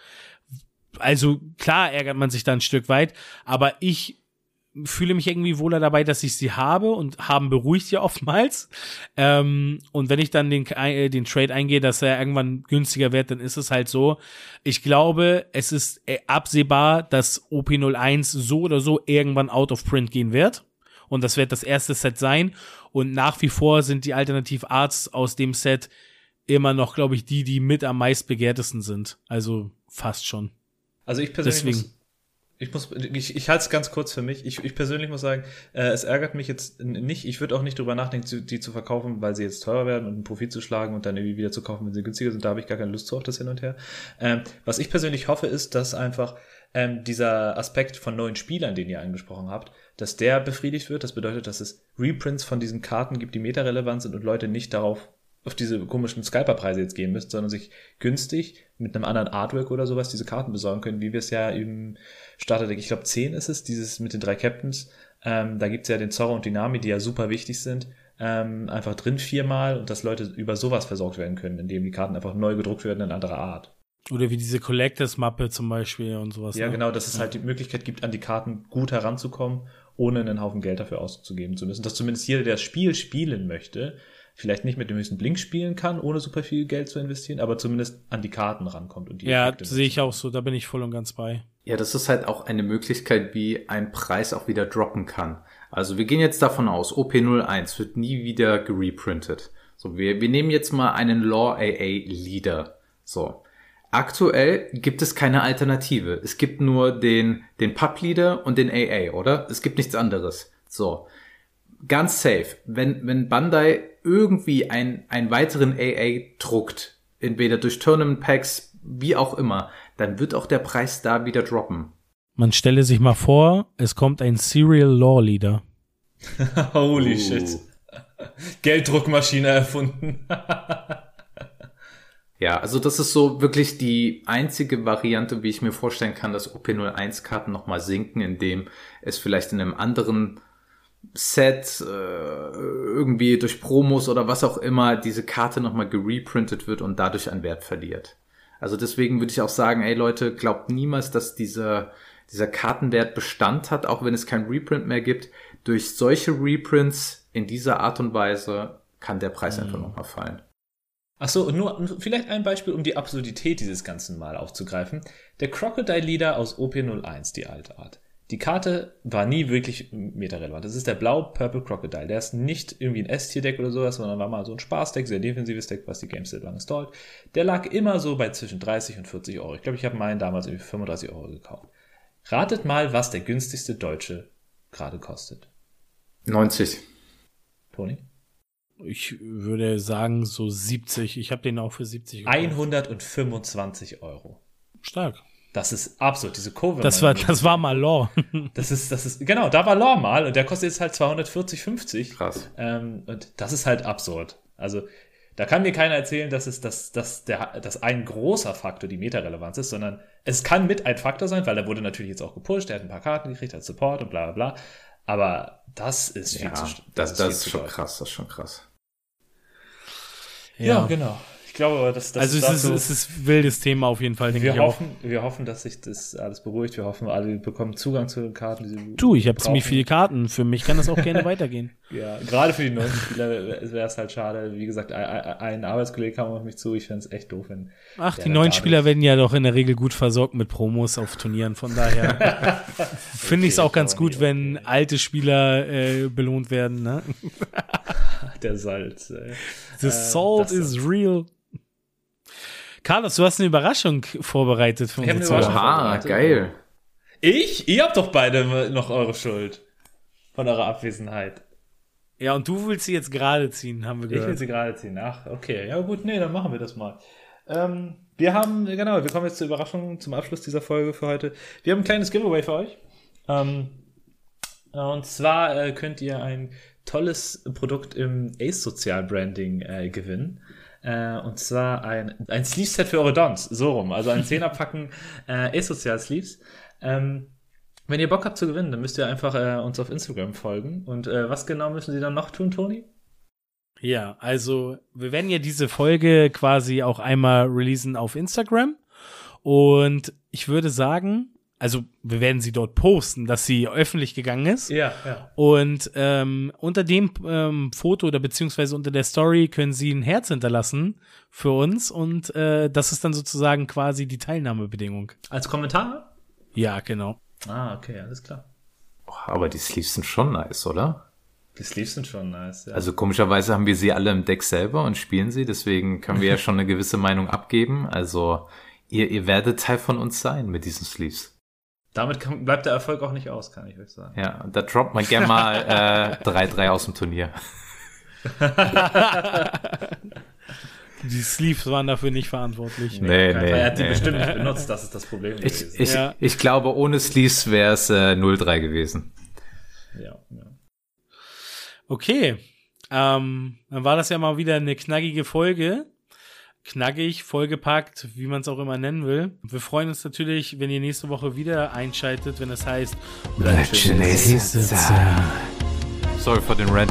Also klar ärgert man sich da ein Stück weit, aber ich fühle mich irgendwie wohler dabei, dass ich sie habe, und haben beruhigt ja oftmals. Ähm, und wenn ich dann den, äh, den Trade eingehe, dass er irgendwann günstiger wird, dann ist es halt so. Ich glaube, es ist absehbar, dass O P null eins so oder so irgendwann out of print gehen wird. Und das wird das erste Set sein. Und nach wie vor sind die Alternativ-Arts aus dem Set immer noch, glaube ich, die, die mit am meist begehrtesten sind. Also fast schon. Also ich persönlich muss, ich muss, ich, ich halte es ganz kurz für mich. Ich, ich persönlich muss sagen, äh, es ärgert mich jetzt nicht. Ich würde auch nicht drüber nachdenken, zu, die zu verkaufen, weil sie jetzt teurer werden und einen Profit zu schlagen und dann irgendwie wieder zu kaufen, wenn sie günstiger sind. Da habe ich gar keine Lust zu, auf das hin und her. Ähm, was ich persönlich hoffe, ist, dass einfach ähm, dieser Aspekt von neuen Spielern, den ihr angesprochen habt, dass der befriedigt wird. Das bedeutet, dass es Reprints von diesen Karten gibt, die meta-relevant sind und Leute nicht darauf auf diese komischen Skyper-Preise jetzt gehen müssen, sondern sich günstig mit einem anderen Artwork oder sowas diese Karten besorgen können, wie wir es ja im Starterdeck, ich glaube zehn ist es, dieses mit den drei Captains, ähm, da gibt's ja den Zorro und die Nami, die ja super wichtig sind, ähm, einfach drin viermal, und dass Leute über sowas versorgt werden können, indem die Karten einfach neu gedruckt werden in anderer Art. Oder wie diese Collectors-Mappe zum Beispiel und sowas. Ja, ne? Genau, dass es halt die Möglichkeit gibt, an die Karten gut heranzukommen, ohne einen Haufen Geld dafür auszugeben zu müssen. Dass zumindest jeder, der das Spiel spielen möchte, vielleicht nicht mit dem höchsten Blink spielen kann, ohne super viel Geld zu investieren, aber zumindest an die Karten rankommt. Und die ja, Effekte sehe ich auch so, da bin ich voll und ganz bei. Ja, das ist halt auch eine Möglichkeit, wie ein Preis auch wieder droppen kann. Also wir gehen jetzt davon aus, O P null eins wird nie wieder gereprintet. So, wir, wir nehmen jetzt mal einen Lore A A Leader. So. Aktuell gibt es keine Alternative. Es gibt nur den, den Pub-Leader und den A A, oder? Es gibt nichts anderes. So. Ganz safe. Wenn, wenn Bandai irgendwie ein, einen weiteren A A druckt, entweder durch Tournament Packs, wie auch immer, dann wird auch der Preis da wieder droppen. Man stelle sich mal vor, es kommt ein Serial Law Leader. Holy oh. Shit. Gelddruckmaschine erfunden. Ja, also das ist so wirklich die einzige Variante, wie ich mir vorstellen kann, dass O P null eins Karten nochmal sinken, indem es vielleicht in einem anderen Set äh, irgendwie durch Promos oder was auch immer diese Karte nochmal gereprintet wird und dadurch an Wert verliert. Also deswegen würde ich auch sagen, ey Leute, glaubt niemals, dass dieser, dieser Kartenwert Bestand hat, auch wenn es kein Reprint mehr gibt. Durch solche Reprints in dieser Art und Weise kann der Preis mhm. einfach nochmal fallen. Ach so, und nur vielleicht ein Beispiel, um die Absurdität dieses ganzen Mal aufzugreifen. Der Crocodile Leader aus O P null eins, die alte Art. Die Karte war nie wirklich meta-relevant. Das ist der blau-purple Crocodile. Der ist nicht irgendwie ein S-Tier-Deck oder sowas, sondern war mal so ein Spaß-Deck, sehr defensives Deck, was die Games lange stallt. Der lag immer so bei zwischen dreißig und vierzig Euro. Ich glaube, ich habe meinen damals irgendwie fünfunddreißig Euro gekauft. Ratet mal, was der günstigste Deutsche gerade kostet. neunzig. Toni? Ich würde sagen so siebzig. Ich habe den auch für siebzig Euro. hundertfünfundzwanzig Euro. Stark. Das ist absurd, diese Kurve. Das war, das war mal Lore. Das ist, das ist, genau, da war Lore mal und der kostet jetzt halt zweihundertvierzig Euro fünfzig. Krass. Ähm, und das ist halt absurd. Also da kann mir keiner erzählen, dass es, dass, dass der, dass ein großer Faktor die Meta-Relevanz ist, sondern es kann mit ein Faktor sein, weil er wurde natürlich jetzt auch gepusht, er hat ein paar Karten gekriegt, hat Support und bla bla bla. Aber das ist viel ja, zu das, das, ist, das ist schon krass, das ist schon krass. Ja, ja genau. Ich glaube, das, das also ist Also es ist ein wildes Thema auf jeden Fall, denke wir ich hoffen, auch. Wir hoffen, dass sich das alles beruhigt. Wir hoffen, alle bekommen Zugang zu den Karten, die sie Du, ich habe ziemlich viele Karten. Für mich kann das auch gerne weitergehen. Ja, gerade für die neuen Spieler wäre es halt schade. Wie gesagt, ein Arbeitskollege kam auf mich zu. Ich fände es echt doof, wenn Ach, die neuen Spieler nicht. Werden ja doch in der Regel gut versorgt mit Promos auf Turnieren. Von daher finde ich es auch ganz gut, wenn alte Spieler äh, belohnt werden. Ne? Der Salz. Ey. The salt ähm, is real. Carlos, du hast eine Überraschung vorbereitet für uns. Oha, geil. Ich? Ihr habt doch beide noch eure Schuld von eurer Abwesenheit. Ja, und du willst sie jetzt gerade ziehen, haben wir gehört. Ich will sie gerade ziehen, ach, okay. Ja gut, nee, dann machen wir das mal. Ähm, wir haben, genau, wir kommen jetzt zur Überraschung, zum Abschluss dieser Folge für heute. Wir haben ein kleines Giveaway für euch. Ähm, und zwar äh, könnt ihr ein tolles Produkt im Acesozial-Branding äh, gewinnen. Äh, und zwar ein, ein Sleeves-Set für eure Dons, so rum. Also ein Zehnerpacken äh, Acesozial-Sleeves. Ähm, Wenn ihr Bock habt zu gewinnen, dann müsst ihr einfach äh, uns auf Instagram folgen. Und äh, was genau müssen Sie dann noch tun, Toni? Ja, also wir werden ja diese Folge quasi auch einmal releasen auf Instagram. Und ich würde sagen, also wir werden sie dort posten, dass sie öffentlich gegangen ist. Ja, ja. Und ähm, unter dem ähm, Foto oder beziehungsweise unter der Story können Sie ein Herz hinterlassen für uns. Und äh, das ist dann sozusagen quasi die Teilnahmebedingung. Als Kommentar? Ja, genau. Ah, okay, alles klar. Oh, aber die Sleeves sind schon nice, oder? Die Sleeves sind schon nice, ja. Also komischerweise haben wir sie alle im Deck selber und spielen sie, deswegen können wir ja schon eine gewisse Meinung abgeben. Also ihr, ihr werdet Teil von uns sein mit diesen Sleeves. Damit kann, bleibt der Erfolg auch nicht aus, kann ich euch sagen. Ja, da droppt man gerne mal äh, drei drei aus dem Turnier. Die Sleeves waren dafür nicht verantwortlich. Nee, nee, nee, er hat die nee. bestimmt nicht benutzt, das ist das Problem gewesen. Ich, ich, ja. ich glaube, ohne Sleeves wäre es äh, null drei gewesen. Ja, ja. Okay, ähm, dann war das ja mal wieder eine knackige Folge. Knackig, vollgepackt, wie man es auch immer nennen will. Wir freuen uns natürlich, wenn ihr nächste Woche wieder einschaltet, wenn es heißt... Sorry for den Rant.